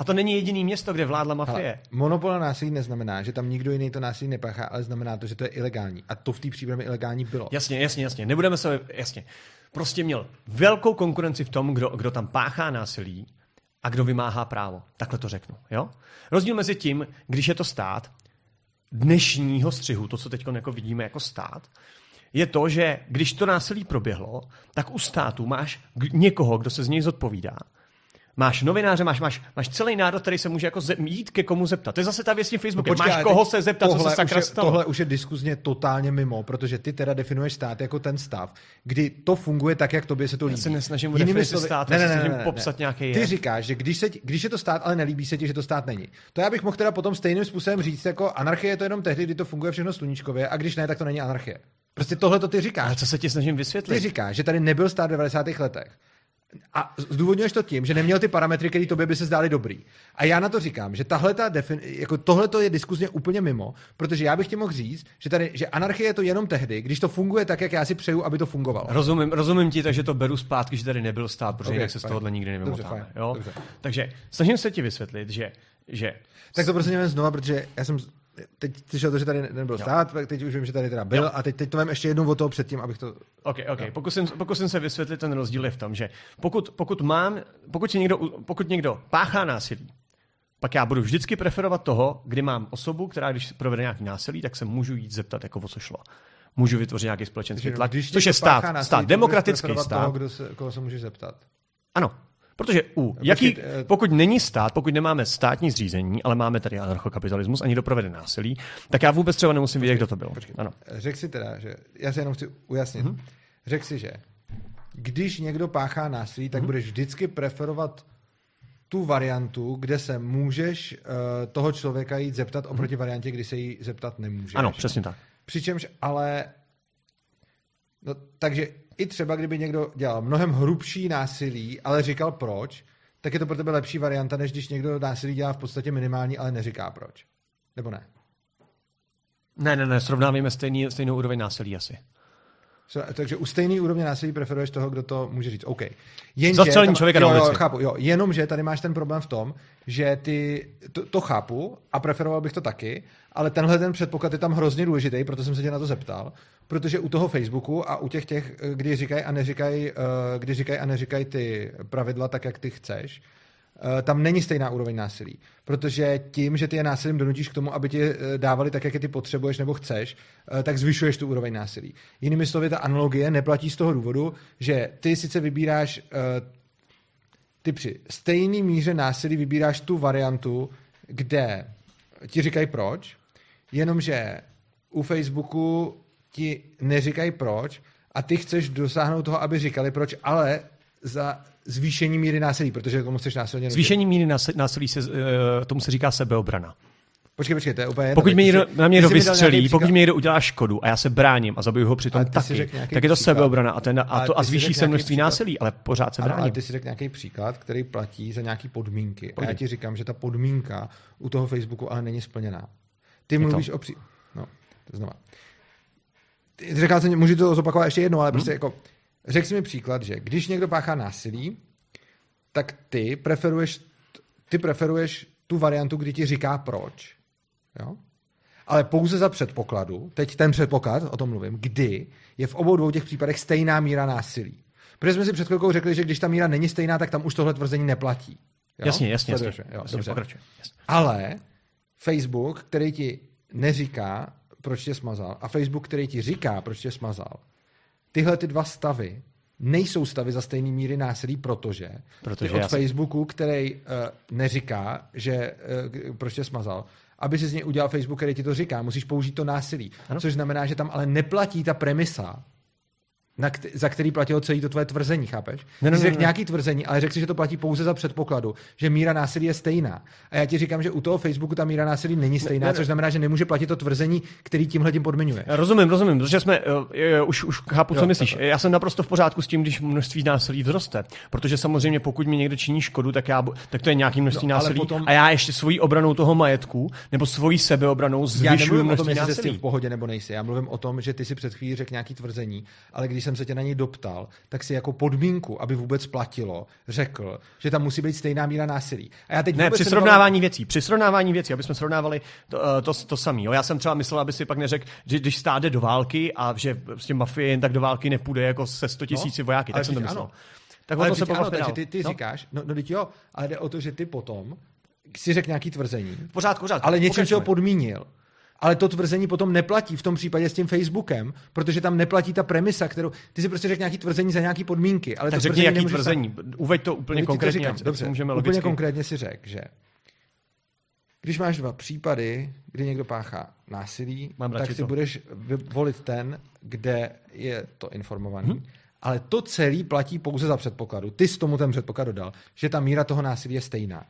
A to není jediný město, kde vládla mafie. Ale monopol na násilí neznamená, že tam nikdo jiný to násilí nepáchá, ale znamená to, že to je ilegální. A to v té Příbrami ilegální bylo. Jasně. Jasně. Prostě měl velkou konkurenci v tom, kdo tam páchá násilí a kdo vymáhá právo. Takhle to řeknu, jo? Rozdíl mezi tím, když je to stát dnešního střihu, to, co teď jako vidíme jako stát, je to, že když to násilí proběhlo, tak u státu máš někoho, kdo se z něj zodpovídá. Máš novináře, máš celý národ, který se může jako jít ke komu zeptat. To je zase ta věc na Facebooku. No, máš koho se zeptat, co se sakra stalo. Tohle už je diskuzně totálně mimo, protože ty teda definuješ stát jako ten stav, kdy to funguje tak, jak tobě se to líbí. Já se nesnažím definovat stát, já se snažím popsat nějaký. Ty říkáš, že když je to stát, ale nelíbí se ti, že to stát není. To já bych mohl teda potom stejným způsobem říct, jako anarchie je to jenom tehdy, kdy to funguje všechno sluníčkově, a když ne, tak to není anarchie. Prostě tohle to ty říkáš. A co se ti snažím vysvětlit? Ty říkáš, že tady nebyl stát v 90. letech. A zdůvodňuješ to tím, že neměl ty parametry, které tobě by se zdály dobrý. A já na to říkám, že tohle je diskuzně úplně mimo, protože já bych ti mohl říct, že anarchie je to jenom tehdy, když to funguje tak, jak já si přeju, aby to fungovalo. Rozumím ti, takže to beru zpátky, že tady nebyl stát, protože jinak se z tohohle nikdy nevymotáme. Takže snažím se ti vysvětlit, že... Tak to prostě nevím znova, protože já jsem... Teď slyšel to, že tady nebyl stát, teď už vím, že tady teda byl a teď to mám ještě jednou od toho předtím, abych to... Ok, pokusím se vysvětlit, ten rozdíl je v tom, že pokud někdo páchá násilí, pak já budu vždycky preferovat toho, kdy mám osobu, která když provede nějaký násilí, tak se můžu jít zeptat, jako o co šlo. Můžu vytvořit nějaký společenský tlak, což je stát demokratický stát. Toho, koho se můžeš zeptat. Ano. Protože pokud není stát, pokud nemáme státní zřízení, ale máme tady anarchokapitalismus a někdo provede násilí, tak já vůbec třeba nemusím vědět, kdo to byl. Ano. Řekl si teda, že já se jenom chci ujasnit. Mm-hmm. Řekl si, že když někdo páchá násilí, tak budeš vždycky preferovat tu variantu, kde se můžeš toho člověka jít zeptat oproti variantě, kdy se jí zeptat nemůžeš. Ano, přesně tak. Přičemž ale, no, takže i třeba, kdyby někdo dělal mnohem hrubší násilí, ale říkal proč, tak je to pro tebe lepší varianta, než když někdo násilí dělá v podstatě minimální, ale neříká proč. Nebo ne? Ne, srovnáváme stejnou úroveň násilí asi. Takže u stejné úrovně násilí preferuješ toho, kdo to může říct. OK. Zastřelení člověka na ulici. Chápu, jo. Jenomže tady máš ten problém v tom, že ty to chápu a preferoval bych to taky, ale tenhle ten předpoklad je tam hrozně důležitý, proto jsem se tě na to zeptal, protože u toho Facebooku a u těch kdy říkají a neříkají, ty pravidla tak, jak ty chceš, tam není stejná úroveň násilí. Protože tím, že ty je násilím donutíš k tomu, aby ti dávali tak, jak je ty potřebuješ nebo chceš, tak zvyšuješ tu úroveň násilí. Jinými slovy, ta analogie neplatí z toho důvodu, že ty sice vybíráš, ty při stejný míře násilí vybíráš tu variantu, kde ti říkají proč, jenomže u Facebooku ti neříkají proč a ty chceš dosáhnout toho, aby říkali proč, ale za zvýšení míry násilí, protože tomu chceš násilně... Zvýšení míry násilí, tomu se říká sebeobrana. Počkej, to je úplně... Pokud mi někdo vystřelí, pokud mi někdo udělá škodu a já se bráním a zabiju ho přitom taky, tak je to sebeobrana a zvýší se množství násilí, ale pořád se bráním. Ale ty si řekl nějaký příklad, který platí za nějaký podmínky. A já ti říkám, že ta podmínka u toho Facebooku ale není splněná. Ty mluvíš o... No, to znova. Řekl jsem, můžu to zopakovat ještě jednou, ale prostě jako... Řekl jsi mi příklad, že když někdo páchá násilí, tak ty preferuješ tu variantu, kdy ti říká proč. Jo? Ale pouze za předpokladu, teď ten předpoklad, o tom mluvím, kdy je v obou dvou těch případech stejná míra násilí. Protože jsme si před chvilkou řekli, že když ta míra není stejná, tak tam už tohle tvrzení neplatí. Jo? Jasně. Ale Facebook, který ti neříká, proč tě smazal, a Facebook, který ti říká, proč tě smazal, tyhle ty dva stavy nejsou stavy za stejný míry násilí, protože od Facebooku, který neříká, že proč tě smazal, aby si z něj udělal Facebook, který ti to říká, musíš použít to násilí. Ano. Což znamená, že tam ale neplatí ta premisa, za který platilo celé to tvoje tvrzení, chápeš? Řekl nějaký tvrzení, ale řekl si, že to platí pouze za předpokladu, že míra násilí je stejná. A já ti říkám, že u toho Facebooku ta míra násilí není stejná, což znamená, že nemůže platit to tvrzení, který tímhletím podmiňuje. Rozumím, protože jsme už chápu, co myslíš. Tak. Já jsem naprosto v pořádku s tím, když množství násilí vzroste, protože samozřejmě pokud mi někdo činí škodu, tak to je nějaký množství násilí. Potom... A já ještě svojí obranou toho majetku nebo svojí sebeobranou zvyšuju množství násilí. V pohodě nebo nejsi. Já mluvím o tom, že ty si před chvílí řekl nějaký tvrzení, ale když jsem se tě na něj doptal, tak si jako podmínku, aby vůbec platilo, řekl, že tam musí být stejná míra násilí. A já teď ne, při srovnávání věcí, aby jsme srovnávali to samé. Já jsem třeba myslel, aby si pak neřekl, že když stát jde do války a že prostě mafie jen tak do války nepůjde jako se 100 000 vojáky, tak jsem to myslel. Ano. Tak ale to se ano, takže ty říkáš, no, ale jde o to, že ty potom si řekl nějaký tvrzení. Pořád. Ale něčím se ho podmínil. Ale to tvrzení potom neplatí v tom případě s tím Facebookem, protože tam neplatí ta premisa, kterou ty si prostě řekl nějaký tvrzení za nějaký podmínky, ale tak to tvrzení nemůže tvrzení. Uveď to úplně konkrétně. Úplně konkrétně si řekl, že když máš dva případy, kdy někdo páchá násilí, tak si budeš volit ten, kde je to informovaný. Ale to celý platí pouze za předpokladu. Ty jsi tomu ten předpoklad dodal, že ta míra toho násilí je stejná.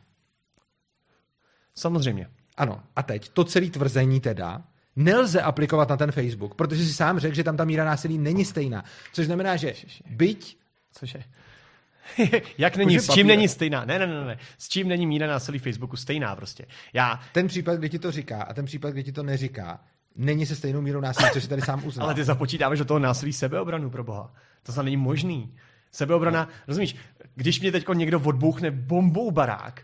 Samozřejmě. Ano, a teď to celé tvrzení teda nelze aplikovat na ten Facebook, protože si sám řekl, že tam ta míra násilí není stejná. Což znamená, že byť... Cože? Jak není, s čím papíra. Není stejná? Ne. S čím není míra násilí Facebooku stejná prostě. Ten případ, kdy ti to říká a ten případ, kdy ti to neříká, není se stejnou mírou násilí, což si tady sám uznal. Ale ty započítáváš do toho násilí sebeobranu, pro boha. To snad není možný. Sebeobrana, rozumíš, když mě teď někdo odbouchne bombou barák,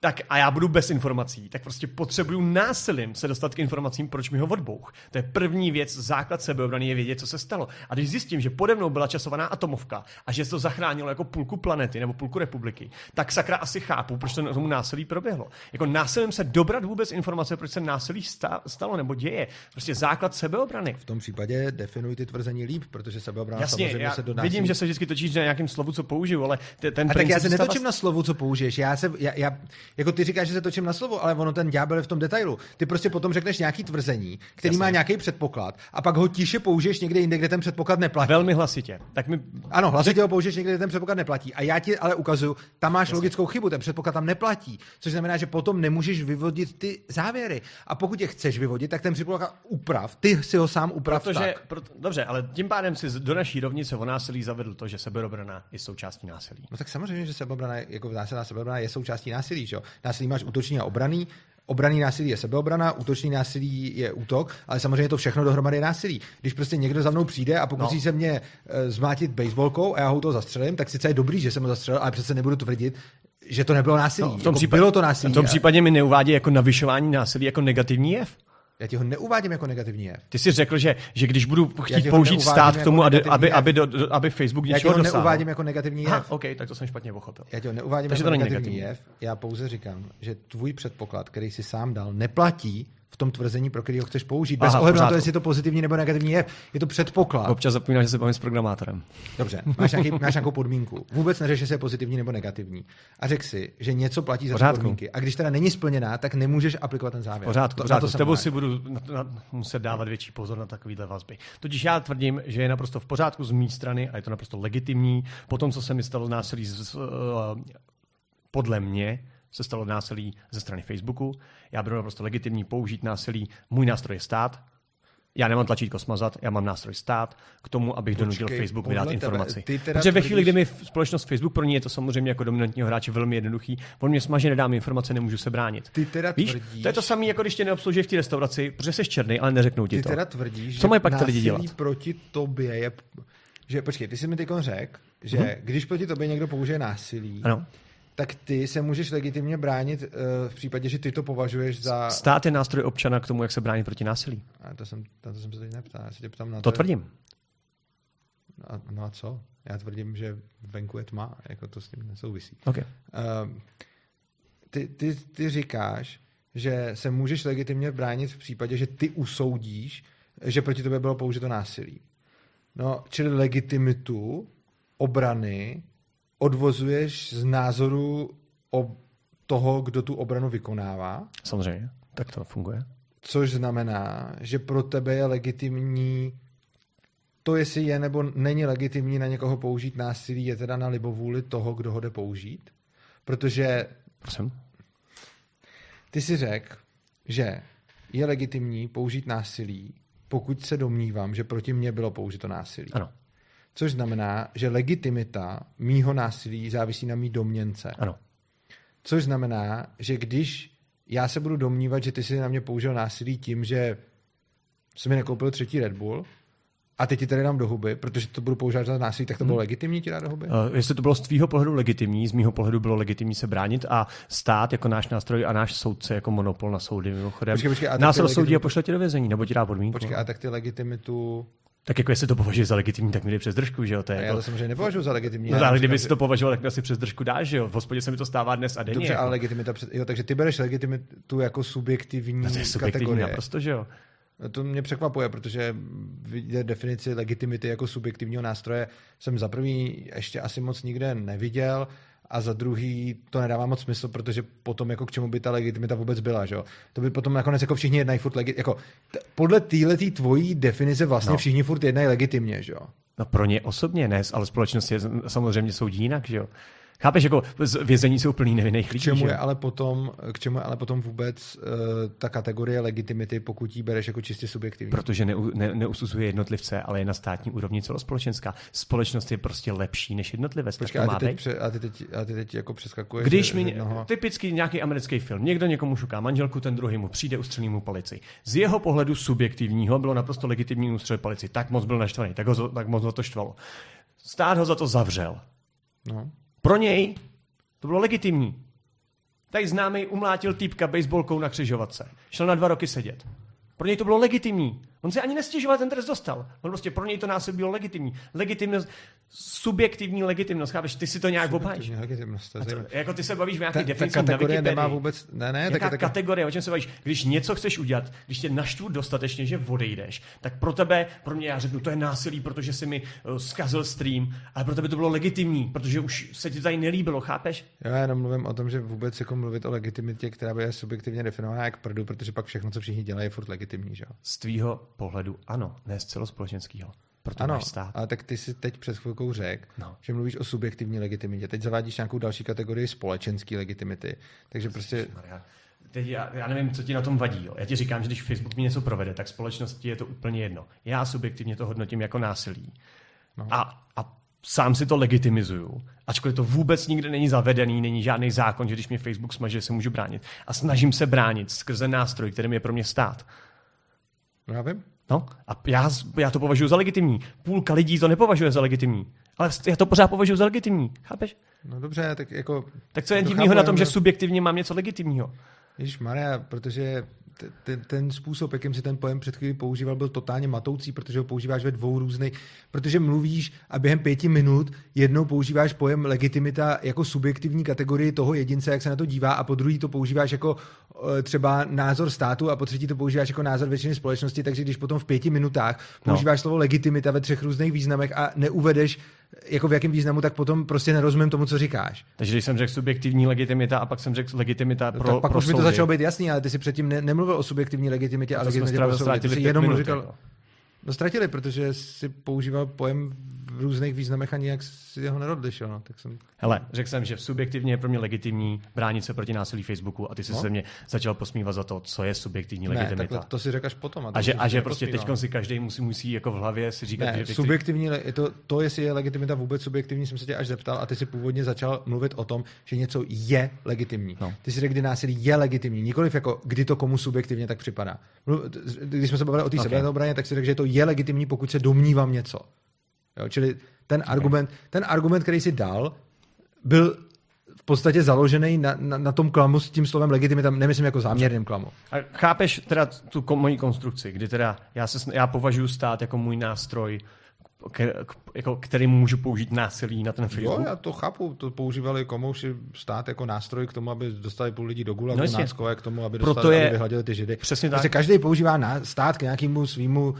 tak a já budu bez informací, tak prostě potřebuju násilím se dostat k informacím, proč mi ho odbouch. To je první věc, základ sebeobrany je vědět, co se stalo. A když zjistím, že pode mnou byla časovaná atomovka a že se to zachránilo jako půlku planety nebo půlku republiky, tak sakra asi chápu, proč to tomu násilí proběhlo. Jako násilím se dobrat vůbec informace, proč se násilí stalo nebo děje. Prostě základ sebeobrany. V tom případě definuj ty tvrzení líp, protože sebeobrana jasně, samozřejmě se do násilí. Vidím, že se vždycky točíš na nějakém slovu, co použiju, ale ten princip. Tak já se netočím na slovu, co použiješ. Já Jako ty říkáš, že se točím na slovo, ale ono ten ďábel je v tom detailu. Ty prostě potom řekneš nějaký tvrzení, který má nějaký předpoklad, a pak ho tiše použiješ někde jinde, kde ten předpoklad neplatí. Velmi hlasitě. Tak mi... Ano, hlasitě ho použiješ někde, kde ten předpoklad neplatí. A já ti ale ukazuju, tam máš logickou chybu, ten předpoklad tam neplatí. Což znamená, že potom nemůžeš vyvodit ty závěry. A pokud je chceš vyvodit, tak ten předpoklad uprav, ty si ho sám uprav. Dobře, ale tím pádem si do naší rovnice o násilí zavedl to, že sebeobrana je součástí násilí. No tak samozřejmě, že sebeobrana jako násilná sebeobrana je součástí násilí, že jo. Násilí máš útočný a obraný. Obranný násilí je sebeobrana, útočný násilí je útok, ale samozřejmě to všechno dohromady je násilí. Když prostě někdo za mnou přijde a pokusí se mě zmátit baseballkou a já ho to zastřelím, tak sice je dobrý, že jsem ho zastřelil, ale přece nebudu tvrdit, že to nebylo násilí. No, v tom jako případě, bylo to násilí. V tom případě mi neuvádí jako navyšování násilí jako negativní jev. Já ti ho neuvádím jako negativní jev. Ty jsi řekl, že když budu chtít použít stát k tomu, aby Facebook něčeho dosáhl. Já ti ho neuvádím jako negativní jev. Ha, OK, tak to jsem špatně pochopil. Já ti ho neuvádím jako negativní jev. Já pouze říkám, že tvůj předpoklad, který jsi sám dal, neplatí v tom tvrzení, pro který ho chceš použít. Bez ohledu na to, jestli je to pozitivní nebo negativní jev. Je to předpoklad. Občas zapomínáš, že se bavím s programátorem. Dobře, máš nějakou podmínku. Vůbec neřeš, jestli je pozitivní nebo negativní. A řek si, že něco platí za podmínky. A když teda není splněná, tak nemůžeš aplikovat ten závěr. Pořádku. S tebou si budu muset dávat větší pozor na takovýhle vazby. Totiž já tvrdím, že je naprosto v pořádku z mé strany a je to naprosto legitimní. Potom, co se mi stalo násilí podle mě, se stalo násilí ze strany Facebooku. Já budu naprosto legitimní použít násilí. Můj nástroj je stát. Já nemám tlačítko smazat, já mám nástroj stát k tomu, abych donutil Facebook mi dát informaci. Protože ve chvíli, kdy mi společnost Facebook, pro ní je to samozřejmě jako dominantního hráče velmi jednoduchý, on mě smaže, nedám informace, nemůžu se bránit. Ty teda tvrdíš, to je to samé, jako když tě neobsluží v té restauraci, protože jsi černý, ale neřeknou ti to. Ty teda tvrdíš, co mají pak ty lidi dělat? Proti tobě je, že počkej, ty jsi mi teď řekl, že když proti tobě někdo použije násilí, ano, tak ty se můžeš legitimně bránit v případě, že ty to považuješ za... Stát je nástroj občana k tomu, jak se bránit proti násilí. A to jsem se teď neptal. Já se tě ptám na to. To tvrdím. No a co? Já tvrdím, že venku je tma. Jako to s tím nesouvisí. Okay. Ty říkáš, že se můžeš legitimně bránit v případě, že ty usoudíš, že proti tobě bylo použito násilí. No, čili legitimitu obrany odvozuješ z názoru toho, kdo tu obranu vykonává. Samozřejmě, tak to funguje. Což znamená, že pro tebe je legitimní to, jestli je nebo není legitimní na někoho použít násilí, je teda na libovůli toho, kdo ho jde použít. Protože ty si řekl, že je legitimní použít násilí, pokud se domnívám, že proti mně bylo použito násilí. Ano. Což znamená, že legitimita mýho násilí závisí na mý domněnce. Ano. Což znamená, že když já se budu domnívat, že ty jsi na mě použil násilí tím, že jsi mi nekoupil 3. Red Bull a teď ti tady dám do huby, protože to budu používat za násilí, tak to bylo legitimní ti dát do huby? Jestli to bylo z tvýho pohledu legitimní, z mýho pohledu bylo legitimní se bránit a stát jako náš nástroj a náš soudce jako monopol na soudy mimochodem. Nás rozsoudí a pošle tě do vězení nebo ti dá podmínku. Počkej, a tak ty legitimitu... Tak jako jestli to považuje za legitimní, tak mi jde přes držku, že jo? To je já to samozřejmě nepovažuji za legitimní. No, ale kdyby si to považoval, tak mi asi přes držku dáš, že jo? V hospodě se mi to stává dnes a denně. Dobře, ale legitimita jo, takže ty bereš legitimitu jako subjektivní kategorie. To je subjektivní kategorie. Naprosto, že jo? To mě překvapuje, protože definici legitimity jako subjektivního nástroje jsem za prvý ještě asi moc nikde neviděl a za druhý to nedává moc smysl, protože potom jako k čemu by ta legitimita vůbec byla, že jo? To by potom nakonec jako všichni jednají furt legitimně, jako podle téhletý tvojí definice vlastně všichni furt jednají legitimně, že jo? No pro ně osobně ne, ale společnost je samozřejmě soudí jinak, že jo? Chápeš, jako vězení jsou plný nevinných lidí, k čemu je ale potom vůbec ta kategorie legitimity, pokud ji bereš jako čistě subjektivní? Protože neusuzuje jednotlivce, ale je na státní úrovni celospolečenská. Společnost je prostě lepší než jednotlivec. Počkej, a ty teď jako přeskakuješ. Když mi typicky nějaký americký film, někdo někomu šuká manželku, ten druhý mu přijde, ustřelí mu palici. Z jeho pohledu subjektivního bylo naprosto legitimní ústřel palici. Tak moc byl naštvaný, tak moc ho to štvalo. Stát ho za to zavřel. No. Pro něj to bylo legitimní. Tady známej umlátil týpka baseballkou na křižovatce. Šel na 2 roky sedět. Pro něj to bylo legitimní. On se ani nestěžoval, ten trest dostal. On prostě pro něj to násilí bylo legitimní. Legitimnost, subjektivní legitimnost, chápeš, ty si to nějak obhájíš. Jako ty se bavíš v nějaké definici na Wikipedii. Nemá vůbec, ne, jaká tak, kategorie, o čem se bavíš? Když něco chceš udělat, když tě naštvu dostatečně, že odejdeš, tak pro tebe, pro mě já řeknu, to je násilí, protože si mi zkazil stream, ale pro tebe to bylo legitimní, protože už se ti tady nelíbilo, chápeš? Já jenom mluvím o tom, že vůbec jako mluvit o legitimitě, která by subjektivně definovaná jak prdu, protože pak všechno, co všichni dělají, je furt legitimní, že jo. Z tvýho pohledu ano, ne z celospolečenského. Ano, ale tak ty si teď před chvilkou řekl, že mluvíš o subjektivní legitimitě. Teď zavádíš nějakou další kategorii společenské legitimity. Takže prostě... Teď já nevím, co ti na tom vadí. Jo. Já ti říkám, že když Facebook mi něco provede, tak společnosti je to úplně jedno. Já subjektivně to hodnotím jako násilí. No. A sám si to legitimizuju. Ačkoliv to vůbec nikde není zavedený, není žádný zákon, že když mě Facebook smaže, se můžu bránit. A snažím se bránit skrze nástroj, kterým je pro mě stát. Já vím. No, a já to považuji za legitimní. Půlka lidí to nepovažuje za legitimní. Ale já to pořád považuji za legitimní. Chápeš? No dobře, tak jako... Tak co je divného na tom, že subjektivně mám něco legitimního? Ježišmarja, protože ten způsob, jakým si ten pojem před chvílí používal, byl totálně matoucí, protože ho používáš ve dvou různých... Protože mluvíš a během 5 minut jednou používáš pojem legitimita jako subjektivní kategorii toho jedince, jak se na to dívá, a po druhý to používáš jako třeba názor státu a po třetí to používáš jako názor většiny společnosti, takže když potom v 5 minutách používáš slovo legitimita ve 3 různých významech a neuvedeš jako v jakém významu, tak potom prostě nerozumím tomu, co říkáš. Takže když jsem řekl subjektivní legitimita a pak jsem řekl legitimita pro soudy. Pak už mi to začalo být jasný, ale ty si předtím nemluvil o subjektivní legitimitě a legitimitě pro soudy. Ty jsi jenom říkal... No ztratili, protože si používal pojem v různých významech a nijak si ho neodlišil. No. Tak jsem... Hele, řekl jsem, že subjektivně je pro mě legitimní bránit se proti násilí Facebooku a ty jsi se mě začal posmívat za to, co je subjektivní legitimita. Ne, takhle to si řekl až potom. A že prostě teď si každý musí jako v hlavě si říkat... Ne, že subjektivní, to jestli je legitimita vůbec subjektivní, jsem se tě až zeptal a ty si původně začal mluvit o tom, že něco je legitimní. No. Ty si řekl, kdy násilí je legitimní, nikoliv jako kdy to komu subjektivně tak připadá. Když jsme se bavili o té sebeobraně, tak si řekl, že to je legitimní, pokud se domnívám něco. Jo, čili ten argument, který si dal, byl v podstatě založený na tom klamu s tím slovem legitimita, nemyslím jako záměrným klamu. A chápeš teda tu moji konstrukci, kdy teda já považuji stát jako můj nástroj, který můžu použít násilí na ten Facebook? Jo, já to chápu, to používali komouši stát jako nástroj k tomu, aby dostali půl lidí do gulagu, náckové, k tomu, aby aby vyhladili ty židy. Přesně tak. Každý používá stát k nějakému svýmu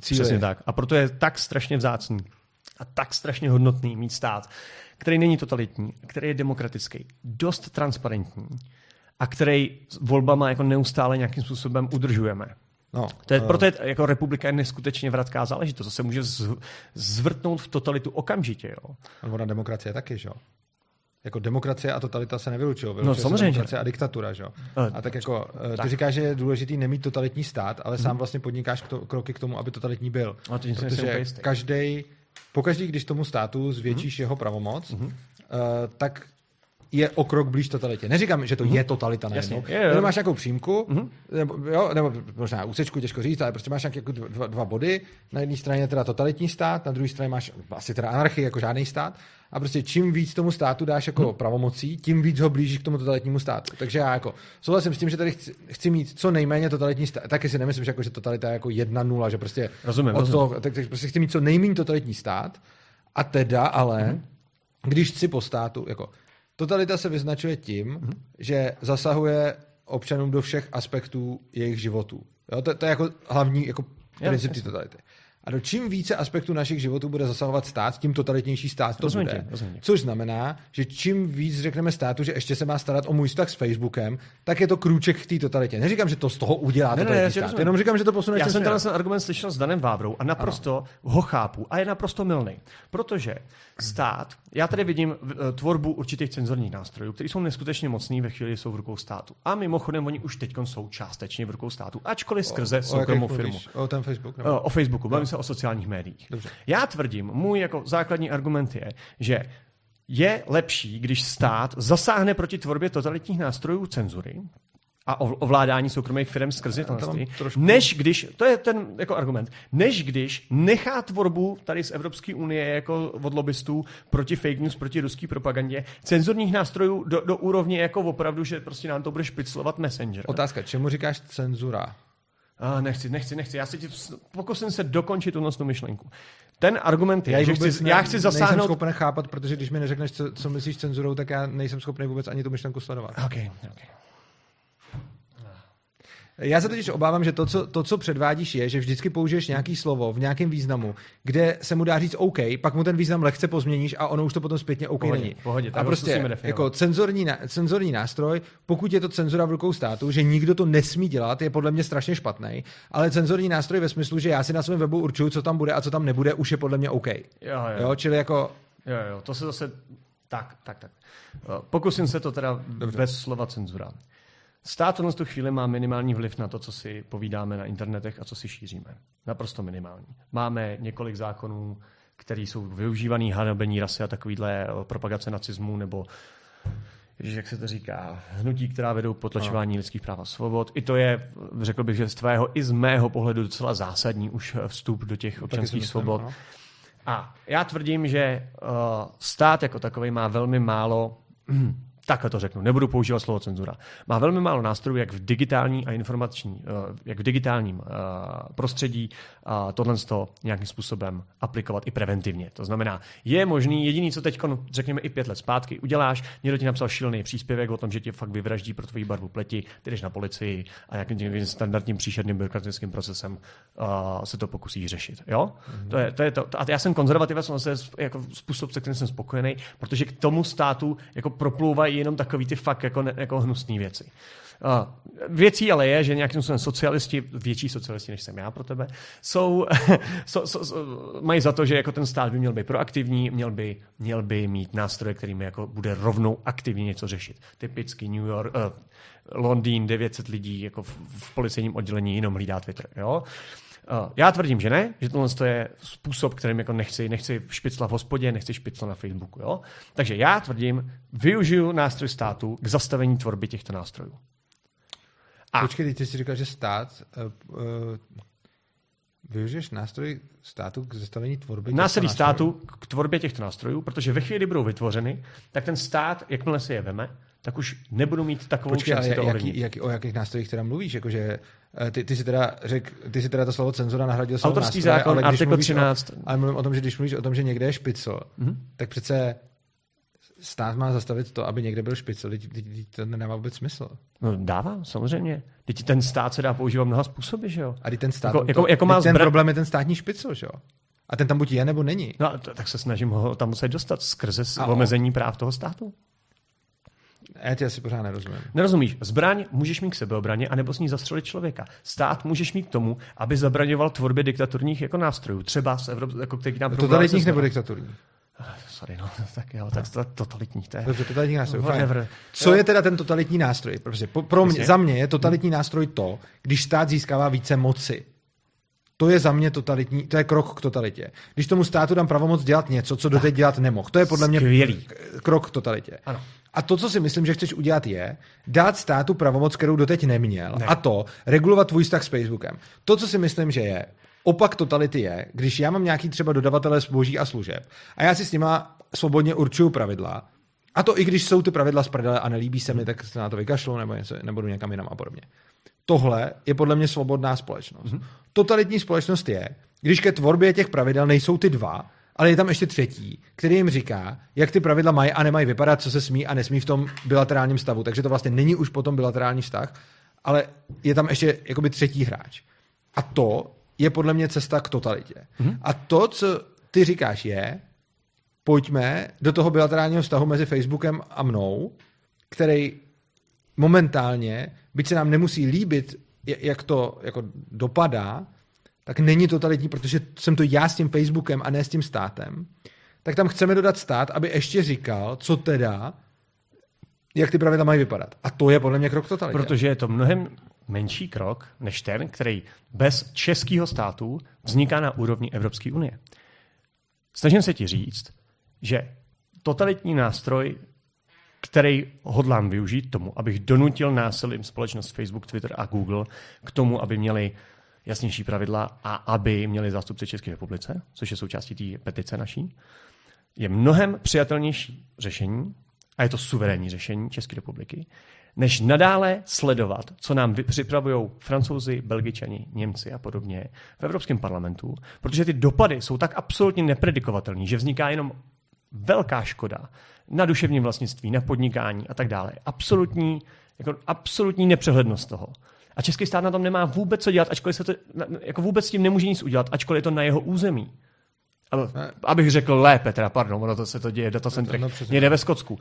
cíli. Přesně tak. A proto je tak strašně vzácný a tak strašně hodnotný mít stát, který není totalitní, který je demokratický, dost transparentní a který volbama jako neustále nějakým způsobem udržujeme. No, proto je jako republika je neskutečně vratká záležitost. To se může zvrtnout v totalitu okamžitě. Jo. Ona demokracie taky, že jo? Jako demokracie a totalita se nevylučují. No samozřejmě. Demokracie a diktatura, že jo? A tak jako ty říkáš, že je důležitý nemít totalitní stát, ale sám vlastně podnikáš kroky k tomu, aby totalitní byl. No, protože pokaždý, když tomu státu zvětšíš jeho pravomoc, tak je o krok blíž totalitě. Neříkám, že to je totalita najednou. Jenom máš nějakou přímku, nebo možná úsečku, těžko říct, ale prostě máš jako dva body. Na jedné straně teda totalitní stát, na druhé straně máš asi teda anarchii, jako žádný stát. A prostě čím víc tomu státu dáš jako pravomocí, tím víc ho blížíš k tomu totalitnímu státu. Takže já jako souhlasím s tím, že tady chci mít co nejméně totalitní stát. Taky si nemyslím, že, jako, že totalita je jako 1-0, že prostě od toho, tak prostě chci mít co nejméně totalitní stát. A teda ale, když chci po státu, jako totalita se vyznačuje tím, že zasahuje občanům do všech aspektů jejich životů. Jo, to je jako hlavní jako princip té totality. A do čím více aspektů našich životů bude zasahovat stát, tím totalitnější stát to bude. Což znamená, že čím víc řekneme státu, že ještě se má starat o můj vztah s Facebookem, tak je to krůček k té totalitě. Neříkám, že to z toho udělá totalitní stát, jenom říkám, že to posune. Já jsem tenhle argument slyšel s Danem Vávrou a naprosto ho chápu a je naprosto mylný. Protože stát, já tady vidím tvorbu určitých cenzorních nástrojů, které jsou neskutečně mocný ve chvíli, jsou v rukou státu. A mimochodem oni už teď jsou částečně v rukou státu, ačkoliv skrze soukromou firmu. O Facebooku. Bavím se o sociálních médiích. Dobře. Já tvrdím, můj jako základní argument je, že je lepší, když stát zasáhne proti tvorbě totalitních nástrojů cenzury a ovládání soukromých firm skrze tohle, než když, to je ten jako argument, než když nechá tvorbu tady z Evropské unie jako od lobbystů proti fake news, proti ruský propagandě, cenzurních nástrojů do úrovně jako opravdu, že prostě nám to bude špiclovat Messenger. Otázka, čemu říkáš cenzura? Nechci. Já se pokusím se dokončit tu myšlenku. Ten argument je, že já chci zasáhnout... Nejsem schopen chápat, protože když mi neřekneš, co myslíš cenzurou, tak já nejsem schopný vůbec ani tu myšlenku sledovat. Okay. Já se totiž obávám, že to, co předvádíš, je, že vždycky použiješ nějaký slovo v nějakém významu, kde se mu dá říct OK, pak mu ten význam lehce pozměníš a ono už to potom zpětně OK není. A prostě jako cenzorní nástroj, pokud je to cenzura v rukou státu, že nikdo to nesmí dělat, je podle mě strašně špatný, ale cenzorní nástroj ve smyslu, že já si na svém webu určuju, co tam bude a co tam nebude, už je podle mě OK. Jo, čili jako... Jo, to se zase... Tak. Pokusím se to teda bez slova cenzura. Stát v tu chvíli má minimální vliv na to, co si povídáme na internetech a co si šíříme. Naprosto minimální. Máme několik zákonů, které jsou využívané hanobení rasy a takovýhle propagace nacismu nebo, jak se to říká, hnutí, která vedou potlačování lidských práv a svobod. I to je, řekl bych, že z tvého i z mého pohledu docela zásadní už vstup do těch občanských svobod. A já tvrdím, že stát jako takový má velmi málo... Takhle to řeknu, nebudu používat slovo cenzura. Má velmi málo nástrojů, jak v digitální a informační, jak v digitálním prostředí tohle nějakým způsobem aplikovat i preventivně. To znamená, je možný, jediný, co teď, řekněme i 5 let zpátky, uděláš, někdo ti napsal šílený příspěvek o tom, že tě fakt vyvraždí pro tvoji barvu pleti, ty jdeš na policii a nějakým standardním příšerným byrokratickým procesem se to pokusí řešit. Jo? Mm-hmm. To je to. A já jsem konzervativec, on se jako způsob, se kterým jsem spokojený, protože k tomu státu jako proplouvají jenom takový ty fakt jako hnusný věci. Věcí ale je, že nějakým způsobem socialisti, větší socialisti než jsem já pro tebe, mají za to, že jako ten stát by měl být proaktivní, měl by mít nástroje, kterými jako bude rovnou aktivně něco řešit. Typicky New York, Londýn, 900 lidí jako v policejním oddělení jenom hlídá Twitter. Jo? Já tvrdím, že ne, že tohle je způsob, kterým jako nechci špicla v hospodě, nechci špicla na Facebooku. Jo? Takže já tvrdím, využiju nástroj státu k zastavení tvorby těchto nástrojů. Počkej, ty jsi říkal, že stát... Využiješ nástroj státu k zastavení tvorby nástrojů? Státu k tvorbě těchto nástrojů, protože ve chvíli, kdy budou vytvořeny, tak ten stát, jakmile si je veme, tak už nebudu mít takovou šanci to ovlivnit. O jakých nástrojích teda mluvíš? Jakože, ty si teda to slovo cenzura nahradil slovo autorský nástroje, zákon, artikl 13. Ale mluvím o tom, že když mluvíš o tom, že někde je špicl, tak přece stát má zastavit to, aby někde byl špicl. To nedává vůbec smysl. No dává, samozřejmě. Teď ten stát se dá používat mnoha způsoby, že jo? A ten stát, problém je ten státní špicl, že jo? A ten tam buď je, nebo není. No, tak se snažím ho tam muset dostat skrze omezení práv toho státu. Já ti asi pořád nerozumím. Nerozumíš. Zbraň můžeš mít k sebeobraně, anebo s ní zastřelit člověka. Stát můžeš mít k tomu, aby zabraňoval tvorbě diktaturních jako nástrojů. Třeba z Evropy, jako který nám totalitních nebo diktaturních? Sorry, no, tak jo, tak totalitní. Totalitní nástroj, whatever. Co je teda ten totalitní nástroj? Protože za mě je totalitní nástroj to, když stát získává více moci. To je za mě totalitní, to je krok k totalitě. Když tomu státu dám pravomoc dělat něco, co doteď dělat nemohl. To je podle mě krok k totalitě. Ano. A to, co si myslím, že chceš udělat, je dát státu pravomoc, kterou doteď neměl. Ne. A to regulovat tvůj vztah s Facebookem. To, co si myslím, že je opak totality, je, když já mám nějaký třeba dodavatele zboží a služeb a já si s nima svobodně určuju pravidla, a to i když jsou ty pravidla z prdele a nelíbí se mi, tak se na to vykašlu nebo jdu někam jinam a podobně. Tohle je podle mě svobodná společnost. Mm-hmm. Totalitní společnost je, když ke tvorbě těch pravidel nejsou ty dva, ale je tam ještě třetí, který jim říká, jak ty pravidla mají a nemají vypadat, co se smí a nesmí v tom bilaterálním stavu. Takže to vlastně není už potom bilaterální vztah, ale je tam ještě jakoby třetí hráč. A to je podle mě cesta k totalitě. Mm-hmm. A to, co ty říkáš, je, pojďme do toho bilaterálního vztahu mezi Facebookem a mnou, který momentálně, byť se nám nemusí líbit, jak to jako dopadá, tak není totalitní, protože jsem to já s tím Facebookem a ne s tím státem, tak tam chceme dodat stát, aby ještě říkal, co teda, jak ty pravidla mají vypadat. A to je podle mě krok totalitě. Protože je to mnohem menší krok, než ten, který bez českého státu vzniká na úrovni Evropské unie. Snažím se ti říct, že totalitní nástroj, který hodlám využít tomu, abych donutil násilím společnost Facebook, Twitter a Google k tomu, aby měli jasnější pravidla a aby měli zástupce České republice, což je součástí té petice naší, je mnohem přijatelnější řešení a je to suverénní řešení České republiky, než nadále sledovat, co nám připravují Francouzi, Belgičani, Němci a podobně v Evropském parlamentu, protože ty dopady jsou tak absolutně nepredikovatelné, že vzniká jenom velká škoda na duševním vlastnictví, na podnikání a tak dále. Absolutní nepřehlednost toho. A český stát na tom nemá vůbec co dělat, ačkoliv se to, jako vůbec s tím nemůže nic udělat, ačkoliv je to na jeho území. Abych řekl lépe, teda pardon, ono to se to děje v datacentrech, někde ve Skotsku.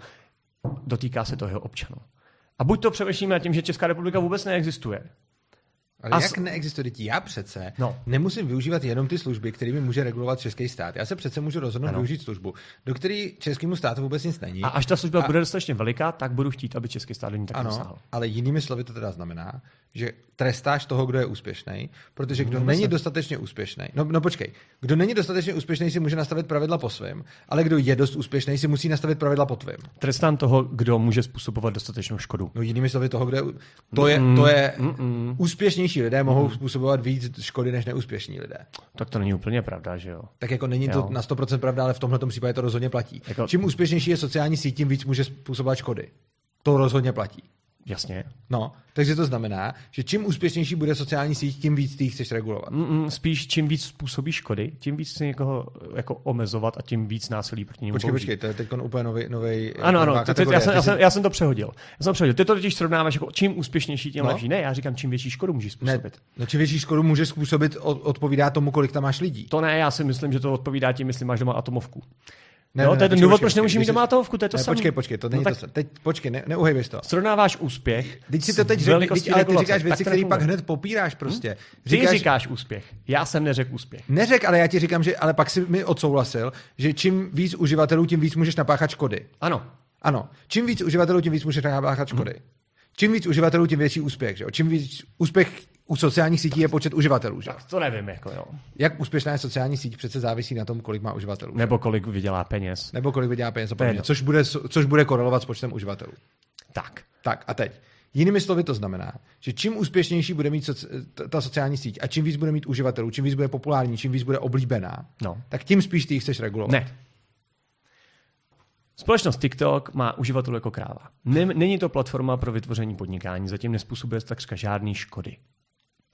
Dotýká se toho jeho občanů. A buď to přemýšlíme nad tím, že Česká republika vůbec neexistuje. Ale jak neexistuje? Já přece nemusím využívat jenom ty služby, které mi může regulovat český stát. Já se přece můžu rozhodnout využít službu, do které českému státu vůbec nic není. A až ta služba bude dostatečně veliká, tak budu chtít, aby český stát do ní tak dosáhl. Ale jinými slovy to teda znamená, že trestáš toho, kdo je úspěšný, protože kdo není dostatečně úspěšný. No počkej, kdo není dostatečně úspěšný, si může nastavit pravidla po svém, ale kdo je dost úspěšný, si musí nastavit pravidla po tvém. Trestám toho, kdo může způsobovat dostatečnou škodu. No jinými slovy toho, kdo je, to je úspěšnější lidé mohou způsobovat víc škody než neúspěšní lidé. Tak to není úplně pravda, že jo. Tak jako není to na 100% pravda, ale v tomhle tom případě to rozhodně platí. Jako... Čím úspěšnější je sociální síť, tím víc může způsobovat škody. To rozhodně platí. Jasně. No, takže to znamená, že čím úspěšnější bude sociální síť, tím víc ty chceš regulovat. Spíš čím víc způsobí škody, tím víc se někoho jako omezovat a tím víc násilí proti němu. Počkej, to je teď úplně nový. Ano, já jsem to přehodil. Ty to totiž srovnáváš jako čím úspěšnější, tím lepší. Ne, já říkám, čím větší škodu můžeš způsobit. No, čím větší škodu můžeš způsobit, odpovídá tomu, kolik tam máš lidí. To ne, já si myslím, že to odpovídá tím, jestli máš doma atomovku. Ne, to je ten důvod, proč nemůžeš mít doma atomovku, to je to samé. Počkej, to není to samé. Teď neuhejbeš to. Srovnáváš úspěch. Teď si to teď řekl, ale ty říkáš věci, které pak hned popíráš prostě. Ty říkáš úspěch. Já jsem neřekl úspěch. Neřekl, ale já ti říkám, že ale pak si mi odsouhlasil, že čím víc uživatelů, tím víc můžeš napáchat škody. Ano. Čím víc uživatelů, tím víc můžeš napáchat škody. Čím víc uživatelů, tím větší úspěch, že jo. Čím víc úspěch u sociálních sítí je počet uživatelů, že? Tak to nevím, jako jo. Jak úspěšná je sociální síť, přece závisí na tom, kolik má uživatelů. Že? Nebo kolik vydělá peněz. Což bude korelovat s počtem uživatelů. Tak a teď. Jinými slovy to znamená, že čím úspěšnější bude mít ta sociální síť a čím víc bude mít uživatelů, čím víc bude populární, čím víc bude oblíbená, tak tím spíš ty ji chceš regulovat. Ne. Společnost TikTok má uživatelů jako kráva. Není to platforma pro vytvoření podnikání, zatím nezpůsobuje takřka žádný škody.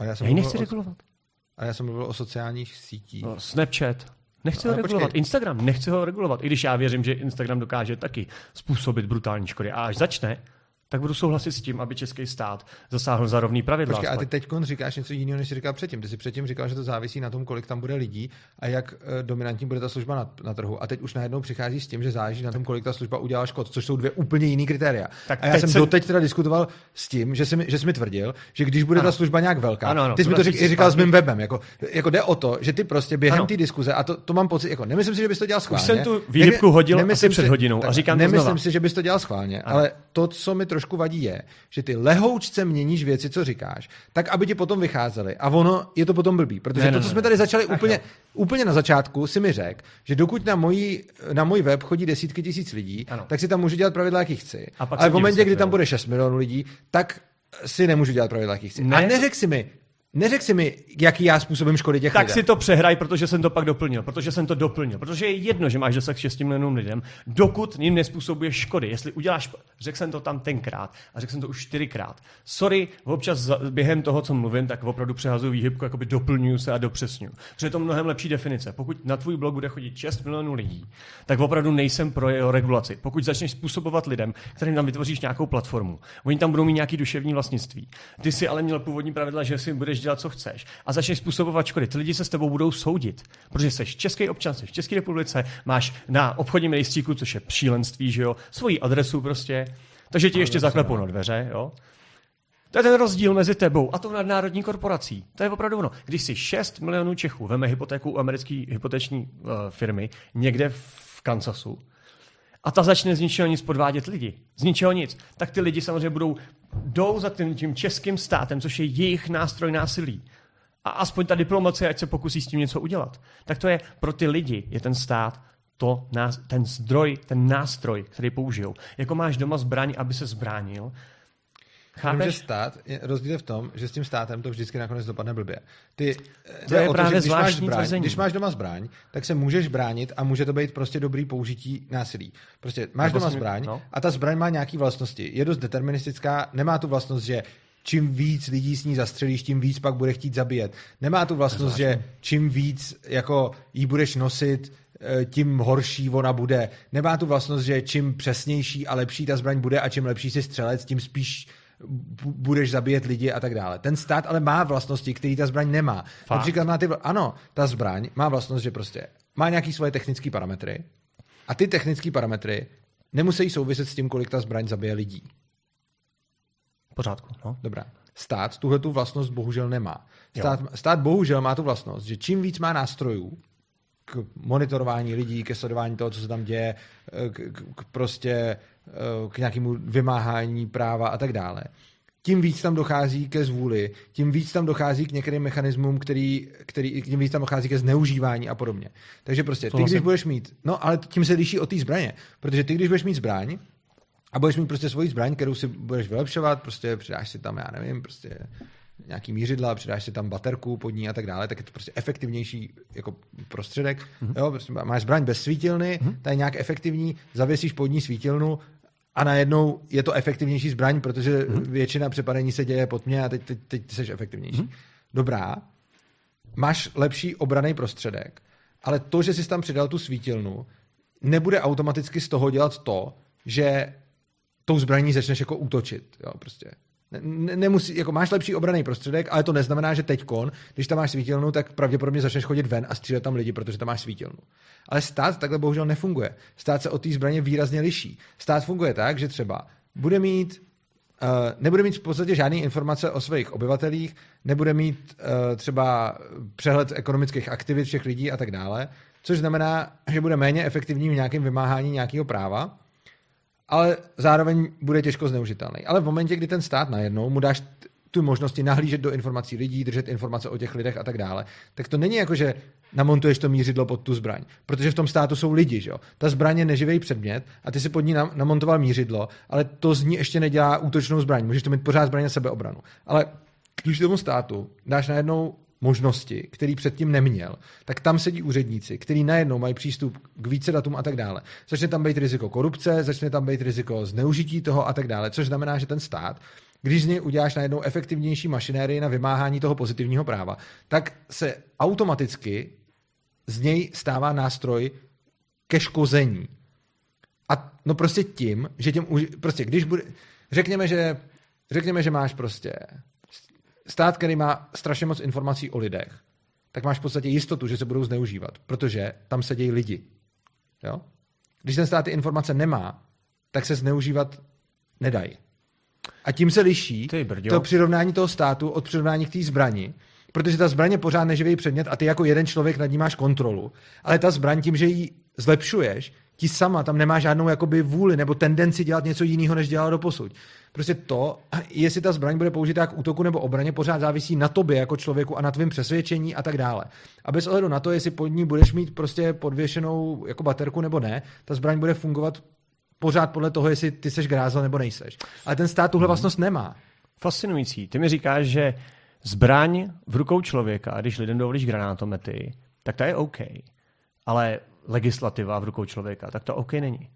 Já ji nechci regulovat. A já jsem mluvil o sociálních sítích. Snapchat. Nechci ho regulovat. Počkej. Instagram. Nechci ho regulovat. I když já věřím, že Instagram dokáže taky způsobit brutální škody. A až začne, tak budu souhlasit s tím, aby český stát zasáhl za rovný pravidla. Počkej, a ty teď říkáš něco jiného, než jsi říkal předtím. Ty jsi předtím říkal, že to závisí na tom, kolik tam bude lidí a jak dominantní bude ta služba na trhu. A teď už najednou přichází s tím, že záleží na tom, kolik ta služba udělá škod, což jsou dvě úplně jiný kritéria. A já jsem doteď teda diskutoval s tím, že jsi mi tvrdil, že když bude ta služba nějak velká, ty jsi mi to říkal s mým webem. Jako jde o to, že ty prostě během té diskuze, a to mám pocit, jako nemyslím si, že bys to dělal schválně. Už jsem tu výhybku hodil před hodinou a říkám to znova. Nemyslím si, že bys to dělal schválně, ale to, co mi trošku vadí, je, že ty lehoučce měníš věci, co říkáš, tak aby ti potom vycházely. A ono je to potom blbý, protože to, co jsme tady začali úplně na začátku, si mi řekl, že dokud na můj web chodí desítky tisíc lidí, tak si tam můžu dělat pravidla, jaký chci. Ale v momentě, kdy tam bude 6 milionů lidí, tak si nemůžu dělat pravidla, jaký chci. Ne. A neřek si mi, jaký já způsobím škody těch lidem. Tak si to přehraj, protože jsem to pak doplnil, protože je jedno, že máš dosah 6 milionům lidem, dokud jim nespůsobuješ škody. Jestli uděláš, řekl jsem to tam tenkrát a řekl jsem to už 4krát. Sorry, občas během toho, co mluvím, tak opravdu přehazuju výhybku, jakoby doplňuju se a dopřesňuju. Protože je to mnohem lepší definice. Pokud na tvůj blog bude chodit 6 milionů lidí, tak opravdu nejsem pro jeho regulaci. Pokud začneš způsobovat lidem, kterým tam vytvoříš nějakou platformu, oni tam budou mít nějaký duševní vlastnictví. Ty si ale měl původní pravidla, že si budeš dělat, co chceš, a začneš způsobovat škody. Ty lidi se s tebou budou soudit, protože jsi český občan, jsi v České republice, máš na obchodním rejstříku, což je přílenství, že jo, svoji adresu prostě, takže ti ještě zaklepou na dveře, jo. To je ten rozdíl mezi tebou a tou nadnárodní korporací. To je opravdu ono. Když si 6 milionů Čechů veme hypotéku u americké hypoteční firmy někde v Kansasu a ta začne z ničeho nic podvádět lidi, z ničeho nic, tak ty lidi samozřejmě jdou za tím českým státem, což je jejich nástroj násilí. A aspoň ta diplomacie, ať se pokusí s tím něco udělat. Tak to je pro ty lidi, je ten stát, ten zdroj, ten nástroj, který použijou. Jako máš doma zbraň, aby se zbránil, Chápeš? Jenomže stát, rozdíl je v tom, že s tím státem to vždycky nakonec dopadne blbě. Ty, to je právě zvláštní tvrzení. Když máš doma zbraň, tak se můžeš bránit a může to být prostě dobrý použití násilí. Prostě máš doma zbraň a ta zbraň má nějaký vlastnosti. Je dost deterministická, nemá tu vlastnost, že čím víc lidí s ní zastřelíš, tím víc pak bude chtít zabíjet. Nemá tu vlastnost, že čím víc jako jí budeš nosit, tím horší ona bude. Nemá tu vlastnost, že čím přesnější a lepší ta zbraň bude a čím lepší si střelec, tím spíš budeš zabíjet lidi a tak dále. Ten stát ale má vlastnosti, které ta zbraň nemá. Fakt? Například má ano, ta zbraň má vlastnost, že prostě má nějaký svoje technické parametry a ty technické parametry nemusí souviset s tím, kolik ta zbraň zabije lidí. Pořádku, no. Dobrá. Stát tuhletu vlastnost bohužel nemá. Stát bohužel má tu vlastnost, že čím víc má nástrojů k monitorování lidí, ke sledování toho, co se tam děje, k nějakému vymáhání práva a tak dále. Tím víc tam dochází ke zvůli, tím víc tam dochází k některým mechanismům, tím víc tam dochází ke zneužívání a podobně. Takže prostě ty, když budeš mít, no ale tím se liší od té zbraně, protože ty, když budeš mít zbraň, a budeš mít prostě svoji zbraň, kterou si budeš vylepšovat, prostě přidáš si tam, já nevím, prostě nějaký mířidla, přidáš si tam baterku pod ní a tak dále, tak je to prostě efektivnější jako prostředek. Mm-hmm. Jo, prostě máš zbraň bez svítilny, ta je nějak efektivní, zavěsíš pod ní svítilnu a najednou je to efektivnější zbraň, protože většina přepadení se děje pod mě a teď seš efektivnější. Dobrá, máš lepší obranný prostředek, ale to, že jsi tam přidal tu svítilnu, nebude automaticky z toho dělat to, že tou zbraní začneš jako útočit. Jo, prostě. Nemusí, jako máš lepší obranný prostředek, ale to neznamená, že teďkon, když tam máš svítilnu, tak pravděpodobně začneš chodit ven a střílet tam lidi, protože tam máš svítilnu. Ale stát takhle bohužel nefunguje. Stát se od té zbraně výrazně liší. Stát funguje tak, že třeba nebude mít v podstatě žádné informace o svých obyvatelích, nebude mít třeba přehled ekonomických aktivit všech lidí a tak dále, což znamená, že bude méně efektivní v nějakém vymáhání nějakého práva, ale zároveň bude těžko zneužitelný. Ale v momentě, kdy ten stát najednou mu dáš tu možnosti nahlížet do informací lidí, držet informace o těch lidech a tak dále, tak to není jako, že namontuješ to mířidlo pod tu zbraň, protože v tom státu jsou lidi, že jo. Ta zbraň je neživý předmět a ty si pod ní namontoval mířidlo, ale to z ní ještě nedělá útočnou zbraň. Můžeš to mít pořád zbraň na sebeobranu. Ale když tomu státu dáš najednou možnosti, který předtím neměl, tak tam sedí úředníci, kteří najednou mají přístup k více datům a tak dále. Začne tam být riziko korupce, začne tam být riziko zneužití toho a tak dále, což znamená, že ten stát, když z něj uděláš najednou efektivnější mašinérii na vymáhání toho pozitivního práva, tak se automaticky z něj stává nástroj ke škození. A no prostě tím, že když bude... Řekněme, že máš prostě... Stát, který má strašně moc informací o lidech, tak máš v podstatě jistotu, že se budou zneužívat, protože tam sedějí lidi. Jo? Když ten stát ty informace nemá, tak se zneužívat nedají. A tím se liší to přirovnání toho státu od přirovnání k té zbrani, protože ta zbraň je pořád neživý předmět a ty jako jeden člověk nad ní máš kontrolu, ale ta zbraň tím, že ji zlepšuješ, ti sama tam nemá žádnou jakoby vůli nebo tendenci dělat něco jiného, než dělala doposud. Prostě to, jestli ta zbraň bude použitá k útoku nebo obraně, pořád závisí na tobě jako člověku a na tvém přesvědčení a tak dále. A bez ohledu na to, jestli pod ní budeš mít prostě podvěšenou jako baterku nebo ne, ta zbraň bude fungovat pořád podle toho, jestli ty seš grázel nebo nejseš. Ale ten stát tuhle vlastnost nemá. Fascinující. Ty mi říkáš, že zbraň v rukou člověka, když lidem dovolíš granátomety, tak ta je OK. Ale legislativa v rukou člověka, tak to OK není.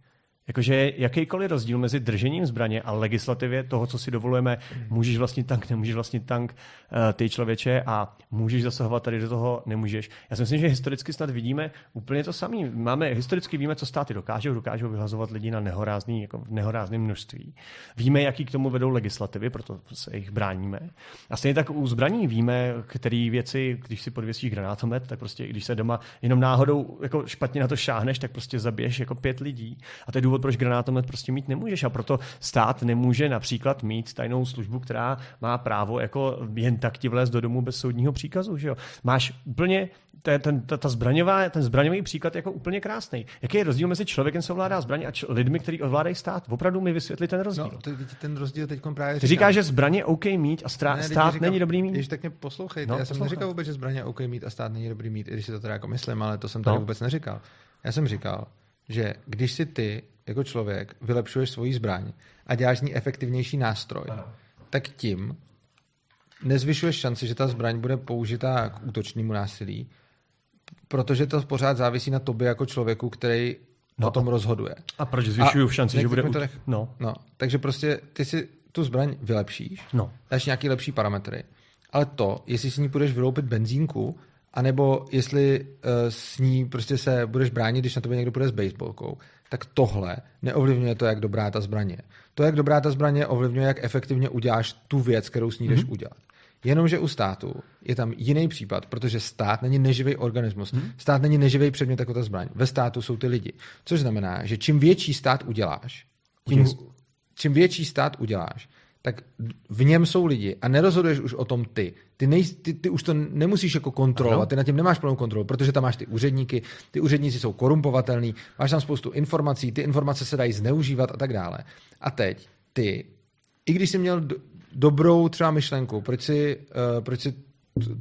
Jakože jakýkoliv rozdíl mezi držením zbraně a legislativě toho, co si dovolujeme, můžeš vlastnit tank, nemůžeš vlastnit tank, ty člověče, a můžeš zasahovat tady do toho, nemůžeš. Já si myslím, že historicky snad vidíme úplně to samé. Historicky víme, co státy dokážou vyhazovat lidi na nehorázný, jako v nehorázném množství. Víme, jaký k tomu vedou legislativy, proto se jich bráníme. A stejně tak u zbraní víme, které věci, když si podvěsíš granátomet, tak prostě když se doma jenom náhodou jako špatně na to šáhneš, tak prostě zabiješ jako 5 lidí. A to je důvod, proč granátomet prostě mít nemůžeš, a proto stát nemůže například mít tajnou službu, která má právo jako jen tak ti vlézt do domu bez soudního příkazu, že jo. Máš úplně ten zbraňový příklad jako úplně krásný. Jaký je rozdíl mezi člověkem, co ovládá zbraň, a lidmi, kteří ovládají stát? Opravdu mi vysvětli ten rozdíl. No, ten rozdíl teď právě říkám. Ty říkáš, že zbraně OK mít a stát není dobrý mít. Když tak mě poslouchejte, já jsem neříkal vůbec, že zbraně OK mít a stát není dobrý mít, i když si to teda jako myslím, ale to jsem tady vůbec neříkal. Já jsem říkal, že když si ty jako člověk vylepšuješ svoji zbraň a děláš z ní efektivnější nástroj, tak tím nezvyšuješ šanci, že ta zbraň bude použita k útočnímu násilí, protože to pořád závisí na tobě jako člověku, který o tom rozhoduje. A proč zvyšuju šanci, že bude takže prostě ty si tu zbraň vylepšíš, dáš nějaký lepší parametry, ale to, jestli si ní půjdeš vyloupit benzínku, anebo jestli s ní prostě se budeš bránit, když na tobě někdo půjde s baseballkou, tak tohle neovlivňuje to, jak dobrá ta zbraň je. To, jak dobrá ta zbraň je, ovlivňuje, jak efektivně uděláš tu věc, kterou s ní jdeš udělat. Jenomže u státu je tam jiný případ, protože stát není neživý organismus. Stát není neživý předmět jako ta zbraň. Ve státu jsou ty lidi. Což znamená, že čím větší stát uděláš, čím větší stát uděláš, tak v něm jsou lidi a nerozhoduješ už o tom ty. Ty už to nemusíš jako kontrolovat, ty nad tím nemáš plnou kontrolu, protože tam máš ty úředníky, ty úředníci jsou korumpovatelní, máš tam spoustu informací, ty informace se dají zneužívat a tak dále. A teď ty, i když jsi měl dobrou třeba myšlenku, proč si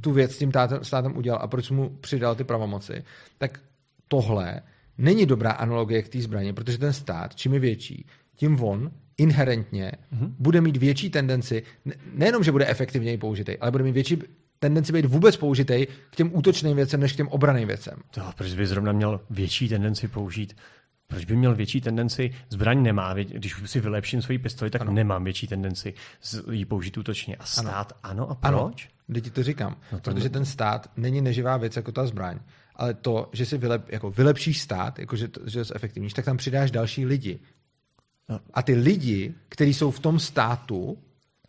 tu věc s tím státem udělal a proč mu přidal ty pravomoci, tak tohle není dobrá analogie k té zbraně, protože ten stát, čím je větší, tím on inherentně bude mít větší tendenci, nejenom, že bude efektivněji použitej, ale bude mít větší tendenci být vůbec použitej k těm útočným věcem, než k těm obraným věcem. Proč by zrovna měl větší tendenci použít? Proč by měl větší tendenci? Zbraň nemá, když si vylepším svoji pistoli, tak nemám větší tendenci ji použít útočně. A stát ano a proč? Teď ti to říkám, protože ten stát není neživá věc jako ta zbraň, ale to, že si vylepšíš stát, že to efektivníš, tak tam přidáš další lidi. A ty lidi, kteří jsou v tom státu,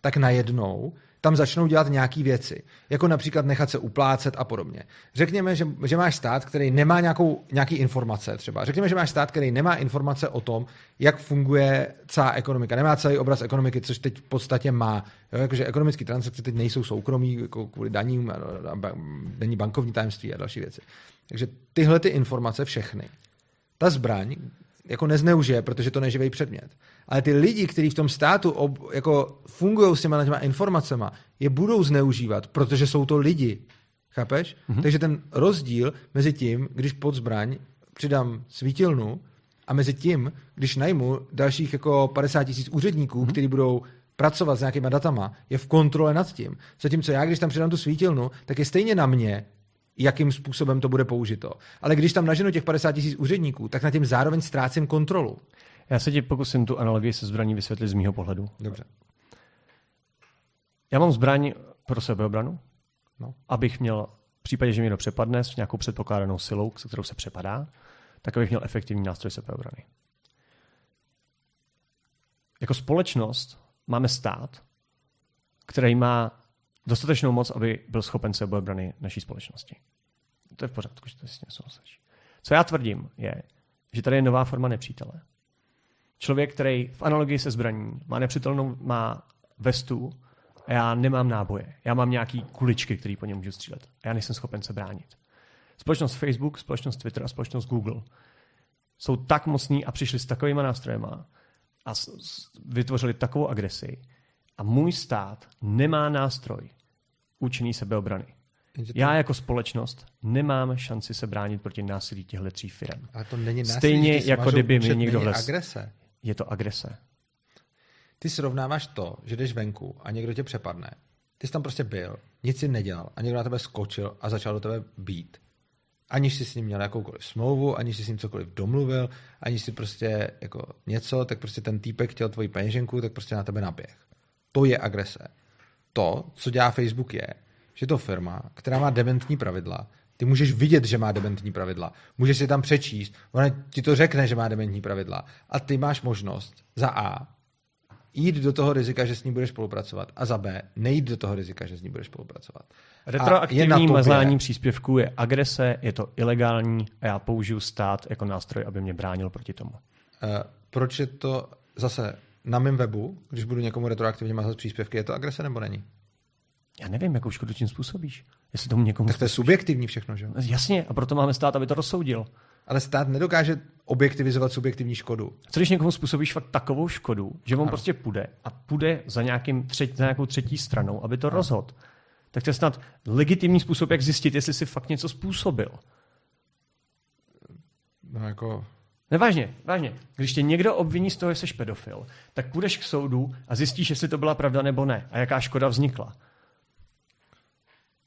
tak najednou tam začnou dělat nějaké věci. Jako například nechat se uplácet a podobně. Řekněme, že máš stát, který nemá nějaký informace třeba. Řekněme, že máš stát, který nemá informace o tom, jak funguje celá ekonomika. Nemá celý obraz ekonomiky, což teď v podstatě má. Jo, jakože ekonomické transakce teď nejsou soukromí jako kvůli daním, není bankovní tajemství a další věci. Takže tyhle ty informace všechny. Ta zbraň nezneužije, protože to neživý předmět. Ale ty lidi, kteří v tom státu fungují s těma informacema, je budou zneužívat, protože jsou to lidi. Chápeš? Takže ten rozdíl mezi tím, když pod zbraň přidám svítilnu a mezi tím, když najmu dalších 50 000 úředníků, kteří budou pracovat s nějakýma datama, je v kontrole nad tím. Zatímco já, když tam přidám tu svítilnu, tak je stejně na mě, jakým způsobem to bude použito. Ale když tam naženu těch 50 000 úředníků, tak na tím zároveň ztrácím kontrolu. Já se ti pokusím tu analogii se zbraní vysvětlit z mýho pohledu. Dobře. Já mám zbraň pro sebeobranu, abych měl, v případě, že mě to přepadne s nějakou předpokládanou silou, se kterou se přepadá, tak abych měl efektivní nástroj sebeobrany. Jako společnost máme stát, který má dostatečnou moc, aby byl schopen sebeobrany naší společnosti. To je v pořádku, že to s tím souhlasíš. Co já tvrdím je, že tady je nová forma nepřítele. Člověk, který v analogii se zbraní má nepřítelnou, má vestu a já nemám náboje. Já mám nějaký kuličky, který po něm můžu střílet. A já nejsem schopen se bránit. Společnost Facebook, společnost Twitter a společnost Google jsou tak mocní a přišli s takovýma nástrojema a vytvořili takovou agresi. A můj stát nemá nástroj účinný sebeobrany. Já jako společnost nemám šanci se bránit proti násilí těchto tří firem. A to není násilí, stejně jako kdyby mi někdo agrese. Je to agrese. Ty srovnáváš to, že jdeš venku a někdo tě přepadne. Ty jsi tam prostě byl, nic si nedělal a někdo na tebe skočil a začal do tebe bít. Aniž jsi s ním měl jakoukoliv smlouvu, aniž jsi s ním cokoliv domluvil, aniž jsi prostě něco, tak prostě ten týpek chtěl tvoji peněženku, tak prostě na tebe naběh. To je agrese. To, co dělá Facebook, je, že to firma, která má dementní pravidla, ty můžeš vidět, že má dementní pravidla, můžeš si tam přečíst, ona ti to řekne, že má dementní pravidla a ty máš možnost za A jít do toho rizika, že s ní budeš spolupracovat a za B nejít do toho rizika, že s ní budeš spolupracovat. Retroaktivní mazání příspěvků je agrese, je to ilegální a já použiju stát jako nástroj, aby mě bránil proti tomu. Proč je to zase... Na mém webu, když budu někomu retroaktivně mazat příspěvky, je to agrese nebo není? Já nevím, jakou škodu tím způsobíš. Jestli tomu někomu tak to je subjektivní všechno, že jo? Jasně, a proto máme stát, aby to rozsoudil. Ale stát nedokáže objektivizovat subjektivní škodu. Co když někomu způsobíš fakt takovou škodu, že on prostě půjde a půjde za nějakou třetí stranou, aby to rozhodl, tak to je snad legitimní způsob, jak zjistit, jestli si fakt něco způsobil. Nevážně, vážně. Když tě někdo obviní z toho, že jsi pedofil, tak půjdeš k soudu a zjistíš, jestli to byla pravda nebo ne a jaká škoda vznikla.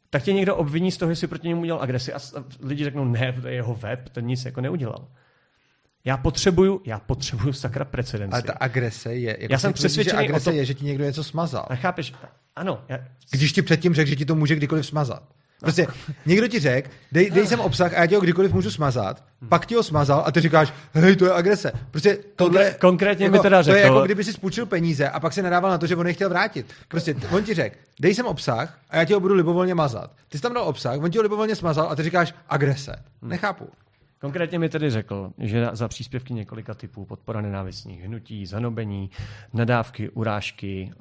Tak tě někdo obviní z toho, že jsi proti němu udělal agresi a lidi řeknou, ne, to je jeho web, ten nic jako neudělal. Já potřebuju sakra precedenci. Ale ta agrese je... Jako já jsem přesvědčený, že agrese je, že ti někdo něco smazal. A chápeš? Ano. Když ti předtím řekl, že ti to může kdykoliv smazat. Prostě někdo ti řekl, dej sem obsah a já ti ho kdykoliv můžu smazat, pak ti ho smazal a ty říkáš, hej, to je agrese. Prostě tohle... Konkrétně jako, mi teda řekl. To je jako kdyby si spůjčil peníze a pak se nadával na to, že on je chtěl vrátit. Prostě on ti řekl, dej sem obsah a já ti ho budu libovolně mazat. Ty jsi tam dal obsah, on ti ho libovolně smazal a ty říkáš agrese. Nechápu. Konkrétně mi tedy řekl, že za příspěvky několika typů podpora nenávistných hnutí, zhanobení, nadávky, urážky,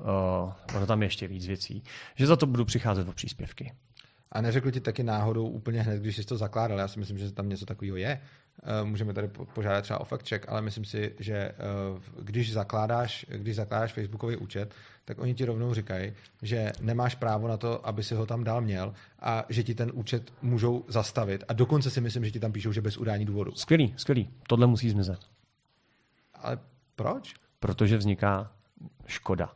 ono tam ještě víc věcí, že za to budu přicházet o příspěvky. A neřekl ti taky náhodou úplně hned, když jsi to zakládal, já si myslím, že tam něco takového je, můžeme tady požádat třeba o fact check, ale myslím si, že když zakládáš Facebookový účet, tak oni ti rovnou říkají, že nemáš právo na to, aby si ho tam dál měl a že ti ten účet můžou zastavit. A dokonce si myslím, že ti tam píšou, že bez udání důvodu. Skvělý. Tohle musí zmizet. Ale proč? Protože vzniká škoda.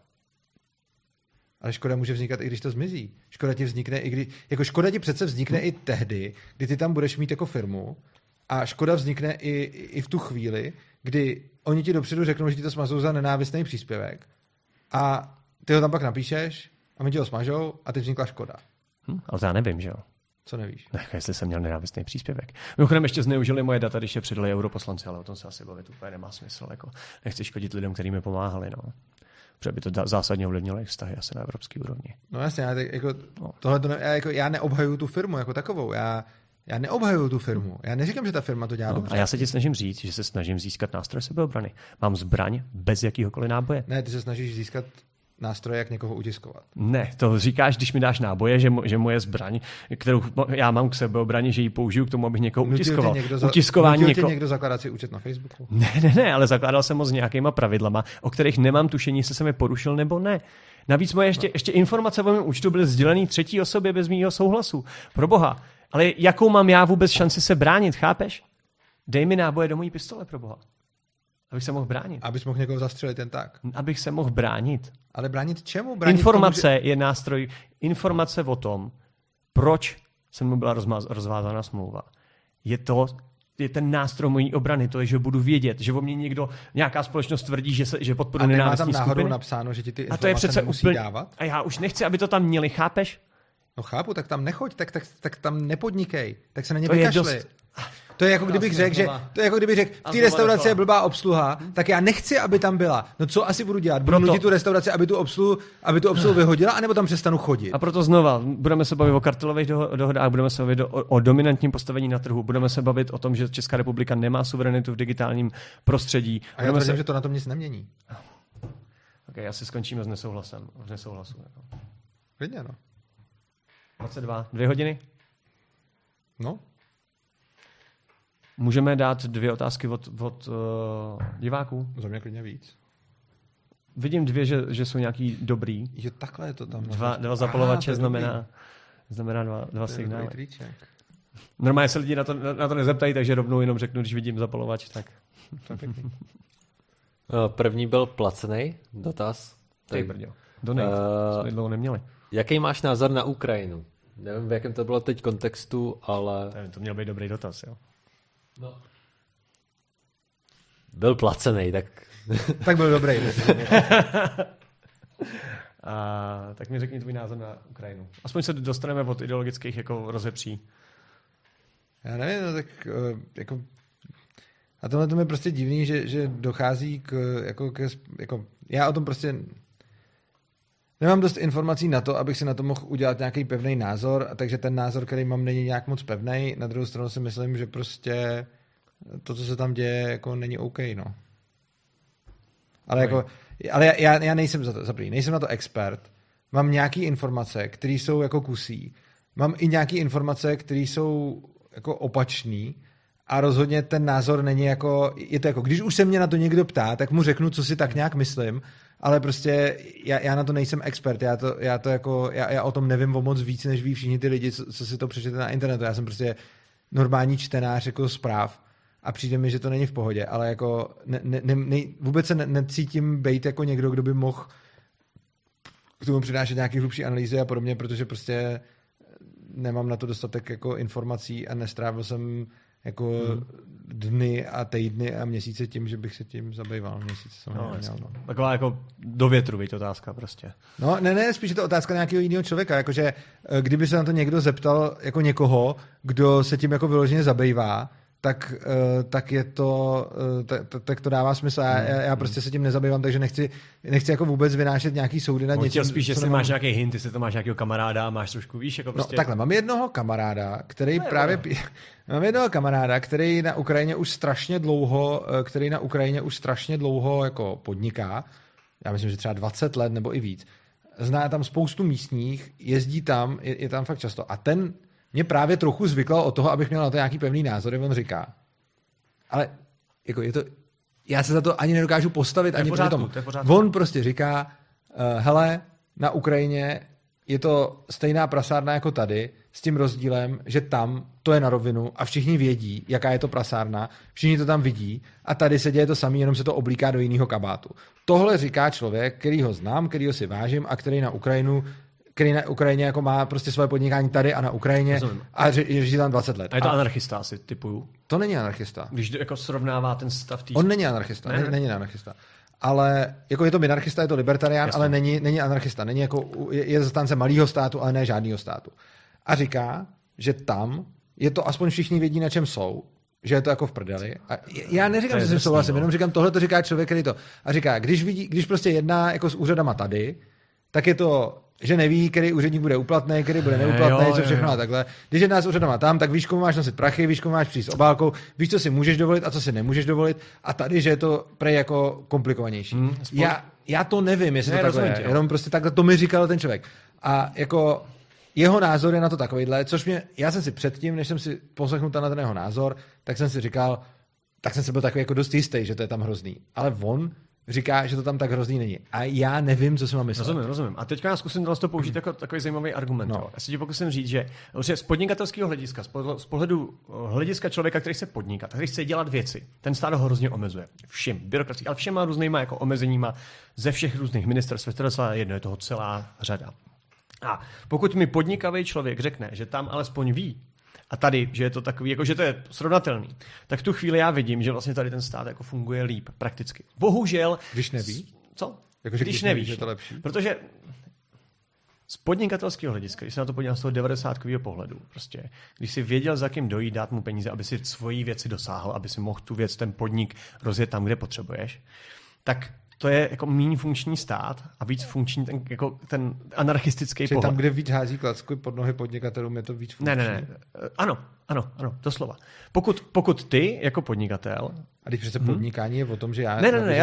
Ale škoda může vznikat, i když to zmizí. Škoda ti přece vznikne i tehdy, kdy ty tam budeš mít jako firmu, a škoda vznikne i v tu chvíli, kdy oni ti dopředu řeknou, že ti to smazou za nenávistný příspěvek a ty ho tam pak napíšeš a my ti ho smažou a teď vznikla škoda. Ale já nevím, že jo. Co nevíš? Tak, jestli jsem měl nenávistný příspěvek. Mimochodem ještě zneužili moje data, když je předali europoslanci, ale o tom se asi bavit úplně nemá smysl. Jako nechci škodit lidem, kteří mi pomáhali. No. Protože by to zásadně ovlivnilo jejich vztahy asi na evropské úrovni. No jasně, já neobhajuju tu firmu jako takovou. Já neobhajuju tu firmu. Já neříkám, že ta firma to dělá dobře. A já se ti snažím říct, že se snažím získat nástroj sebeobrany. Mám zbraň bez jakýhokoliv náboje. Ne, ty se snažíš získat nástroj, jak někoho utiskovat. Ne, to říkáš, když mi dáš náboje, že moje zbraň, kterou já mám k sebeobraně, že ji použiju k tomu, abych někoho utiskoval. Nutil tě někdo zakládat si účet na Facebooku? Ne, ale zakládal jsem ho s nějakýma pravidlama, o kterých nemám tušení, jestli jsem je porušil nebo ne. Navíc moje ještě informace o mém účtu byly sdělený třetí osobě bez mýho souhlasu. Proboha. Ale jakou mám já vůbec šanci se bránit, chápeš? Dej mi náboje do mojí pistole, proboha. Abych se mohl bránit. Abys mohl někoho zastřelit jen tak. Abych se mohl bránit. Ale bránit čemu? Bránit informace tomu, je nástroj, informace o tom, proč se mnou byla rozvázána smlouva. Je ten nástroj mojí obrany, to je, že budu vědět, že o mě nějaká společnost tvrdí, že podporuje nenávistní skupiny. A nemá tam náhodou napsáno, že ti ty informace nemusí dávat? A já už nechci, aby to tam měli, chápeš? No chápu, tak tam nechoď, tak tam nepodnikej, tak se na ně vykašli. To je jako kdybych řekl, v té restauraci je blbá obsluha, tak já nechci, aby tam byla. No co asi budu dělat? Budu nutit tu restauraci, aby tu obsluhu vyhodila, anebo tam přestanu chodit? A proto znova, budeme se bavit o kartelových dohodách, budeme se bavit o dominantním postavení na trhu, budeme se bavit o tom, že Česká republika nemá suverenitu v digitálním prostředí. A já tvrdím, že to na tom nic nemění. Okay, asi skončíme s nesouhlasem. V nesouhlasu. Klidně, no. 22. 2 hodiny? No. Můžeme dát 2 otázky od diváků? Za mě klidně víc. Vidím 2, že jsou nějaký dobrý. Jo, takhle je to tam. 2 zapalovače znamená 2 signály. Normálně se lidi na to nezeptají, takže rovnou jenom řeknu, když vidím zapalovač, tak. První byl placený dotaz. Ty brďo. Donate. Jsme dlouho neměli. Jaký máš názor na Ukrajinu? Nevím, v jakém to bylo teď kontextu, ale... To měl být dobrý dotaz, jo. No. Byl placený, tak... Tak byl dobrý. Tak mi řekni tvůj názor na Ukrajinu. Aspoň se dostaneme od ideologických jako rozepří. Já nevím, no tak jako... A tohle to je prostě divný, že dochází k já o tom prostě... Nemám dost informací na to, abych si na to mohl udělat nějaký pevný názor, takže ten názor, který mám, není nějak moc pevný. Na druhou stranu si myslím, že prostě to, co se tam děje, jako není OK, no. Ale okay. Já nejsem nejsem na to expert. Mám nějaký informace, které jsou jako kusí. Mám i nějaký informace, které jsou jako opačný. A rozhodně ten názor není jako, je to jako, když už se mě na to někdo ptá, tak mu řeknu, co si tak nějak myslím, ale prostě já na to nejsem expert, já o tom nevím o moc víc, než ví všichni ty lidi, co si to přečete na internetu, já jsem prostě normální čtenář jako zpráv a přijde mi, že to není v pohodě, ale jako vůbec se necítím být jako někdo, kdo by mohl k tomu přinášet nějaký hlubší analýzy a podobně, protože prostě nemám na to dostatek jako informací a nestrávil jsem jako dny a týdny a měsíce tím, že bych se tím zabýval. Měsíce samozřejmě měl, no. Taková jako do větru, víte, otázka prostě. No, ne, spíš je to otázka nějakého jiného člověka, jakože kdyby se na to někdo zeptal jako někoho, kdo se tím jako vyloženě zabývá, tak je to, tak to dává smysl. Já prostě se tím nezabývám, takže nechci jako vůbec vynášet nějaký soudy nad něčím. Spíš, jestli máš nějaký hint, jestli to máš nějakého kamaráda, máš trošku, víš, jako prostě... No takhle, mám jednoho kamaráda, který který na Ukrajině už strašně dlouho, jako podniká. Já myslím, že třeba 20 let nebo i víc. Zná tam spoustu místních, jezdí tam, je tam fakt často. A ten mě právě trochu zvyklo od toho, abych měl na to nějaký pevný názor, on říká. Ale jako je to, já se za to ani nedokážu postavit, ani při tomu. On prostě říká, hele, na Ukrajině je to stejná prasárna jako tady, s tím rozdílem, že tam to je na rovinu a všichni vědí, jaká je to prasárna, všichni to tam vidí a tady se děje to samý, jenom se to oblíká do jiného kabátu. Tohle říká člověk, který ho znám, který ho si vážím a který na Ukrajině jako má prostě svoje podnikání tady a na Ukrajině a žije tam 20 let. A je to anarchista, asi typuju. To není anarchista. Když jako srovnává ten stav tý... On není anarchista, ne? Není anarchista. Ale jako je to minarchista, je to libertarián, jasně. Ale není anarchista. Není jako, je zastánce malého státu, ale ne žádného státu. A říká, že tam je to, aspoň všichni vědí, na čem jsou, že je to jako v prdeli. A já neříkám, že jsem souhlasím, jenom říkám, tohle to říká člověk, který to... A říká, když prostě jedná jako s úřadama tady, tak je to... že neví, který úředník bude úplatný, který bude neúplatný, co všechno a takhle. Když jedná s úřadama tam, tak víš, komu máš nosit prachy, víš, komu máš přijít s obálkou, víš, co si můžeš dovolit a co si nemůžeš dovolit a tady, že je to prej jako komplikovanější. Já to nevím, jestli to takhle je, jenom prostě takhle to mi říkal ten člověk. A jako jeho názor je na to takovejhle, což mě, já jsem si předtím, než jsem si poslechnul na ten jeho názor, tak jsem si říkal, tak jsem se byl takový jako dost jistý, že to je tam hrozný. Ale on říká, že to tam tak hrozný není. A já nevím, co si mám myslet. Rozumím. A teďka já zkusím to použít jako takový zajímavý argument. No. Já si ti pokusím říct, že z podnikatelského hlediska, z pohledu hlediska člověka, který se podniká, který chce dělat věci, ten stát ho hrozně omezuje. Všem byrokracií, ale všema různýma jako omezeníma ze všech různých ministerstv, které jedno je toho celá řada. A pokud mi podnikavý člověk řekne, že tam alespoň ví, a tady, že je to takový, jako že to je srovnatelný, tak v tu chvíli já vidím, že vlastně tady ten stát jako funguje líp prakticky. Bohužel... Když neví? Co? Jako, když nevíš, je to lepší? Protože z podnikatelského hlediska, když se na to podívám z toho 90-kového pohledu, prostě, když si věděl, za kým dojít, dát mu peníze, aby si svoji věci dosáhl, aby si mohl tu věc, ten podnik rozjet tam, kde potřebuješ, tak to je jako méně funkční stát a víc funkční ten, jako ten anarchistický pohled. Tam, kde víc hází klacky pod nohy podnikatelům, je to víc funkční. Ne. Ano, doslova. Pokud ty jako podnikatel... A když přece podnikání je o tom, že já... Ne,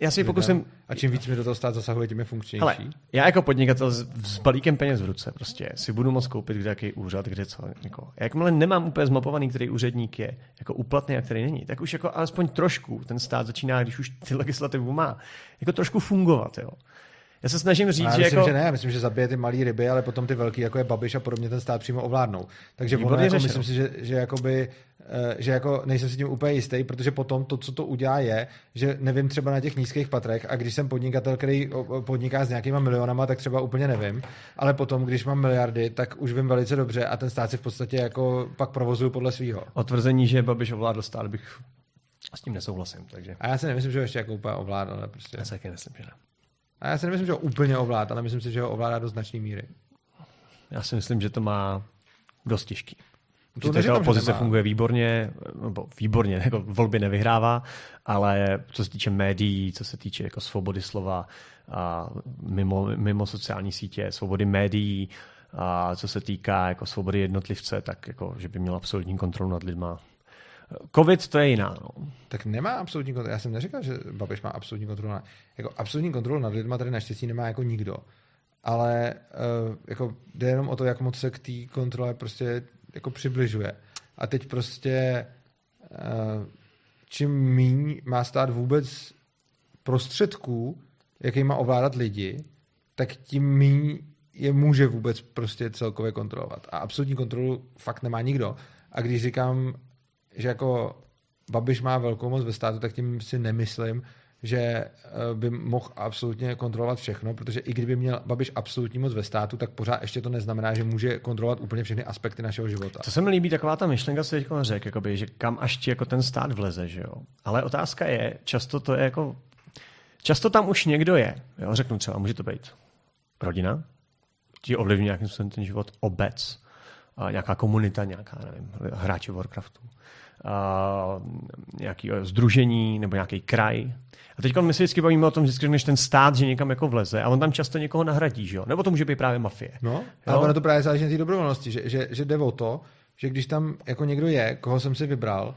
já si pokusím... A čím víc mi do toho stát zasahuje, tím je funkčnější. Hele, já jako podnikatel s balíkem peněz v ruce prostě si budu moct koupit kde jaký úřad, kde co. Jako. Jakmile nemám úplně zmapovaný, který úředník je jako úplatný a který není, tak už jako alespoň trošku ten stát začíná, když už ty legislativu má, jako trošku fungovat, jo. Já se snažím říct, myslím, že jako... myslím, že zabije ty malý ryby, ale potom ty velký, jako je Babiš a podobně, ten stát přímo ovládnou. Takže ono, jako myslím si, že nejsem si tím úplně jistý, protože potom to, co to udělá, je, že nevím třeba na těch nízkých patrech a když jsem podnikatel, který podniká s nějakýma milionama, tak třeba úplně nevím, ale potom, když mám miliardy, tak už vím velice dobře a ten stát si v podstatě jako pak provozuju podle svýho. O tvrzení, že Babiš ovládl stát, bych s tím nesouhlasím. Takže... A já si nemyslím, že ho ještě jako úplně ovládl, ale prostě... Já se taky myslím, že ne. A já si nemyslím, že ho úplně ovládá, ale myslím si, že ho ovládá do značné míry. Já si myslím, že to má dost těžký. Ta opozice funguje výborně, jako volby nevyhrává, ale co se týče médií, co se týče jako svobody slova, a mimo sociální sítě, svobody médií, a co se týká jako svobody jednotlivce, tak jako, že by měl absolutní kontrolu nad lidma. Covid to je jiná. No. Tak nemá absolutní kontrolu. Já jsem neříkal, že Babiš má absolutní kontrolu. Jako absolutní kontrolu nad lidma tady naštěstí nemá jako nikdo. Ale jako jde jenom o to, jak moc se k té kontrole prostě jako přibližuje. A teď prostě čím míň má stát vůbec prostředků, jaký má ovládat lidi, tak tím míň je může vůbec prostě celkově kontrolovat. A absolutní kontrolu fakt nemá nikdo. A když říkám, že jako Babiš má velkou moc ve státu, tak tím si nemyslím, že by mohl absolutně kontrolovat všechno, protože i kdyby měl Babiš absolutní moc ve státu, tak pořád ještě to neznamená, že může kontrolovat úplně všechny aspekty našeho života. To se mi líbí, taková ta myšlenka, co teď řekl, jakoby, že kam až ti jako ten stát vleze, že jo. Ale otázka je, často to je jako, často tam už někdo je, jo, řeknu třeba, může to být rodina, ti ovlivní nějakým způsobem ten život, obec, nějaká komunita, nějaká, nevím, hráči Warcraftu, nějaký sdružení nebo nějaký kraj. A teď my si vždycky bavíme o tom, vždycky, když ten stát, že někam jako vleze a on tam často někoho nahradí, že jo? Nebo to může být právě mafie. No, ale ono to právě záleží na té dobrovolnosti, že jde o to, že když tam jako někdo je, koho jsem si vybral,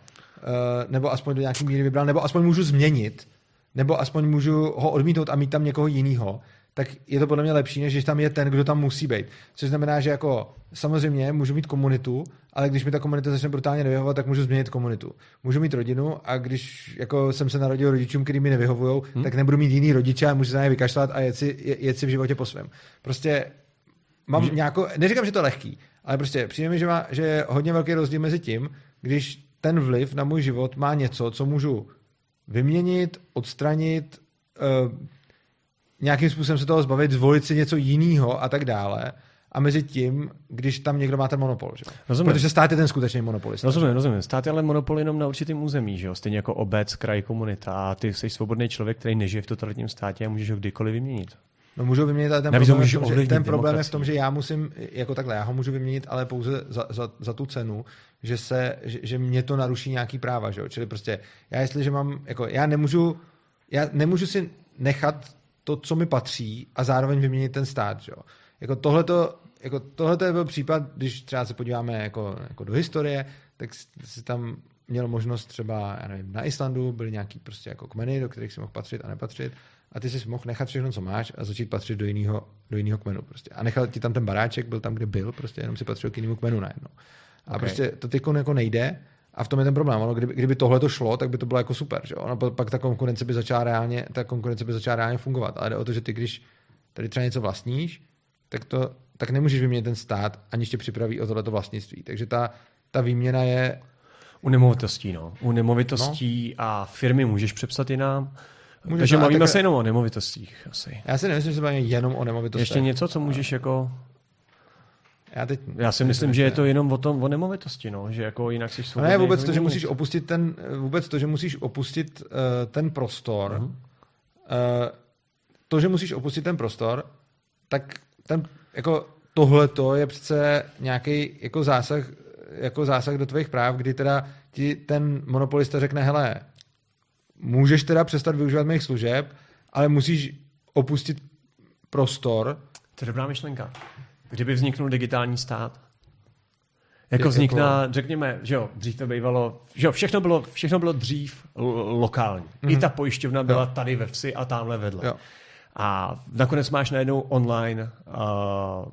nebo aspoň do nějaký míry vybral, nebo aspoň můžu změnit, nebo aspoň můžu ho odmítnout a mít tam někoho jiného, tak je to podle mě lepší, než když tam je ten, kdo tam musí být. Což znamená, že jako samozřejmě můžu mít komunitu, ale když mi ta komunita začne brutálně nevyhovovat, tak můžu změnit komunitu. Můžu mít rodinu a když jako jsem se narodil rodičům, který mi nevyhovujou, tak nebudu mít jiný rodiče a můžu se na ně vykašlat a jet si v životě po svém. Prostě mám nějakou, neříkám, že to je lehký, ale prostě přijde mi, že je hodně velký rozdíl mezi tím, když ten vliv na můj život má něco, co můžu vyměnit, odstranit, nějakým způsobem se toho zbavit, zvolit si něco jiného a tak dále. A mezi tím, když tam někdo má ten monopol. Že? Protože stát je ten skutečný monopolista. Rozumím. Stát je ale monopol jenom na určitém území. Že? Stejně jako obec, kraj, komunita. A ty jsi svobodný člověk, který nežije v totalitním státě a můžeš ho kdykoliv vyměnit. No, můžu vyměnit, ale ten problém je v tom, že já musím, jako takhle, já ho můžu vyměnit, ale pouze za tu cenu, že mě to naruší nějaký práva. Že? Čili prostě já, jestliže mám, jako já nemůžu si nechat to, co mi patří, a zároveň vyměnit ten stát. Jo. Tohleto je byl případ, když třeba se podíváme jako do historie, tak si tam měl možnost třeba, já nevím, na Islandu byly nějaký prostě jako kmeny, do kterých si mohl patřit a nepatřit, a ty si mohl nechat všechno, co máš, a začít patřit do jiného kmenu. Prostě. A nechal ti tam ten baráček, byl tam, kde byl, prostě jenom si patřil k jinému kmenu najednou. A prostě to teď jako nejde. A v tom je ten problém. Ono, kdyby tohle to šlo, tak by to bylo jako super. Že? Ono, pak ta konkurence by začala reálně fungovat. Ale jde o to, že ty, když tady třeba něco vlastníš, tak nemůžeš vyměnit ten stát, aniž tě připraví o tohleto vlastnictví. Takže ta výměna je... U nemovitostí a firmy můžeš přepsat jinam. Takže mluvíme se jenom o nemovitostích. Asi. Já si nemyslím, že bavíme jenom o nemovitostech. Ještě něco, co můžeš jako... Já si myslím, že je to jenom o nemovitosti, no, že jako jinak si svobodný. Ne, vůbec to, že musíš opustit ten prostor. Uh-huh. To, že musíš opustit ten prostor, tak ten jako tohleto je přece nějaký jako zásah do tvých práv, kdy teda ti ten monopolista řekne: hele, můžeš teda přestat využívat mých služeb, ale musíš opustit prostor. To je dobrá myšlenka. Kdyby vzniknul digitální stát? Jako vznikla, řekněme, že jo, dřív to bývalo, že jo, všechno bylo dřív lokální. Mm-hmm. I ta pojišťovna byla tady ve vsi a tamhle vedle. Jo. A nakonec máš najednou online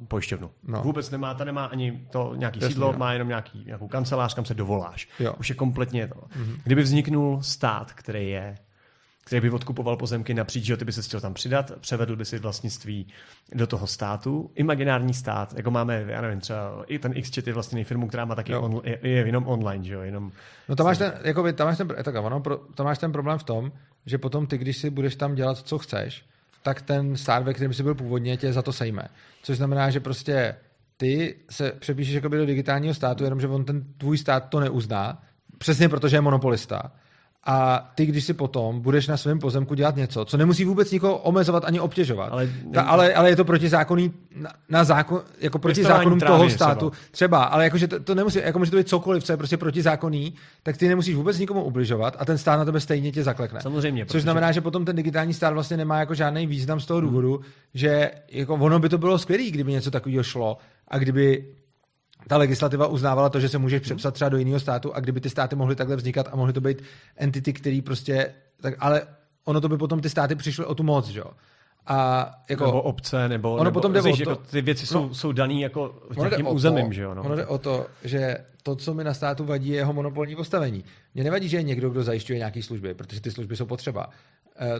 pojišťovnu. No. Vůbec nemá ani to nějaký sídlo, má jenom nějakou kancelář, kam se dovoláš. Jo. Už je kompletně to. Mm-hmm. Kdyby vzniknul stát, který by odkupoval pozemky napříč, že ty by se chtěl tam přidat, převedl by si vlastnictví do toho státu. Imaginární stát, jako máme, já nevím, třeba i ten X-Chat je vlastně firmu, která má taky je jenom online, že jo? Jenom... No tam máš ten problém v tom, že potom ty, když si budeš tam dělat, co chceš, tak ten stát, ve kterým jsi byl původně, tě za to sejme. Což znamená, že prostě ty se přepíšeš jakoby do digitálního státu, jenomže on ten tvůj stát to neuzná, přesně protože je monopolista. A ty, když si potom budeš na svém pozemku dělat něco, co nemusí vůbec nikoho omezovat ani obtěžovat, ale je to protizákonný na zákon, jako proti zákonům toho státu. Třeba ale jakože to nemusí, jako může to být cokoliv, co je prostě protizákonný, tak ty nemusíš vůbec nikomu ubližovat a ten stát na tebe stejně tě zaklekne. Samozřejmě. Což znamená, že potom ten digitální stát vlastně nemá jako žádný význam z toho důvodu, že jako ono by to bylo skvělý, kdyby něco takového šlo a kdyby ta legislativa uznávala to, že se můžeš přepsat třeba do jiného státu a kdyby ty státy mohly takhle vznikat a mohly to být entity, který prostě... Tak, ale ono to by potom ty státy přišly o tu moc, že jo? A jako, nebo obce, nebo... Ono potom jde o to, jako ty věci jsou daný jako nějakým územím, že jo? No. Ono jde o to, že to, co mi na státu vadí, je jeho monopolní postavení. Mně nevadí, že je někdo, kdo zajišťuje nějaké služby, protože ty služby jsou potřeba.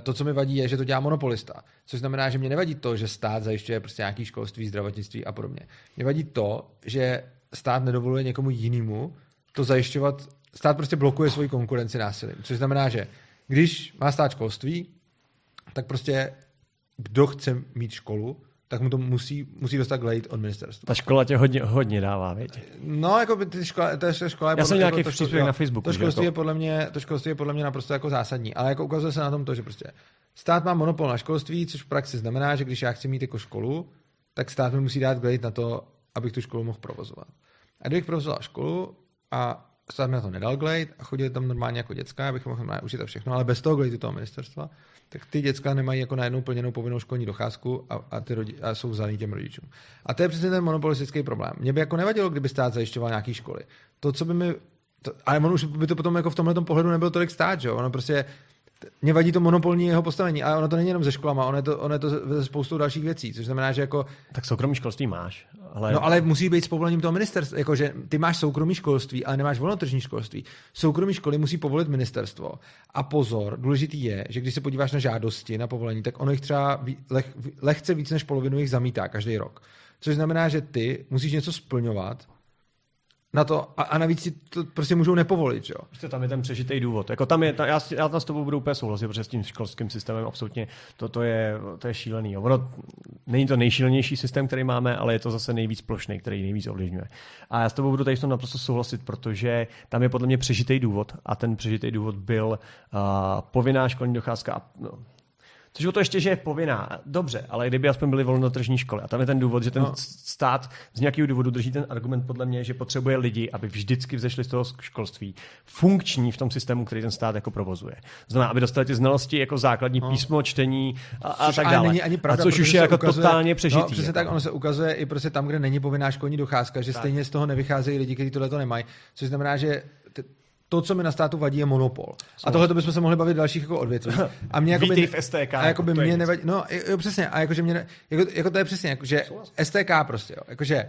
To, co mi vadí, je, že to dělá monopolista. Což znamená, že mě nevadí to, že stát zajišťuje prostě nějaké školství, zdravotnictví a podobně. Mě vadí to, že stát nedovoluje někomu jinému to zajišťovat stát prostě blokuje svoji konkurenci násilím. Což znamená, že když má stát školství, tak prostě kdo chce mít školu, tak mu to musí dostat glejt od ministerstva. Ta škola tě hodně dává, víte? No, jako by škola je... Já jsem nějaký příspěvek na Facebooku. To školství je podle mě naprosto jako zásadní, ale jako ukazuje se na tom to, že prostě stát má monopol na školství, což v praxi znamená, že když já chci mít jako školu, tak stát mi musí dát glejt na to, abych tu školu mohl provozovat. A kdybych provozoval školu a stát mi na to nedal glejt a chodili tam normálně jako děcka, abych mohl učit a všechno, ale bez toho glejtu toho ministerstva, tak ty děcka nemají jako najednou plněnou povinnou školní docházku a jsou vzaný těm rodičům. A to je přesně ten monopolistický problém. Mně by jako nevadilo, kdyby stát zajišťoval nějaký školy. Ale on už by to potom jako v tomhletom pohledu nebyl tolik stát, že jo? Ono prostě mě vadí to monopolní jeho postavení, ale ono to není jenom ze školama, ono je to ze spoustou dalších věcí, což znamená, že jako... Tak soukromý školství máš. Ale... No ale musí být s povolením toho ministerstva, jakože ty máš soukromý školství, ale nemáš volnotržní školství. Soukromí školy musí povolit ministerstvo. A pozor, důležitý je, že když se podíváš na žádosti na povolení, tak ono jich třeba lehce víc než polovinu jich zamítá každý rok. Což znamená, že ty musíš něco splňovat, na to a navíc si to prostě můžou nepovolit, jo. Prostě tam je ten přežitej důvod. Jako tam je, já tam s tobou budu úplně souhlasit, protože s tím školským systémem absolutně to je šílený. Jo. Ono není to nejšílenější systém, který máme, ale je to zase nejvíc plošný, který nejvíc ovlivňuje. A já s tobou budu tady s tom naprosto souhlasit, protože tam je podle mě přežitej důvod a ten přežitej důvod byl povinná školní docházka a no. Což o to ještě, že je povinná. Dobře, ale kdyby aspoň byly volnotržní školy. A tam je ten důvod, že ten stát z nějakého důvodu drží ten argument podle mě, že potřebuje lidi, aby vždycky vzešli z toho školství funkční v tom systému, který ten stát jako provozuje. Znamená, aby dostali ty znalosti jako základní písmo, čtení a tak dále. Není ani pravda, a což už je jako ukazuje, totálně přežitý. No, přesně jako. Tak, ono se ukazuje i prostě tam, kde není povinná školní docházka, že tak. Stejně z toho nevycházejí lidi, kteří tohle to nemají. Což znamená, že to, co mi na státu vadí, je monopol. A tohle to bychom se mohli bavit dalších jako odvětví. A mě jako by v STK. A jako by mě nevadí. No, jo, přesně. A jakože mě jako to je přesně, jakože STK prostě, jo. Jakože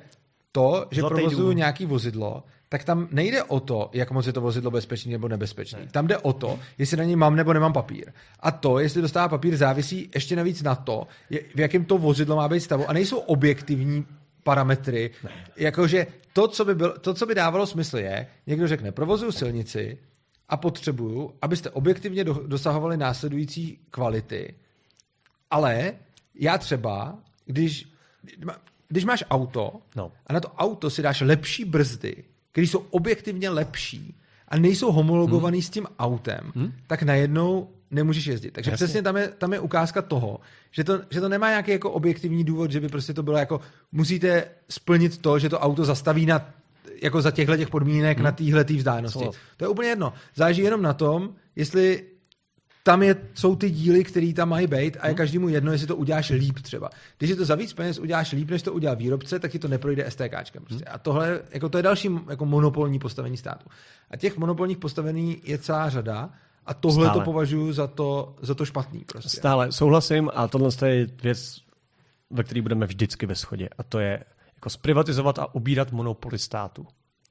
to, že provozuju nějaký vozidlo, tak tam nejde o to, jak moc je to vozidlo bezpečný nebo nebezpečný. Ne. Tam jde o to, jestli na něj mám nebo nemám papír. A to, jestli dostává papír, závisí ještě navíc na to, v jakém to vozidlo má být stavu. A nejsou objektivní parametry. Jakože to, co by dávalo smysl je, někdo řekne, provozuju silnici a potřebuju, abyste objektivně dosahovali následující kvality, ale já třeba, když máš auto a na to auto si dáš lepší brzdy, které jsou objektivně lepší a nejsou homologovaný s tím autem, tak najednou nemůžeš jezdit. Takže jasně. Přesně tam je ukázka toho, že to nemá nějaký jako objektivní důvod, že by prostě to bylo jako musíte splnit to, že to auto zastaví na, jako za těchto těch podmínek na téhletý vzdálenosti. To je úplně jedno. Záleží jenom na tom, jestli tam jsou ty díly, které tam mají být a je každému jedno, jestli to uděláš líp třeba. Když je to za víc peněz uděláš líp, než to udělá výrobce, tak ti to neprojde STKčkem. Prostě. A tohle, jako to je další jako monopolní postavení státu. A těch monopolních postavení je celá řada. A tohle to považuji za to špatný. Prostě. Stále souhlasím a tohle je věc, ve které budeme vždycky ve shodě. A to je jako zprivatizovat a ubírat monopoly státu.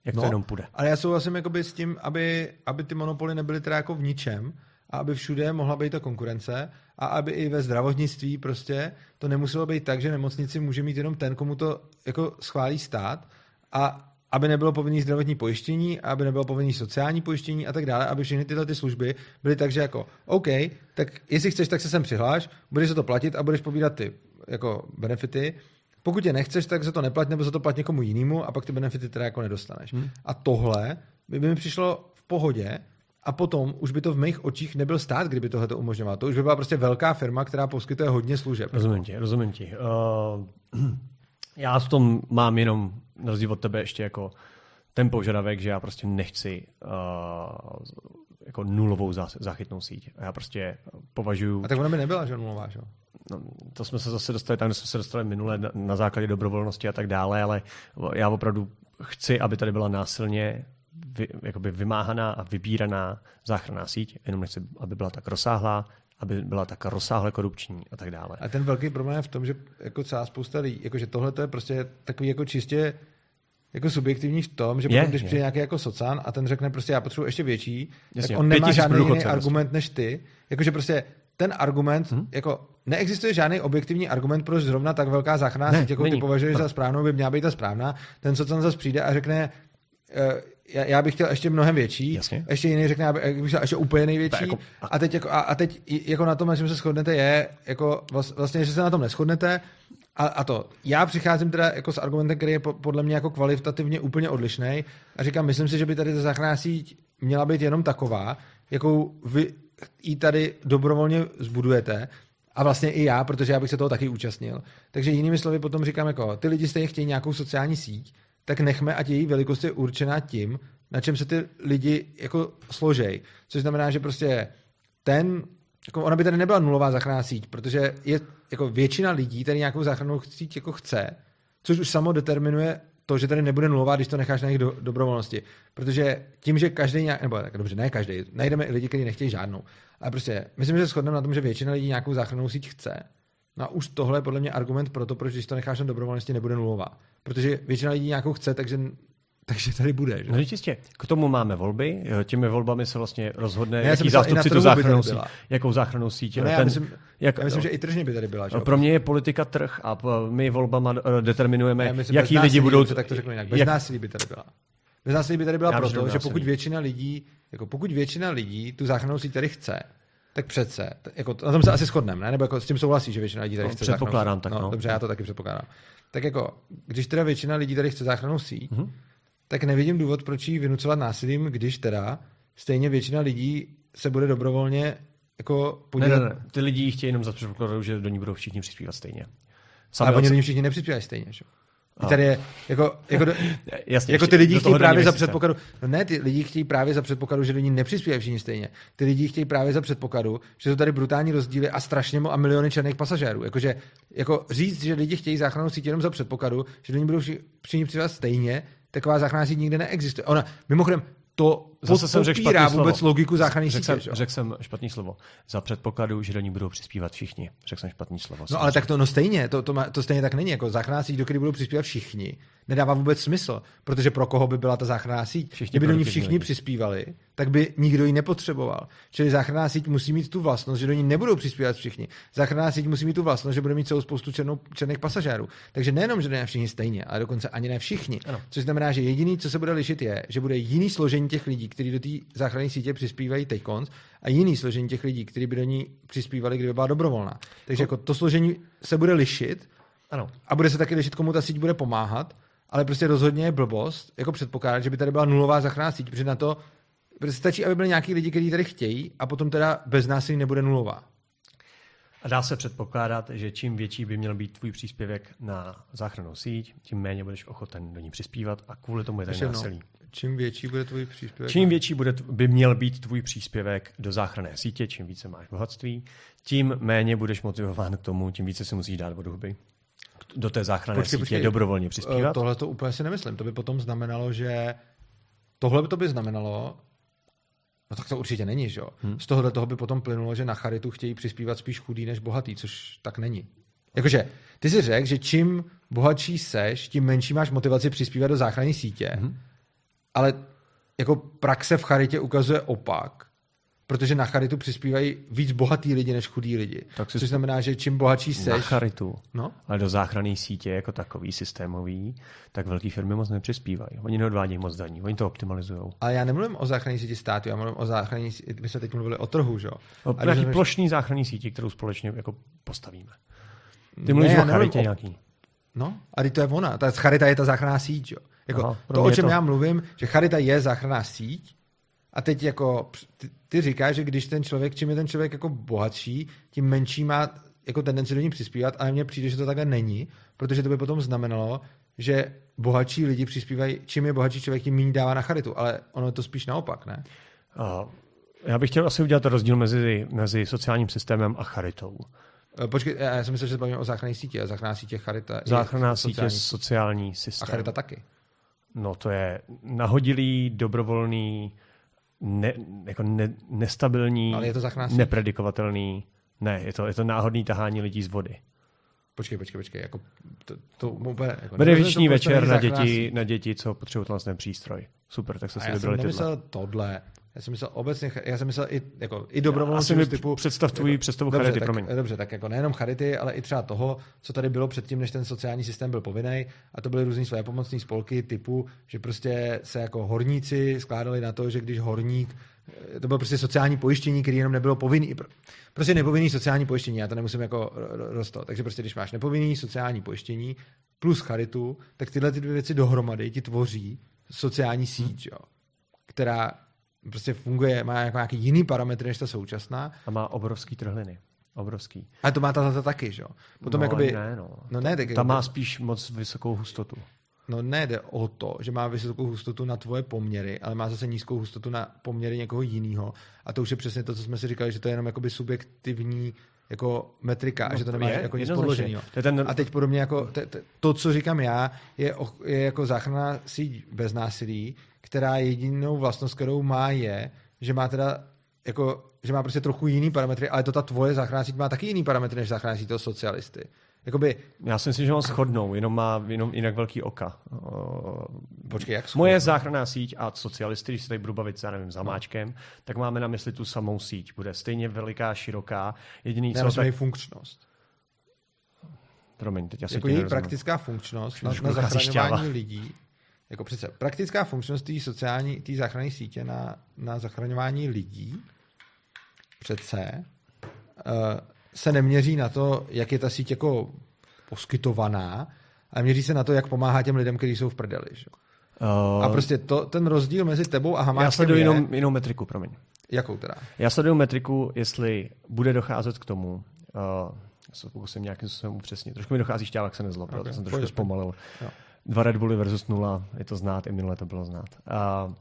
Jak to jenom půjde. Ale já souhlasím s tím, aby ty monopoly nebyly teda jako v ničem a aby všude mohla být ta konkurence a aby i ve zdravotnictví prostě to nemuselo být tak, že nemocnici může mít jenom ten, komu to jako schválí stát a aby nebylo povinné zdravotní pojištění, aby nebylo povinné sociální pojištění a tak dále, aby všechny tyhle ty služby byly tak, že jako OK, tak jestli chceš, tak se sem přihláš, budeš za to platit a budeš pobírat ty jako benefity. Pokud je nechceš, tak za to neplať nebo za to plať někomu jinému a pak ty benefity teda jako nedostaneš. A tohle by mi přišlo v pohodě a potom už by to v mých očích nebyl stát, kdyby tohle to umožňovalo. To už by byla prostě velká firma, která poskytuje hodně služeb. Rozumím ti. Já v tom mám jenom na rozdíl od tebe ještě jako ten požadavek, že já prostě nechci jako nulovou záchytnou síť. Já prostě považuju... A tak ona by nebyla, že nulová, že? No, to jsme se zase dostali tam, kde jsme se dostali minule na základě dobrovolnosti a tak dále, ale já opravdu chci, aby tady byla násilně jakoby vymáhaná a vybíraná záchranná síť, jenom nechci, aby byla tak rozsáhlá, aby byla tak rozsáhle korupční a tak dále. A ten velký problém je v tom, že jako celá spousta lidí, jakože tohle to je prostě takový jako čistě jako subjektivní v tom, že potom, když přijde nějaký jako socan a ten řekne prostě já potřebuji ještě větší, tak on nemá žádný jiný argument než ty. Jakože prostě ten argument, jako neexistuje žádný objektivní argument, proč zrovna tak velká záchranná síť, jako ty považuješ za správnou, by měla být ta správná. Ten socan zase přijde a řekne Já bych chtěl ještě mnohem větší. Jasně. Ještě jiný řekne, já bych chtěl ještě úplně největší. Jako, a teď jako na tom, na čem se shodnete, je jako vlastně, že se na tom neshodnete. A to, já přicházím teda jako s argumentem, který je podle mě jako kvalitativně úplně odlišnej a říkám, myslím si, že by tady ta záchranná síť měla být jenom taková, jakou vy ji tady dobrovolně zbudujete. A vlastně i já, protože já bych se toho taky účastnil. Takže jinými slovy potom říkám, jako, ty lidi stejně chtějí nějakou sociální síť, tak nechme, ať její velikost je určená tím, na čem se ty lidi jako složej. Což znamená, že prostě jako ona by tady nebyla nulová záchranná síť, protože je jako většina lidí tady nějakou záchrannou síť jako chce, což už samo determinuje to, že tady nebude nulová, když to necháš na jejich dobrovolnosti. Protože tím, že každý nějak, nebo tak dobře, ne každý, najdeme i lidi, kteří nechtějí žádnou. Ale prostě myslím, že se shodneme na tom, že většina lidí nějakou záchrannou síť chce. No a už tohle je podle mě argument pro to, proč když to necháš na dobrovolnosti, nebude nulová. Protože většina lidí nějakou chce, takže tady bude. Že? No jistě. K tomu máme volby. Těmi volbami se vlastně rozhodne, jaký zástupci tu záchrannou síť, jakou záchrannou síť. No, já myslím, že i tržně by tady byla. Že? Pro mě je politika trh a my volbama determinujeme, myslím, jaký lidi budou... Tak to řeknu jinak. Bez násilí by tady byla. Bez násilí by tady byla proto, že pokud většina lidí tu záchrannou síť tady chce, tak přece, jako, na tom se asi shodneme, ne? Nebo jako s tím souhlasí, že většina lidí tady chce záchrannou síť. Předpokládám tak, no. Dobře, já to taky předpokládám. Tak jako, když teda většina lidí tady chce záchrannou síť, tak nevidím důvod, proč ji vynucovat násilím, když teda stejně většina lidí se bude dobrovolně jako podívat. Ne, ty lidi chtějí jenom za předpokladu, že do ní budou všichni přispívat stejně. Ale oni do ní všichni nepřispívají stejně, že? Tady je, jako ty lidi chtějí právě za předpokladu. No ne, ty lidi chtějí právě za předpokladu, že do ní nepřispívají všichni stejně. Ty lidi chtějí právě za předpokladu, že jsou tady brutální rozdíly a strašně a miliony černých pasažérů. Jako říct, že lidi chtějí záchrannou síť jenom za předpokladu, že do ní budou všichni přispívat stejně. Taková záchranná síť nikde neexistuje. Ona mimochodem to popírá vůbec logiku záchranné sítě. Řekl jsem špatný slovo. Za předpokladu, že do ní budou přispívat všichni. Řekl jsem špatný slovo. No ale tak to stejně tak není. Jako záchranná síť, do které budou přispívat všichni, nedává vůbec smysl. Protože pro koho by byla ta záchranná síť? Kdyby do ní všichni přispívali, tak by nikdo ji nepotřeboval. Čili záchranná síť musí mít tu vlastnost, že do ní nebudou přispívat všichni. Záchranná síť musí mít tu vlastnost, že bude mít celou spoustu černých pasažérů. Takže nejenom, že ne všichni stejně, ale dokonce ani ne všichni. Ano. Což znamená, že jediný, co se bude lišit, je, že bude jiný složení těch lidí, kteří do té záchranné sítě přispívají teďkonc, a jiný složení těch lidí, kteří by do ní přispívali, kdyby byla dobrovolná. Takže jako to složení se bude lišit. Ano. A bude se taky lišit, komu ta síť bude pomáhat, ale prostě rozhodně je blbost jako předpokládat, že by tady byla nulová záchranná síť, protože na to stačí, aby byli nějaký lidi, kteří tady chtějí, a potom teda bez násilí nebude nulová. A dá se předpokládat, že čím větší by měl být tvůj příspěvek na záchrannou síť, tím méně budeš ochoten do ní přispívat a kvůli tomu je tady násilí. Čím větší bude tvůj příspěvek? Čím větší by měl být tvůj příspěvek do záchranné sítě, čím více máš bohatství, tím méně budeš motivován k tomu, tím více si musíš dát od huby. Do té záchranné sítě dobrovolně přispívat. Tohle to úplně si nemyslím. To by potom znamenalo, že no tak to určitě není, že jo. Z tohohle toho by potom plynulo, že na charitu chtějí přispívat spíš chudý než bohatý, což tak není. Jakože ty si řekl, že čím bohatší seš, tím menší máš motivaci přispívat do záchranné sítě. Ale jako praxe v charitě ukazuje opak, protože na charitu přispívají víc bohatý lidi než chudí lidi. Což znamená, že čím bohatší seš... Na charitu, ale do záchranné sítě jako takový systémový, tak velké firmy moc nepřispívají. Oni neodvádějí moc daní, oni to optimalizují. Ale já nemluvím o záchranné síti státu, já mluvím o záchranné síti, my jsme teď mluvili o trhu, že jo? O nějaký plošný záchranné síti, kterou společně jako postavíme. Ty mluvíš o charitě nějaký. No, ale to je ona. Ta charita je ta záchranná síť, jo. Jako, aha, to, o čem já mluvím, že charita je záchranná síť. A teď jako ty říkáš, že když ten člověk, čím je ten člověk jako bohatší, tím menší má jako tendenci do ní přispívat, ale mně přijde, že to takhle není, protože to by potom znamenalo, že bohatší lidi přispívají, čím je bohatší člověk, tím méně dává na charitu, ale ono je to spíš naopak, ne? Já bych chtěl asi udělat rozdíl mezi sociálním systémem a charitou. Počkej, já jsem myslel, že se bavíme o záchranné sítě, a záchranná sítě charita. Záchranná sítě je sociální systém. A charita taky. No to je nahodilý, dobrovolný, nestabilní, ale je to nepredikovatelný. Ne, je to náhodný tahání lidí z vody. Počkej. Jako to úplně, jako Beneviční večer na děti, co potřebují ten přístroj. Super, tak se si vybrali tohle. Já jsem nemyslel tohle. Já jsem myslel i jako i dobrovolnosti typu představ tvojí představu charity, promiň. Dobře, tak jako nejenom charity, ale i třeba toho, co tady bylo předtím, než ten sociální systém byl povinný, a to byly různý svépomocné spolky typu, že prostě se jako horníci skládali na to, že když horník, to bylo prostě sociální pojištění, který jenom nebylo povinný. Prostě nepovinný sociální pojištění, já to nemusím jako rozto. Takže prostě když máš nepovinný sociální pojištění plus charitu, tak tyhle ty dvě věci dohromady ti tvoří sociální síť, jo, která prostě funguje, má jako nějaký jiný parametry než ta současná. A má obrovský trhliny. Obrovský. A to má ta taky, že jo? Potom no, jakoby... ta má spíš moc vysokou hustotu. No ne, jde o to, že má vysokou hustotu na tvoje poměry, ale má zase nízkou hustotu na poměry někoho jiného. A to už je přesně to, co jsme si říkali, že to je jenom jakoby subjektivní jako metrika, no, že to nemá jako nic podloženého. A teď podobně jako to, co říkám já, je jako záchranná síť bez násilí, která jedinou vlastnost, kterou má, je, že má teda jako, že má prostě trochu jiný parametry, ale to ta tvoje záchranná síť má taky jiný parametry než záchranná síť toho socialisty. Jakoby... Já si myslím, že on shodnou, jenom má jinak velký oka. Počkej, jak shodnou? Moje záchranná síť a socialisty, když se tady budu bavit za Máčkem, tak máme na mysli tu samou síť. Bude stejně veliká, široká. Jediný, co tak... funkčnost. Promiň, teď asi jako její praktická funkčnost na zachraňování lidí. Jako přece praktická funkčnost té záchranné sítě na zachraňování lidí přece se neměří na to, jak je ta síť jako poskytovaná, ale měří se na to, jak pomáhá těm lidem, kteří jsou v prdeli. Že? A prostě ten rozdíl mezi tebou a Hamáčkem. Já sleduju jinou metriku, promiň. Jakou teda? Já sleduju metriku, jestli bude docházet k tomu, já se pokusím nějakým způsobem upřesnit. Trošku mi dochází šťáva, jak se nezlobila, okay. To jsem trošku zpomalil. Jo. 2 Red Bully versus 0, je to znát, i minule to bylo znát.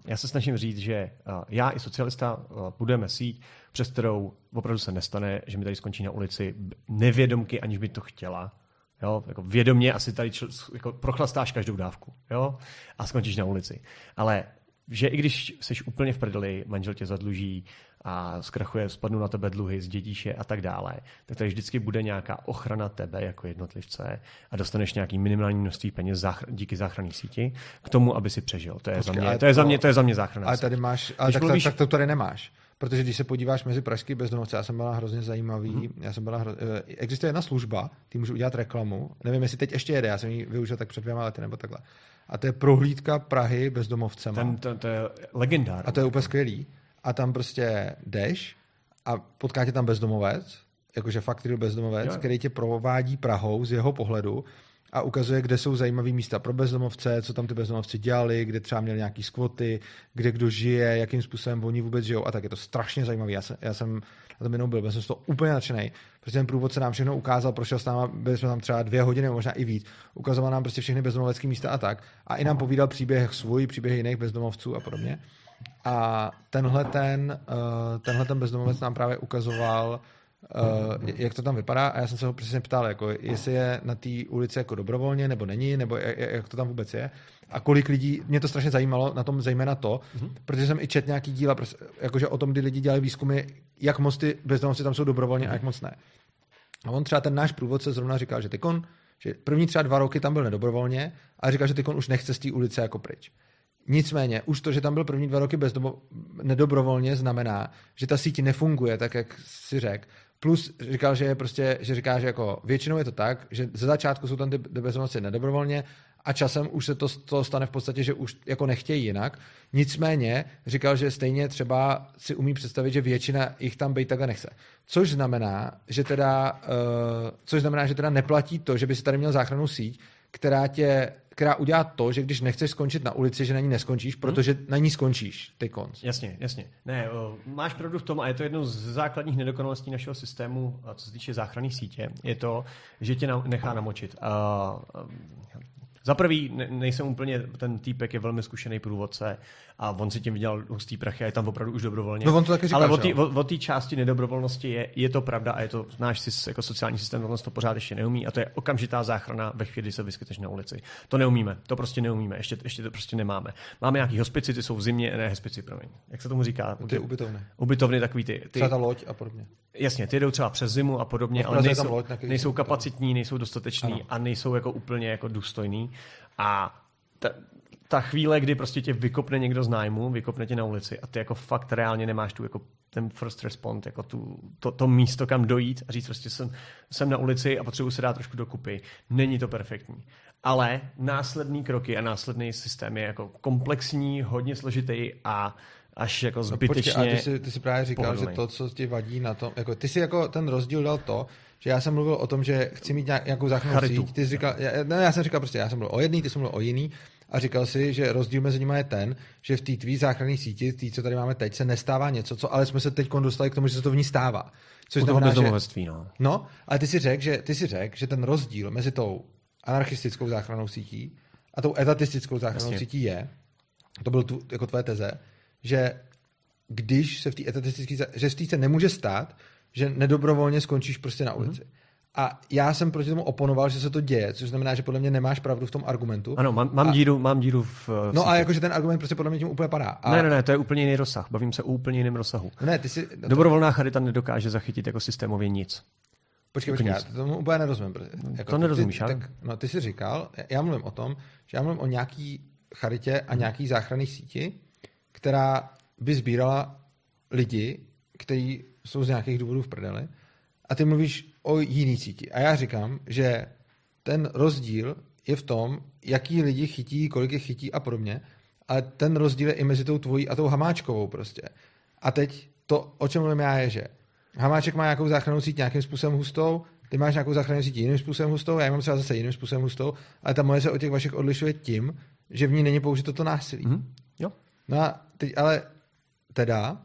Já se snažím říct, že já i socialista budeme síť, přes kterou opravdu se nestane, že mi tady skončí na ulici nevědomky, aniž by to chtěla. Jo? Jako vědomě asi tady jako prochlastáš každou dávku, jo? A skončíš na ulici. Ale že i když jsi úplně v prdeli, manžel tě zadluží a zkrachuje, spadnou na tebe dluhy, zdědíš je a tak dále, tak tady vždycky bude nějaká ochrana tebe jako jednotlivce a dostaneš nějaký minimální množství peněz díky záchranné síti k tomu, aby si přežil. To je za mě záchranná síť. Ale tady máš, ale tak to tady nemáš. Protože když se podíváš mezi pražský bezdomovce, já jsem byla hrozně zajímavý. Existuje jedna služba, ty můžu udělat reklamu. Nevím, jestli teď ještě jede, já jsem ji využil tak před 2 lety nebo takhle. A to je prohlídka Prahy bezdomovcema. To je legendární. A to je úplně skvělý. A tam prostě jdeš a potká tě tam bezdomovec, jakože fakt bezdomovec, jo. Který tě provádí Prahou z jeho pohledu a ukazuje, kde jsou zajímavé místa pro bezdomovce, co tam ty bezdomovci dělali, kde třeba měli nějaký skvoty, kde kdo žije, jakým způsobem oni vůbec žijou a tak. Je to strašně zajímavé. Já jsem na tom jenom byl, jsem z toho úplně nadšenej. Prostě ten průvodce nám všechno ukázal, prošel s náma, byli jsme tam třeba 2 hodiny, možná i víc. Ukazoval nám prostě všechny bezdomovecké místa a tak. A i nám povídal příběhy jiných bezdomovců a podobně. A tenhle ten bezdomovec nám právě ukazoval, jak to tam vypadá, a já jsem se ho přesně ptal, jako jestli je na té ulici jako dobrovolně, nebo není, nebo jak to tam vůbec je. A kolik lidí, mě to strašně zajímalo na tom zejména to, protože jsem i četl nějaký díla, jakože o tom, kdy lidi dělají výzkumy, jak moc ty bezdomovci tam jsou dobrovolně a jak moc ne. A on třeba ten náš průvodce zrovna říkal, že že první třeba 2 roky tam byl nedobrovolně, a říkal, že tykon už nechce z té ulice jako pryč. Nicméně, už to, že tam byl první 2 roky nedobrovolně, znamená, že ta síť nefunguje, tak jak si řekl. Plus říkal, že je prostě, že říká, že jako většinou je to tak, že ze začátku jsou tam ty bezdomovci nedobrovolně a časem už se to stane v podstatě, že už jako nechtějí jinak. Nicméně říkal, že stejně třeba si umí představit, že většina jich tam být takhle nechce. Což znamená, že teda neplatí to, že by si tady měl záchrannou síť, která udělá to, že když nechceš skončit na ulici, že na ní neskončíš, protože na ní skončíš, ty konc. Jasně. Ne, máš pravdu v tom, a je to jednou z základních nedokonalostí našeho systému, co se týče záchranné sítě, je to, že tě nechá namočit. Za prvý, nejsem úplně, ten týpek je velmi zkušený průvodce a on si tím vydělal hustý prachy a je tam opravdu už dobrovolně. No, on to taky říká, ale o té části nedobrovolnosti je to pravda a je to náš jako sociální systém to pořád ještě neumí a to je okamžitá záchrana ve chvíli, kdy se vyskytneš na ulici. To neumíme, to prostě neumíme, ještě to prostě nemáme. Máme nějaký hospici, ty jsou v zimě, ne hospici, promiň. Jak se tomu říká? Ty ubytovny. Ubytovny takový ty třeba ta loď a podobně. Jasně, ty jdou třeba přes zimu a podobně, ale nejsou kapacitní, nejsou dostateční a nejsou jako úplně jako důstojní. A ta chvíle, kdy prostě tě vykopne někdo z nájmu, vykopne tě na ulici a ty jako fakt reálně nemáš tu jako ten first respond, jako to místo, kam dojít a říct prostě jsem na ulici a potřebuji se dát trošku dokupy. Není to perfektní. Ale následný kroky a následný systém je jako komplexní, hodně složitý a až jako zbytečně. No, počkej, a ty jsi právě říkal, pohodlný. Že to, co ti vadí na tom, jako ty jsi jako ten rozdíl dal to, že já jsem mluvil o tom, že chci mít nějakou záchrannou síť, ty jsi říkal, já jsem říkal prostě, já jsem mluvil o jedný, ty jsi mluvil o jiný a říkal si, že rozdíl mezi nimi je ten, že v té tvý záchranné síti, tý, co tady máme teď, se nestává něco, co ale jsme se teď dostali k tomu, že se to v ní stává. Což znamená, bezdomovectví, no. No, ale ty jsi řekl, že ten rozdíl mezi tou anarchistickou záchrannou sítí a tou etatistickou záchrannou sítí je, to byl jako tvoje teze, že když se v té etatistické, že v té se nemůže stát, že nedobrovolně skončíš prostě na ulici. Mm-hmm. A já jsem proti tomu oponoval, že se to děje, což znamená, že podle mě nemáš pravdu v tom argumentu. Ano, mám díru v no a jakože ten argument prostě podle mě tím úplně padá. A ne, to je úplně jiný rozsah. Bavím se o úplně jiném rozsahu. Ne, dobrovolná charita nedokáže zachytit jako systémově nic. Počkej, já to tomu úplně nerozumím. Jako, to nerozumíš, ale? No ty jsi říkal, já mluvím o tom, že já mluvím o nějaký charitě a nějaký záchranné síti, která by sbírala lidi, kteří jsou z nějakých důvodů v prdeli, a ty mluvíš o jiný síti. A já říkám, že ten rozdíl je v tom, jaký lidi chytí, kolik je chytí a podobně, ale ten rozdíl je i mezi tou tvojí a tou Hamáčkovou prostě. A teď to, o čem mluvím já, je, že Hamáček má nějakou záchrannou síť nějakým způsobem hustou, ty máš nějakou záchrannou síť jiným způsobem hustou, já ji mám třeba zase jiným způsobem hustou, ale ta moje se od těch vašich odlišuje tím, že v ní není použito to násilí. Mm-hmm. Jo. No a teď ale teda,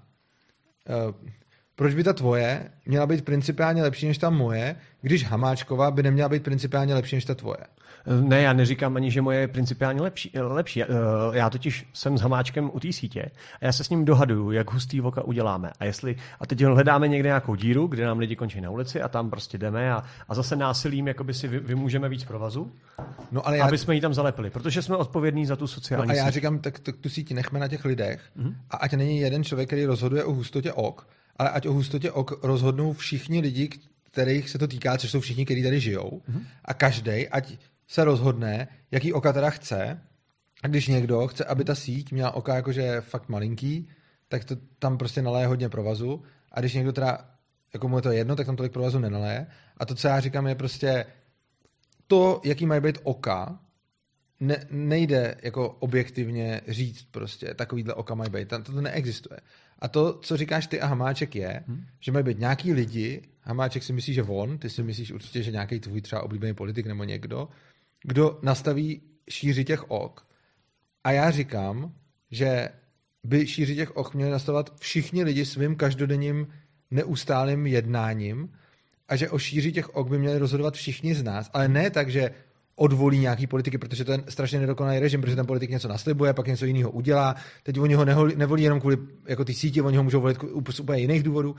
proč by ta tvoje měla být principiálně lepší než ta moje, když Hamáčková by neměla být principiálně lepší než ta tvoje? Ne, já neříkám ani, že moje je principiálně lepší. Já totiž jsem s Hamáčkem u té sítě a já se s ním dohaduju, jak hustý voka uděláme. A teď hledáme někde nějakou díru, kde nám lidi končí na ulici a tam prostě jdeme a zase násilím jakoby si vymůžeme víc provazu, no, ale aby jsme ji tam zalepili, protože jsme odpovědní za tu sociální síť. No, a já říkám, tak tu síť nechme na těch lidech a ať není jeden člověk, který rozhoduje o hustotě ok, ale ať o hustotě ok rozhodnou všichni lidi, kterých se to týká, což jsou všichni, kteří tady žijou, a každej, ať se rozhodne, jaký oka teda chce. A když někdo chce, aby ta síť měla oka jakože fakt malinký, tak to tam prostě naléje hodně provazu. A když někdo teda, jako mu je to jedno, tak tam tolik provazu nenaléje. A to, co já říkám, je prostě to, jaký mají být oka, nejde jako objektivně říct prostě, takovýhle oka mají být. Tam to neexistuje. A to, co říkáš ty a Hamáček je, že mají být nějaký lidi, Hamáček si myslí, že on, ty si myslíš určitě, že nějaký tvůj třeba oblíbený politik nebo někdo, kdo nastaví šíři těch ok. A já říkám, že by šíři těch ok měli nastavovat všichni lidi svým každodenním neustálým jednáním a že o šíři těch ok by měli rozhodovat všichni z nás. Ale ne tak, že odvolí nějaký politiky, protože to je strašně nedokonalý režim, protože ten politik něco naslibuje, pak něco jiného udělá. Teď oni ho nevolí jenom kvůli jako ty sítě, oni ho můžou volit z úplně jiných důvodů.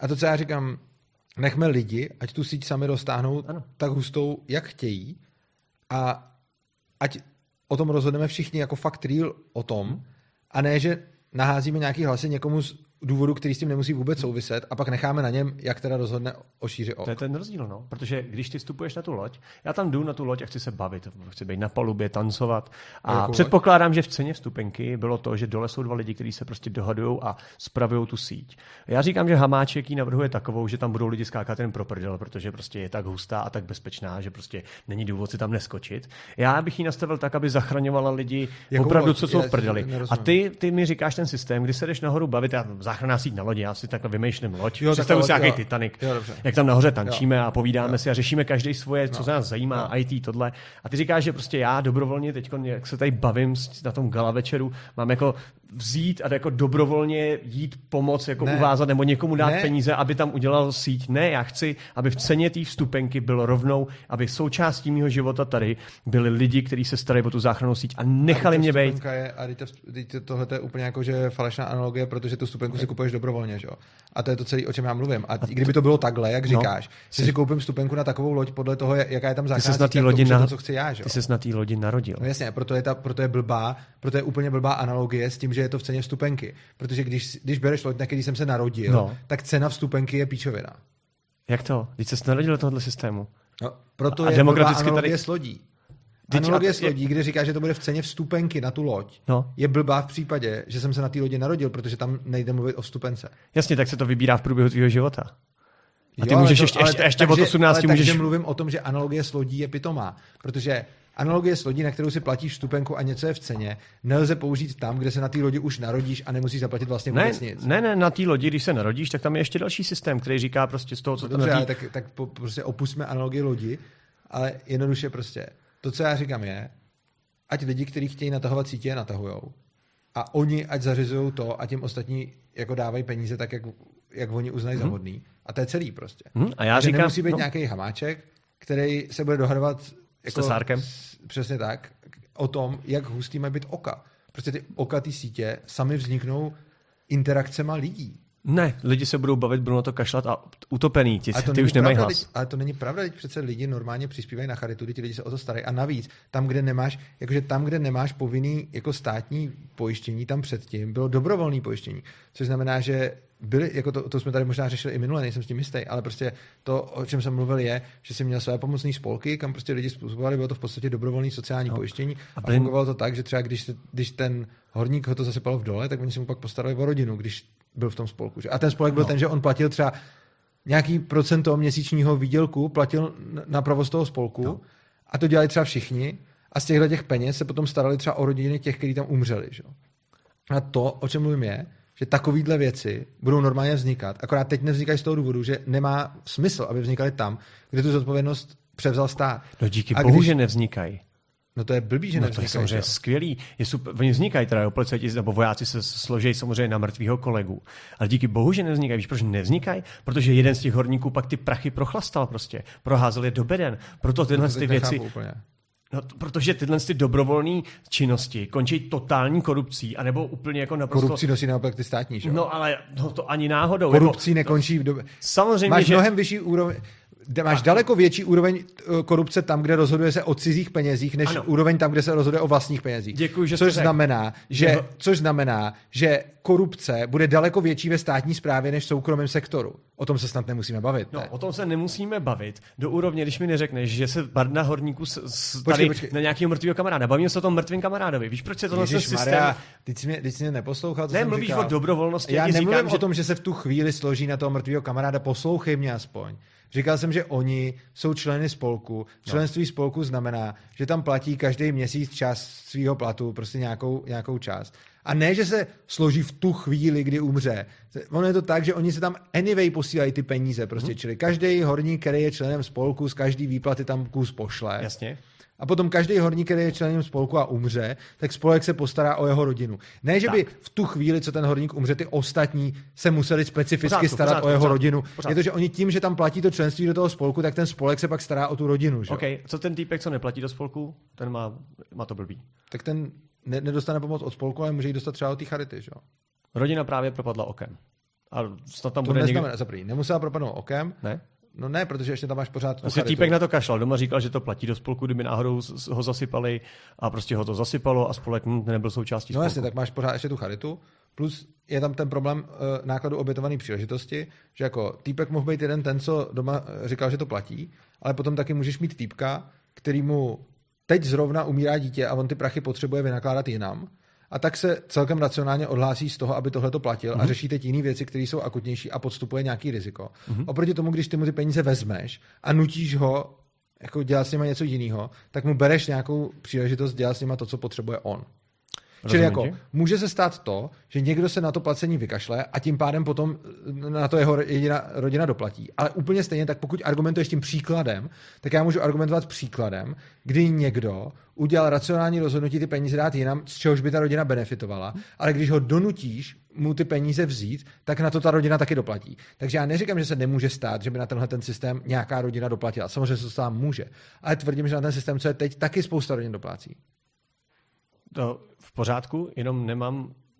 A to, co já říkám, nechme lidi, ať tu síť sami roztáhnou tak hustou, jak chtějí, a ať o tom rozhodneme všichni jako fakt real o tom, a ne, že naházíme nějaký hlasy někomu z důvodu, který s tím nemusí vůbec souviset, a pak necháme na něm, jak teda rozhodne o šíři ok. To je ten rozdíl, no. Protože když ty vstupuješ na tu loď, já tam jdu na tu loď a chci se bavit, chci být na palubě, tancovat. A předpokládám, že v ceně vstupenky bylo to, že dole jsou dva lidi, kteří se prostě dohadují a spravují tu síť. Já říkám, že Hamáček ji navrhuje takovou, že tam budou lidi skákat jen pro prdel, protože prostě je tak hustá a tak bezpečná, že prostě není důvod si tam neskočit. Já bych ji nastavil tak, aby zachraňovala lidi jako opravdu, co jsou v prdeli. A ty mi říkáš ten systém, kdy se jdeš nahoru bavit a záchranná síť na lodi, já si takhle vymýšlím loď, představuji si nějaký Titanic, jak tam nahoře tančíme a povídáme si a řešíme každý svoje, co nás zajímá, IT, tohle. A ty říkáš, že prostě já dobrovolně teď, jak se tady bavím na tom gala večeru, mám jako vzít a jako dobrovolně jít pomoc, jako uvázat nebo někomu dát peníze, aby tam udělal síť. Ne, já chci, aby v ceně té vstupenky bylo rovnou, aby součástí mého života tady byli lidi, kteří se starají o tu záchrannou síť a nechali mě být. Tohle je úplně jako že falešná analogie, protože tu vstupenku si kupuješ dobrovolně, že jo. A to je to celé, o čem já mluvím. A kdyby to bylo takhle, jak říkáš, si koupím vstupenku na takovou loď podle toho, jaká je tam záchranná síť, co chci já, že jo. Ty ses na té lodi narodil. No jasně, proto je úplně blbá analogie s tím, že je to v ceně vstupenky, protože když bereš loď, na který jsem se narodil, tak cena vstupenky je píčovina. Jak to? Když ses narodil do tohohle systému. No, proto a je blbá analogie s lodí. Analogie s lodí, kdy říká, že to bude v ceně vstupenky na tu loď, no, je blbá v případě, že jsem se na té lodi narodil, protože tam nejde mluvit o vstupence. Jasně, tak se to vybírá v průběhu tvého života. A ty jo, můžeš to, ještě od 18 můžeš... Takže mluvím o tom, že analogie s lodí je pitomá, protože analogie s lodí, na kterou si platíš vstupenku a něco je v ceně, nelze použít tam, kde se na té lodi už narodíš a nemusíš zaplatit vlastně vůbec nic. Ne, na té lodi, když se narodíš, tak tam je ještě další systém, který říká prostě z toho, co dobře, tam na tý... tak prostě opustíme analogii lodi, ale jednoduše prostě to, co já říkám, je, ať lidi, kteří chtějí natahovat sítě, je natahujou. A oni ať zařizují to a tím ostatní jako dávají peníze tak, jak oni uznají za vhodný. A to je celý prostě. A já říkám, nemusí být nějaký hamáček, který se bude dohadovat jako s sárkem. Přesně tak. O tom, jak hustý mají být oka. Prostě ty oka, ty sítě sami vzniknou interakcema lidí. Ne, lidi se budou bavit, budou na to kašlat a utopený, ty už nemají pravda, hlas. Ale to není pravda, teď přece lidi normálně přispívají na charitu, ti lidi se o to starají a navíc, tam, kde nemáš povinný jako státní pojištění, tam předtím bylo dobrovolné pojištění, což znamená, že byli, jako to jsme tady možná řešili i minule, nejsem s tím jistý, ale prostě to, o čem jsem mluvil, je, že jsi měl své pomocné spolky, kam prostě lidi způsobovali, bylo to v podstatě dobrovolné sociální pojištění a fungovalo to tak, že třeba když ten horník ho to zasypalo v dole, tak oni se mu pak postarali o rodinu, když byl v tom spolku. Že? A ten spolek byl ten, že on platil třeba nějaký procento měsíčního výdělku, platil na provoz toho spolku a to dělali třeba všichni a z těchto těch peněz se potom starali třeba o rodiny těch, kteří tam umřeli. Že? A to, o čem mluvím, je, že takovýhle věci budou normálně vznikat, akorát teď nevznikají z toho důvodu, že nemá smysl, aby vznikaly tam, kde tu zodpovědnost převzal stát. No díky bohu, že nevznikají. No to je blbý, že nevznikají. No to je samozřejmě skvělý. Oni vznikají teda, policajti nebo vojáci se složejí samozřejmě na mrtvýho kolegu. Ale díky bohu, že nevznikají. Víš, proč nevznikají? Protože jeden z těch horníků pak ty prachy prochlastal prostě. Proházel je do beden. Proto tyhle ty věci... No, protože tyhle ty dobrovolné činnosti končí totální korupcí, anebo úplně jako naprosto... Korupcí nosí naopak ty státní, že jo? No ale to ani náhodou. Korupcí jako... nekončí... Samozřejmě, máš mnohem vyšší úroveň... Máš daleko větší úroveň korupce tam, kde rozhoduje se o cizích penězích, než úroveň tam, kde se rozhoduje o vlastních penězích. Děkuji, že což znamená, že korupce bude daleko větší ve státní správě než v soukromém sektoru. O tom se snad nemusíme bavit. No, o tom se nemusíme bavit. Do úrovně, když mi neřekneš, že se barna horníků tady na nějakého mrtvého kamaráda. Bavíme se o tom mrtvém kamarádovi. Víš, proč se tohle systém... Teď jsi mě neposlouchal, co jsem říkal. Nemluvíš o dobrovolnosti. Já nemluvím o tom, že se v tu chvíli složí na toho mrtvého kamaráda. Poslouchej mě aspoň. Říkal jsem, že oni jsou členy spolku. Členství spolku znamená, že tam platí každý měsíc část svého platu, prostě nějakou část. A ne, že se složí v tu chvíli, kdy umře. Ono je to tak, že oni se tam anyway posílají ty peníze. Prostě. Čili každý horník, který je členem spolku, z každý výplaty tam kus pošle. Jasně. A potom každý horník, který je členem spolku a umře, tak spolek se postará o jeho rodinu. Ne, že by v tu chvíli, co ten horník umře, ty ostatní se museli specificky starat o jeho rodinu. Je to, že oni tím, že tam platí to členství do toho spolku, tak ten spolek se pak stará o tu rodinu. Že? Okay. Co ten týpek, co neplatí do spolku, ten má to blbý. Tak ten nedostane pomoc od spolku, ale může ji dostat třeba od té charity. Že? Rodina právě propadla okem. A snad tam to bude nemusela propadnout okem. Ne? No ne, protože ještě tam máš pořád... Prostě týpek na to kašlal. Doma říkal, že to platí do spolku, kdyby náhodou ho zasypali a prostě ho to zasypalo a spolek nebyl součástí spolku. No jasně, tak máš pořád ještě tu charitu. Plus je tam ten problém nákladu obětované příležitosti, že jako týpek mohl být jeden ten, co doma říkal, že to platí, ale potom taky můžeš mít týpka, kterýmu teď zrovna umírá dítě a on ty prachy potřebuje vynakládat jinam. A tak se celkem racionálně odhlásí z toho, aby tohle to platil a řeší teď jiné věci, které jsou akutnější a podstupuje nějaký riziko. Oproti tomu, když ty mu ty peníze vezmeš a nutíš ho jako dělat s nima něco jiného, tak mu bereš nějakou příležitost dělat s nima to, co potřebuje on. Čili jako může se stát to, že někdo se na to placení vykašle a tím pádem potom na to jeho rodina doplatí. Ale úplně stejně, tak pokud argumentuješ tím příkladem, tak já můžu argumentovat příkladem, kdy někdo udělal racionální rozhodnutí ty peníze dát jinam, z čehož by ta rodina benefitovala, ale když ho donutíš mu ty peníze vzít, tak na to ta rodina taky doplatí. Takže já neříkám, že se nemůže stát, že by na tenhle ten systém nějaká rodina doplatila. Samozřejmě se to stát může, ale tvrdím, že na ten systém, co je teď, taky spousta rodin doplácí. To v pořádku, jenom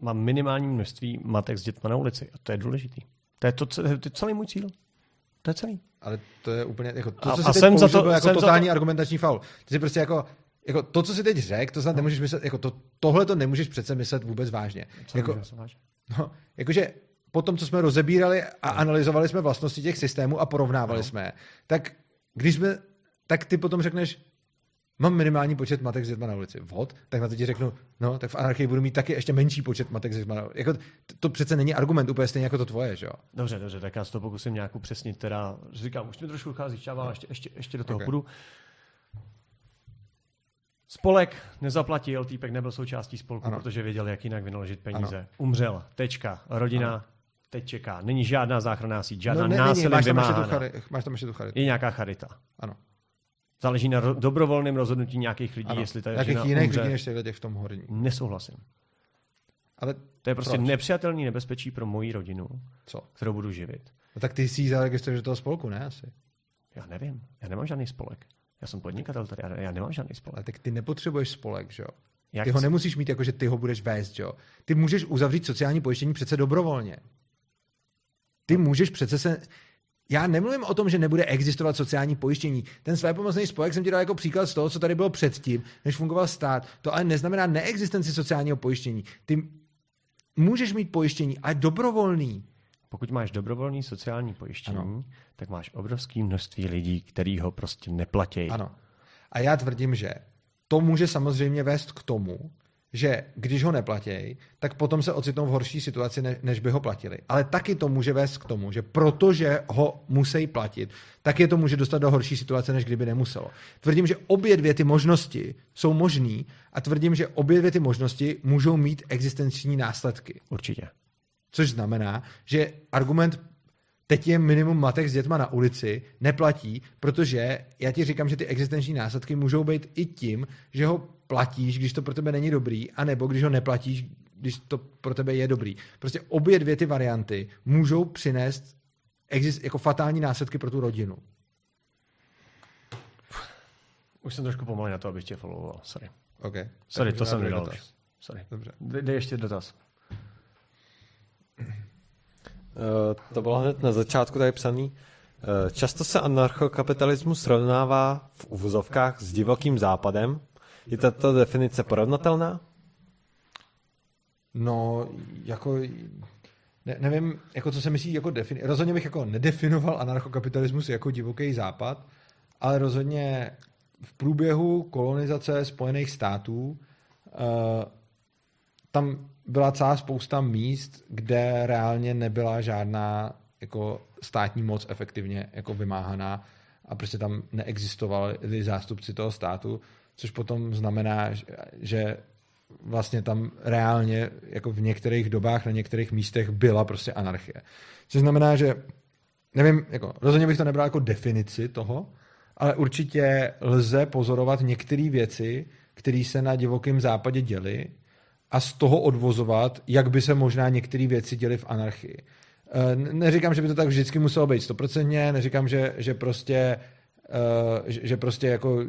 mám minimální množství matek s dětma na ulici. A to je důležitý. To je celý můj cíl. To je celý. Ale to je úplně, jako to, co si teď použil, jako totální argumentační faul. Ty si prostě jako to, co si teď řekl, to snad nemůžeš myslet, jako tohle to nemůžeš přece myslet vůbec vážně. Jakože po tom, co jsme rozebírali a analyzovali jsme vlastnosti těch systémů a porovnávali jsme, tak ty potom řekneš, mám minimální počet matek s dětma na ulici. Vhod, tak na to ti řeknu, no, tak v anarchii budu mít taky ještě menší počet matek s dětma na ulici. Jako, to přece není argument úplně stejně jako to tvoje, že jo? Dobře, tak já si to pokusím nějak upřesnit, teda říkám, už mi trošku chází čává, ještě do toho půjdu. Spolek nezaplatil, týpek nebyl součástí spolku, ano, protože věděl, jak jinak vynaložit peníze. Ano. Umřel, tečka, rodina, ano, teď čeká. Není žádná záchranná síť, žádná násilí vymáhána. Máš tam ještě tu charitu. Je nějaká charita. Ano. Záleží na dobrovolném rozhodnutí nějakých lidí, ano, jestli ta rodina umře. Jiných lidí než těch v tom horní. Nesouhlasím. Ale to je prostě nepřijatelný nebezpečí pro moji rodinu, kterou budu živit. No tak ty si zaregistruješ do toho spolku, ne asi? Já nevím, já nemám žádný spolek. Já jsem podnikatel tady, já nemám žádný spolek. Ale tak ty nepotřebuješ spolek, že jo? Ty ho nemusíš mít jako, že ty ho budeš vést, jo? Ty můžeš uzavřít sociální pojištění přece dobrovolně. Ty můžeš přece se... Já nemluvím o tom, že nebude existovat sociální pojištění. Ten svépomocný spolek jsem ti dal jako příklad z toho, co tady bylo předtím, než fungoval stát. To ale neznamená neexistenci sociálního pojištění. Ty můžeš mít pojištění, ale dobrovolný. Pokud máš dobrovolný sociální pojištění, ano, tak máš obrovské množství lidí, kteří ho prostě neplatí. Ano. A já tvrdím, že to může samozřejmě vést k tomu, že když ho neplatí, tak potom se ocitnou v horší situaci, než by ho platili. Ale taky to může vést k tomu, že protože ho musí platit, tak je to může dostat do horší situace, než kdyby nemuselo. Tvrdím, že obě dvě ty možnosti jsou možný a tvrdím, že obě dvě ty možnosti můžou mít existenční následky. Určitě. Což znamená, že argument teď je minimum matek s dětma na ulici neplatí, protože já ti říkám, že ty existenční následky můžou být i tím, že ho platíš, když to pro tebe není dobrý, anebo když ho neplatíš, když to pro tebe je dobrý. Prostě obě dvě ty varianty můžou přinést jako fatální následky pro tu rodinu. Už jsem trošku pomalý na to, abych tě followoval. Sorry. Okay. Sorry, to jsem nedal. Sorry. Dobře. Dej ještě dotaz. To bylo hned na začátku tady psaný. Často se anarchokapitalismus srovnává v uvozovkách s divokým západem. Je tato definice porovnatelná? No, jako... Ne, nevím, jako co se myslí jako definice. Rozhodně bych jako nedefinoval anarchokapitalismus jako divoký západ, ale rozhodně v průběhu kolonizace Spojených států tam byla celá spousta míst, kde reálně nebyla žádná jako státní moc efektivně jako vymáhaná a prostě tam neexistovali zástupci toho státu, což potom znamená, že vlastně tam reálně jako v některých dobách, na některých místech byla prostě anarchie. Což znamená, že nevím, jako, rozhodně bych to nebral jako definici toho, ale určitě lze pozorovat některé věci, které se na divokém západě děly, a z toho odvozovat, jak by se možná některé věci děly v anarchii. Neříkám, že by to tak vždycky muselo být 100%, neříkám, že prostě jako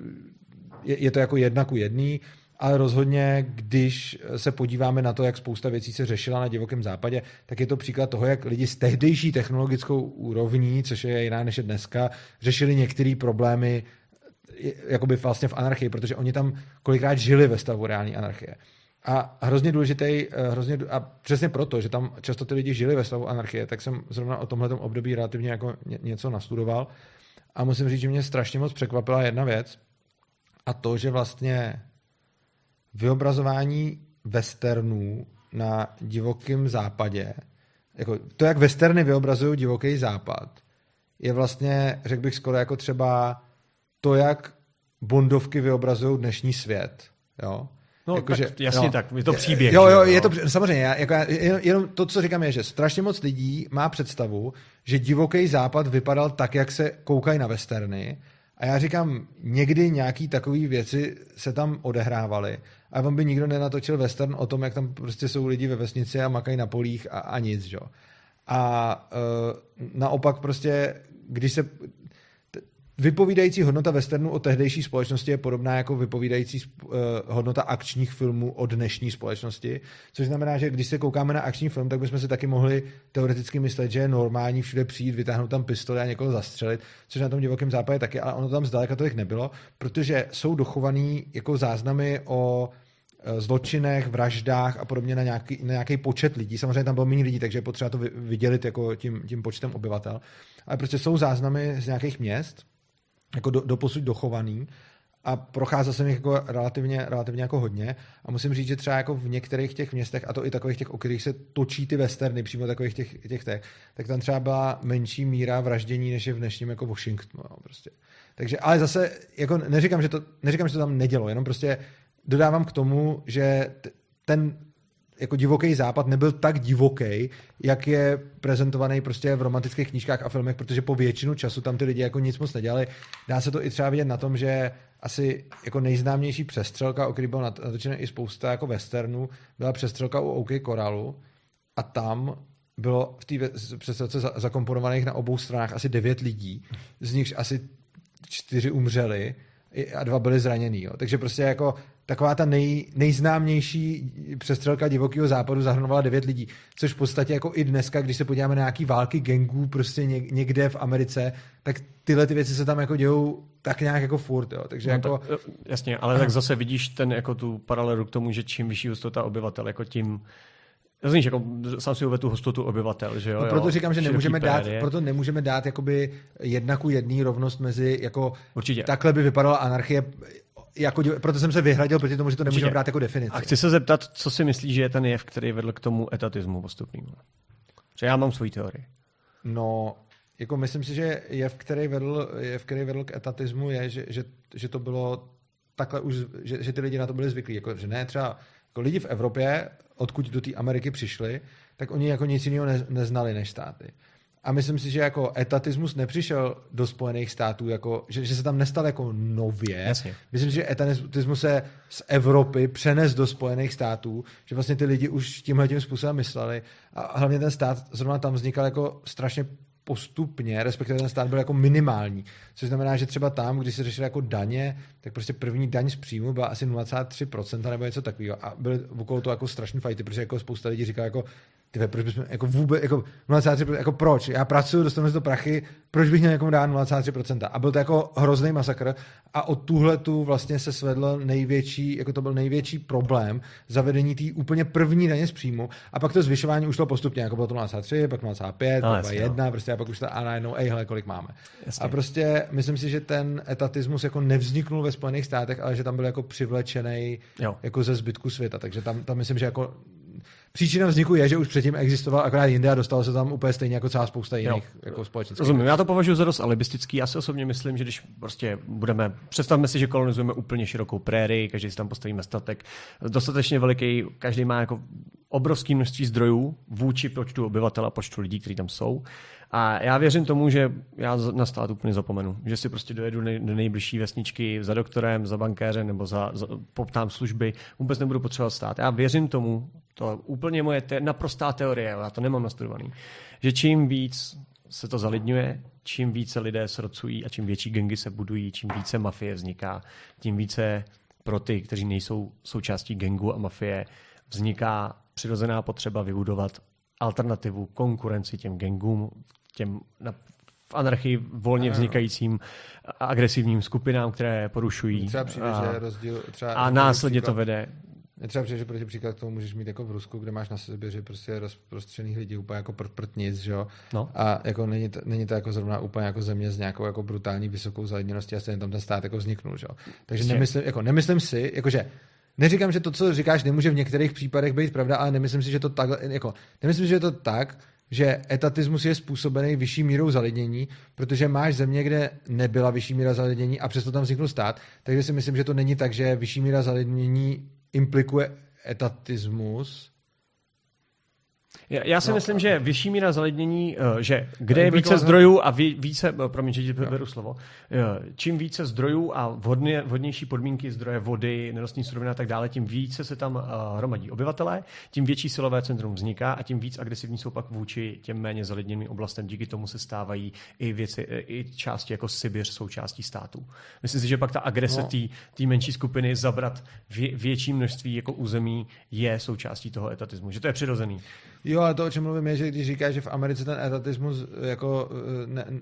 je to jako 1:1, ale rozhodně, když se podíváme na to, jak spousta věcí se řešila na divokém západě, tak je to příklad toho, jak lidi s tehdejší technologickou úrovní, což je jiná než je dneska, řešili některé problémy jakoby vlastně v anarchii, protože oni tam kolikrát žili ve stavu reální anarchie. A hrozně důležitý, a přesně proto, že tam často ty lidi žili ve stavu anarchie, tak jsem zrovna o tomhletom období relativně jako něco nastudoval. A musím říct, že mě strašně moc překvapila jedna věc, a to, že vlastně vyobrazování westernů na divokém západě, jako to, jak westerny vyobrazují divoký západ, je vlastně, řekl bych skoro jako třeba to, jak bondovky vyobrazují dnešní svět, jo? No, jako, tak, že, jasně, no, tak je to příběh. Jo, je to samozřejmě. Jenom to, co říkám, je, že strašně moc lidí má představu, že divoký západ vypadal tak, jak se koukají na westerny. A já říkám, někdy nějaký takový věci se tam odehrávaly. A vám by nikdo nenatočil western o tom, jak tam prostě jsou lidi ve vesnici a makají na polích a nic, že? A naopak prostě, když se... Vypovídající hodnota westernu o tehdejší společnosti je podobná jako vypovídající hodnota akčních filmů o dnešní společnosti, což znamená, že když se koukáme na akční film, tak bychom si taky mohli teoreticky myslet, že je normální všude přijít, vytáhnout tam pistoli a někoho zastřelit, což na tom divokém západě taky, ale ono tam zdaleka tolik nebylo, protože jsou dochovaný jako záznamy o zločinech, vraždách a podobně na nějaký počet lidí. Samozřejmě tam bylo méně lidí, takže je potřeba to vydělit jako tím počtem obyvatel. Ale prostě jsou záznamy z nějakých měst, jako doposud dochovaný a procházel jsem jich jako relativně jako hodně a musím říct, že třeba jako v některých těch městech, a to i takových těch, o kterých se točí ty westerny, přímo takových těch, tak tam třeba byla menší míra vraždění, než je v dnešním jako Washingtonu, no, prostě. Takže, ale zase, jako neříkám, že to tam nedělo, jenom prostě dodávám k tomu, že ten jako divoký západ nebyl tak divoký, jak je prezentovaný prostě v romantických knížkách a filmech, protože po většinu času tam ty lidi jako nic moc nedělali. Dá se to i třeba vidět na tom, že asi jako nejznámější přestřelka, o který byla natočena i spousta jako westernů, byla přestřelka u OK Koralu a tam bylo v té přestřelce zakomponovaných na obou stranách asi 9 lidí, z nichž asi 4 umřeli a 2 byli zraněný. Jo. Takže prostě jako taková ta nejznámější přestřelka divokého západu zahrnovala 9 lidí, což v podstatě jako i dneska, když se podíváme na nějaký války gangů prostě někde v Americe, tak tyhle ty věci se tam jako dějou tak nějak jako furt, jo. Takže no, jako... Tak, jasně, ale tak zase vidíš ten jako tu paralelu k tomu, že čím vyšší hustota obyvatel, jako tím... Rozumíš, jako sám si uvěd tu hustotu obyvatel, že jo? No proto říkám, že nemůžeme dát jakoby 1:1 rovnost mezi jako... Určitě. Takhle by vypadala anarchie... Jako, proto jsem se vyhradil proti tomu, že to nemůžeme brát jako definici. A chci se zeptat, co si myslíš, že je ten jev, který vedl k tomu etatismu postupnému? Protože já mám svoji teorii. No, jako myslím si, že jev, který vedl k etatismu, je, že to bylo takhle už, že ty lidi na to byli zvyklí. Jako, že ne, třeba jako lidi v Evropě, odkud do té Ameriky přišli, tak oni jako nic jiného neznali než státy. A myslím si, že jako etatismus nepřišel do Spojených států, jako, že se tam nestal jako nově. Jasně. Myslím si, že etatismus se z Evropy přenes do Spojených států, že vlastně ty lidi už tímhletím způsobem mysleli. A hlavně ten stát zrovna tam vznikal jako strašně postupně, respektive ten stát byl jako minimální. Což znamená, že třeba tam, když se řešil jako daně, tak prostě první daň z příjmu byla asi 0,3% nebo něco takového. A byly okolo toho jako strašný fajty, protože jako spousta lidí říká jako proč bychom jako vůbec, jako 0,3%, jako proč? Já pracuju, dostanu si do prachy, proč bych měl někomu dát 0,3%? A byl to jako hrozný masakr a od tuhletu vlastně se svedl největší, jako to byl největší problém zavedení té úplně první daně z příjmu a pak to zvyšování už šlo postupně, jako bylo to 0,3, pak 0,5, pak 1, prostě a pak už to a najednou, hele, kolik máme. Jasně. A prostě myslím si, že ten etatismus jako nevzniknul ve Spojených státech, ale že tam byl jako přivlečenej jako ze zbytku světa, takže tam myslím, že jako příčina vzniku je, že už předtím existoval akorát jinde a dostalo se tam úplně stejně jako celá spousta jiných jako společenství. Rozumím, já to považuji za dost alibistický. Já si osobně myslím, že když prostě představme si, že kolonizujeme úplně širokou prérii, každý si tam postavíme statek, dostatečně veliký, každý má jako obrovské množství zdrojů vůči počtu obyvatel a počtu lidí, kteří tam jsou. A já věřím tomu, že já na stát úplně zapomenu, že si prostě dojedu do nejbližší vesničky za doktorem, za bankéřem nebo za poptám služby, vůbec nebudu potřebovat stát. Já věřím tomu, to je úplně moje naprostá teorie, já to nemám nastudovaný, že čím víc se to zalidňuje, čím více lidé srocují a čím větší gangy se budují, čím více mafie vzniká, tím více pro ty, kteří nejsou součástí gangu a mafie, vzniká přirozená potřeba vybudovat alternativu konkurenci těm gangům, těm v anarchii volně vznikajícím agresivním skupinám, které porušují. A následně to vede. Třeba přijde, že proti příklad k tomu můžeš mít jako v Rusku, kde máš na sobě, že prostě rozprostřených lidí úplně jako prrt nic, že jo? No. A jako není to jako zrovna úplně jako země s nějakou jako brutální vysokou zalidněností a stejně tam ten stát jako vzniknul, že jo? Takže nemyslím si, neříkám, že to, co říkáš, nemůže v některých případech být pravda, ale nemyslím si, že je to tak, že etatismus je způsobený vyšší mírou zalidnění, protože máš země, kde nebyla vyšší míra zalidnění a přesto tam vznikl stát, takže si myslím, že to není tak, že vyšší míra zalidnění implikuje etatismus. Já si myslím, že vyšší míra zalidnění, že kde je více zdrojů a více, promiň, že ti beru slovo, čím více zdrojů a vhodnější podmínky, zdroje vody, nerostní suroviny a tak dále, tím více se tam hromadí obyvatelé, tím větší silové centrum vzniká a tím víc agresivní jsou pak vůči těm méně zalidněným oblastem. Díky tomu se stávají i věci, i části jako Sibiř součástí států. Myslím si, že pak ta agrese té menší skupiny zabrat větší množství jako území je součástí toho etatismu, že to je přirozený. Jo, ale to, o čem mluvím, je, že když říkáš, že v Americe ten etatismus, jako,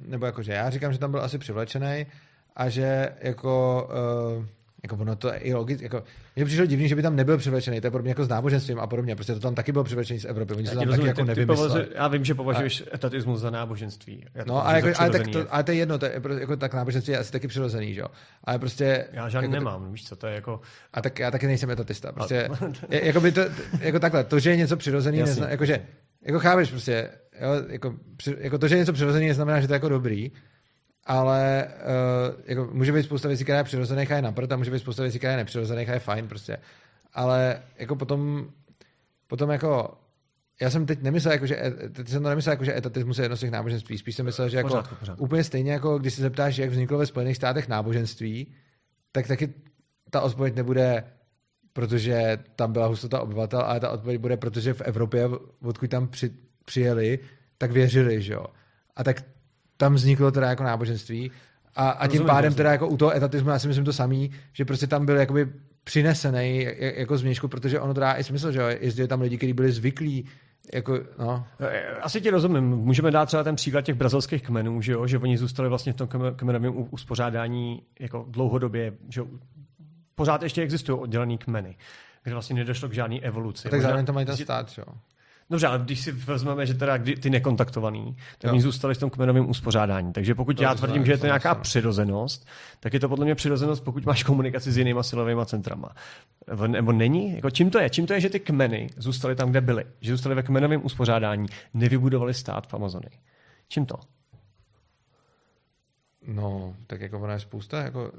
nebo jakože já říkám, že tam byl asi přivlečený a že jako Jako ono to i logicky, jako mně přišlo divný, že by tam nebyl převlečený, to je podobně jako s náboženstvím a podobně, prostě to tam taky bylo převlečený z Evropy, oni se tam rozumím, taky jako nevymysleli. Já vím, že považuješ etatismus za náboženství. No, ale, jako, ale to je jedno, to je, jako tak náboženství je asi taky přirozený, že jo. Ale prostě já žádný jako, nemám, víš co, to je jako a tak já taky nejsem etatista, prostě je, jako by to jako takhle, to, že je něco přirozený, neznamená, jakože jako chápeš prostě, jo, jako to, že je něco přirozený, neznamená, že to je jako dobrý. Ale jako může být spousta věcí, která je přirozených a je na prd, a může být spousta věcí, která je nepřirozených a je fajn prostě. Ale jako potom jako já jsem teď nemyslel, jako, že etatismus je jedno z těch náboženství. Spíš jsem myslel, že jako pořád. Úplně stejně, jako když se zeptáš, jak vzniklo ve Spojených státech náboženství, tak taky ta odpověď nebude, protože tam byla hustota obyvatel, ale ta odpověď bude, protože v Evropě, odkud tam přijeli, tak věřili, že jo. A tak tam vzniklo teda jako náboženství a tím pádem teda jako u toho etatismu já si myslím to samý, že prostě tam byl jakoby přinesený jako zvnějšku, protože ono to dá i smysl, že jo, jezdili tam lidi, kteří byli zvyklí, jako, no. Asi ti rozumím. Můžeme dát třeba ten příklad těch brazilských kmenů, že jo, že oni zůstali vlastně v tom kmenovém uspořádání jako dlouhodobě, že jo? Pořád ještě existují oddělený kmeny, kde vlastně nedošlo k žádný evoluci. A tak zároveň to mají ten stát, jo. Dobře, ale když si vezmeme, že teda ty nekontaktovaný, tak oni zůstali v tom kmenovém uspořádání. Takže pokud to já tvrdím, že je to nějaká přirozenost, tak je to podle mě přirozenost, pokud máš komunikaci s jinýma silovýma centrama. Nebo není? Jako čím to je? Čím to je, že ty kmeny zůstaly tam, kde byly? Že zůstaly ve kmenovém uspořádání, nevybudovali stát v Amazonii? Čím to? No, tak jako ona je spousta, jako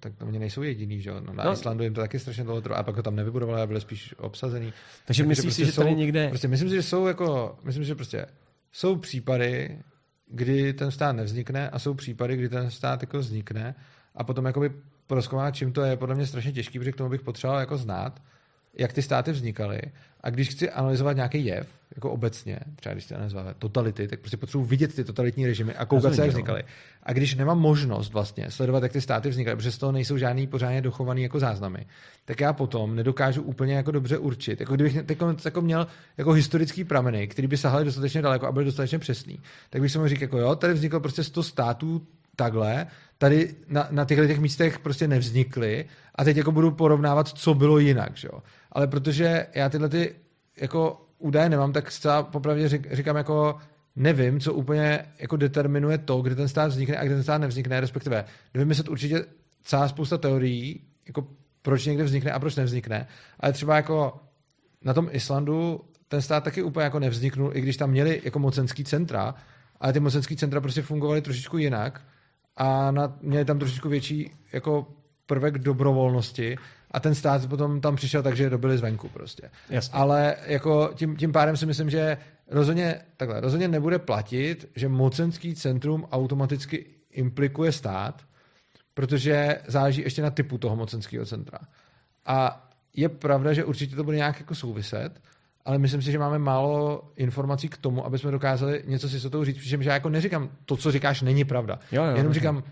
tak to mě nejsou jediný, že jo. No, na Islandu jim to taky strašně dlouho trvalo, a pak ho tam nevybudovali, ale byli spíš obsazený. Takže myslíš si, že tady někde... Prostě myslím si, že jsou jako... Myslím, že prostě jsou případy, kdy ten stát nevznikne a jsou případy, kdy ten stát jako vznikne a potom jakoby prozkoumat, čím to je, podle mě strašně těžký, protože k tomu bych potřeboval jako znát, jak ty státy vznikaly. A když chci analyzovat nějaký jev, jako obecně, třeba když se analyzovat totality, tak prostě potřebuji vidět ty totalitní režimy a koukat se, jak vznikaly. A když nemám možnost vlastně sledovat, jak ty státy vznikaly, protože z toho nejsou žádný pořádně dochovaný jako záznamy, tak já potom nedokážu úplně jako dobře určit. Jako kdybych jako měl jako historický prameny, který by sahaly dostatečně daleko a byly dostatečně přesný, tak bych si mohl říct, jako jo, tady vzniklo prostě 100 států takhle, tady na těchto těch místech prostě nevznikly a teď jako budu porovnávat, co bylo jinak, že jo. Ale protože já tyhle ty jako údaje nemám, tak zcela popravdě říkám jako nevím, co úplně jako determinuje to, kde ten stát vznikne a kde ten stát nevznikne, respektive nevymyslet určitě celá spousta teorií, jako proč někde vznikne a proč nevznikne, ale třeba jako na tom Islandu ten stát taky úplně jako nevzniknul, i když tam měli jako mocenský centra, ale ty mocenský centra prostě fungovaly trošičku jinak a měli tam trošičku větší jako prvek dobrovolnosti a ten stát potom tam přišel, takže dobili zvenku prostě. Jasně. Ale jako tím pádem si myslím, že rozhodně nebude platit, že mocenský centrum automaticky implikuje stát, protože záleží ještě na typu toho mocenského centra. A je pravda, že určitě to bude nějak jako souviset, ale myslím si, že máme málo informací k tomu, aby jsme dokázali něco si s jistotou říct, protože já jako neříkám, to, co říkáš, není pravda. Jenom říkám,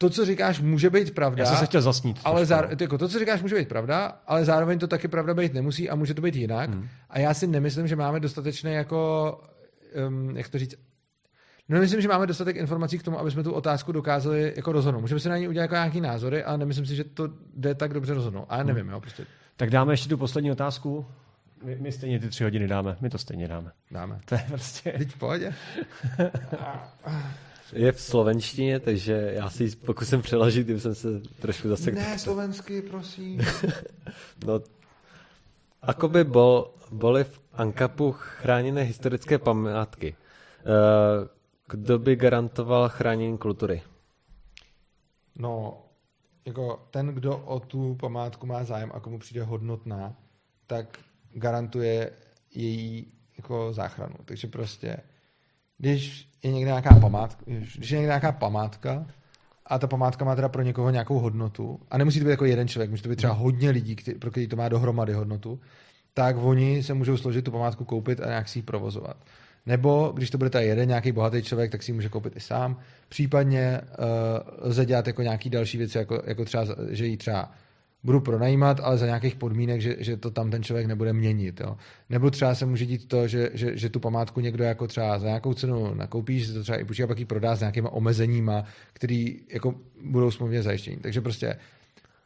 to, co říkáš, může být pravda. Já jsem se chtěl zasnít. Ale to, co říkáš, může být pravda, ale zároveň to taky pravda být nemusí a může to být jinak. A já si nemyslím, že máme dostatečné jako, jak to říct, nemyslím, že máme dostatek informací k tomu, aby jsme tu otázku dokázali jako rozhodnout. Můžeme si na ní udělat jako nějaký názory, ale nemyslím si, že to jde tak dobře rozhodnout. A nevím, jo, prostě. Tak dáme ještě tu poslední otázku. My stejně ty 3 hodiny dáme. My to stejně dáme. To je prostě... Teď v pohodě. Je v slovenštině, takže já si ji pokusím přeložit, kdyby jsem se trošku zasek... Ne, slovensky, prosím. No, ako by byly v Ankapu chráněné historické památky? Kdo by garantoval chránění kultury? No, jako ten, kdo o tu památku má zájem a komu přijde hodnotná, tak garantuje její jako záchranu. Takže prostě, když je někde nějaká památka a ta památka má teda pro někoho nějakou hodnotu, a nemusí to být jako jeden člověk, může to být třeba hodně lidí, pro který to má dohromady hodnotu, tak oni se můžou složit tu památku koupit a nějak si ji provozovat. Nebo když to bude ta jeden nějaký bohatý člověk, tak si ji může koupit i sám. Případně lze dělat jako nějaký další věci, jako třeba, že ji třeba budu pronajímat, ale za nějakých podmínek, že to tam ten člověk nebude měnit. Jo. Nebo třeba se může dít to, že tu památku někdo jako třeba za nějakou cenu nakoupí, že to třeba i půjčí a pak ji prodá s nějakýma omezeníma, který jako budou smluvně zajištění. Takže prostě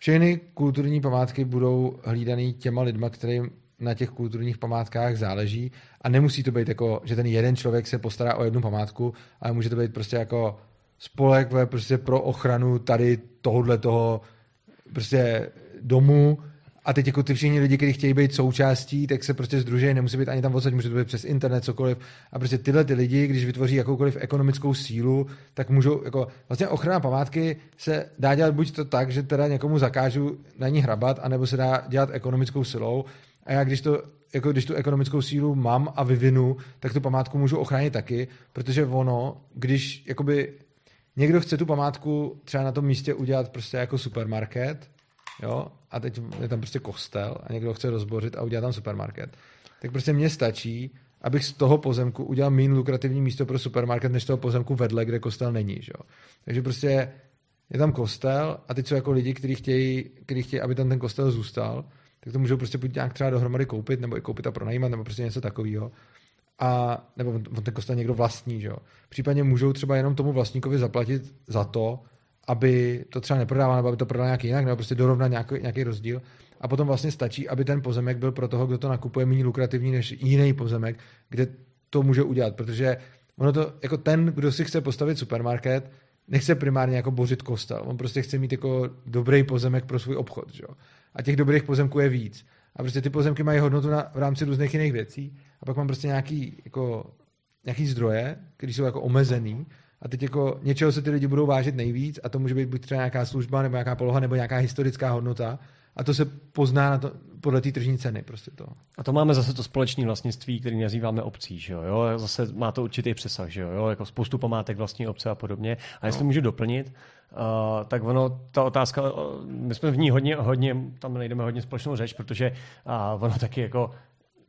Všechny kulturní památky budou hlídaný těma lidma, kterým na těch kulturních památkách záleží, a nemusí to být jako, že ten jeden člověk se postará o jednu památku, ale může to být prostě jako spolek prostě pro ochranu tady tohohletoho prostě domu, a teď jako ty všichni lidi, kteří chtějí být součástí, tak se prostě sdružejí, nemusí být ani tam odsaď, může to být přes internet, cokoliv, a prostě tyhle ty lidi, když vytvoří jakoukoliv ekonomickou sílu, tak můžou, jako vlastně ochrana památky se dá dělat buď to tak, že teda někomu zakážu na ní hrabat, anebo se dá dělat ekonomickou silou. A já, když tu ekonomickou sílu mám a vyvinu, tak tu památku můžu ochránit taky, protože ono, když jakoby někdo chce tu památku třeba na tom místě udělat prostě jako supermarket, jo, a teď je tam prostě kostel a někdo chce rozbořit a udělat tam supermarket, tak prostě mně stačí, abych z toho pozemku udělal méně lukrativní místo pro supermarket, než toho pozemku vedle, kde kostel není, jo. Takže prostě je tam kostel a teď jsou jako lidi, kteří chtějí, aby tam ten kostel zůstal, tak to můžou prostě buď nějak třeba dohromady koupit, nebo i koupit a pronajímat, nebo prostě něco takového. A nebo on ten kostel někdo vlastní, že jo. Případně můžou třeba jenom tomu vlastníkovi zaplatit za to, aby to třeba neprodával, nebo aby to prodal nějak jinak, nebo prostě dorovnat nějaký rozdíl. A potom vlastně stačí, aby ten pozemek byl pro toho, kdo to nakupuje, méně lukrativní než jiný pozemek, kde to může udělat, protože ono to, jako ten, kdo si chce postavit supermarket, nechce primárně jako bořit kostel. On prostě chce mít jako dobrý pozemek pro svůj obchod, že jo. A těch dobrých pozemků je víc. A prostě ty pozemky mají hodnotu v rámci různých jiných věcí. A pak mám prostě nějaký zdroje, které jsou jako omezený. A teď jako něčeho se ty lidi budou vážit nejvíc, a to může být buď třeba nějaká služba, nebo nějaká poloha, nebo nějaká historická hodnota. A to se pozná na to, podle té tržní ceny prostě to. A to máme zase to společné vlastnictví, které nazýváme obcí, že jo? Zase má to určitý přesah, že jo? Jako spoustu památek vlastní obce a podobně. A jestli můžu doplnit, tak ono, ta otázka, my jsme v ní hodně, tam najdeme hodně společnou řeč, protože ono taky jako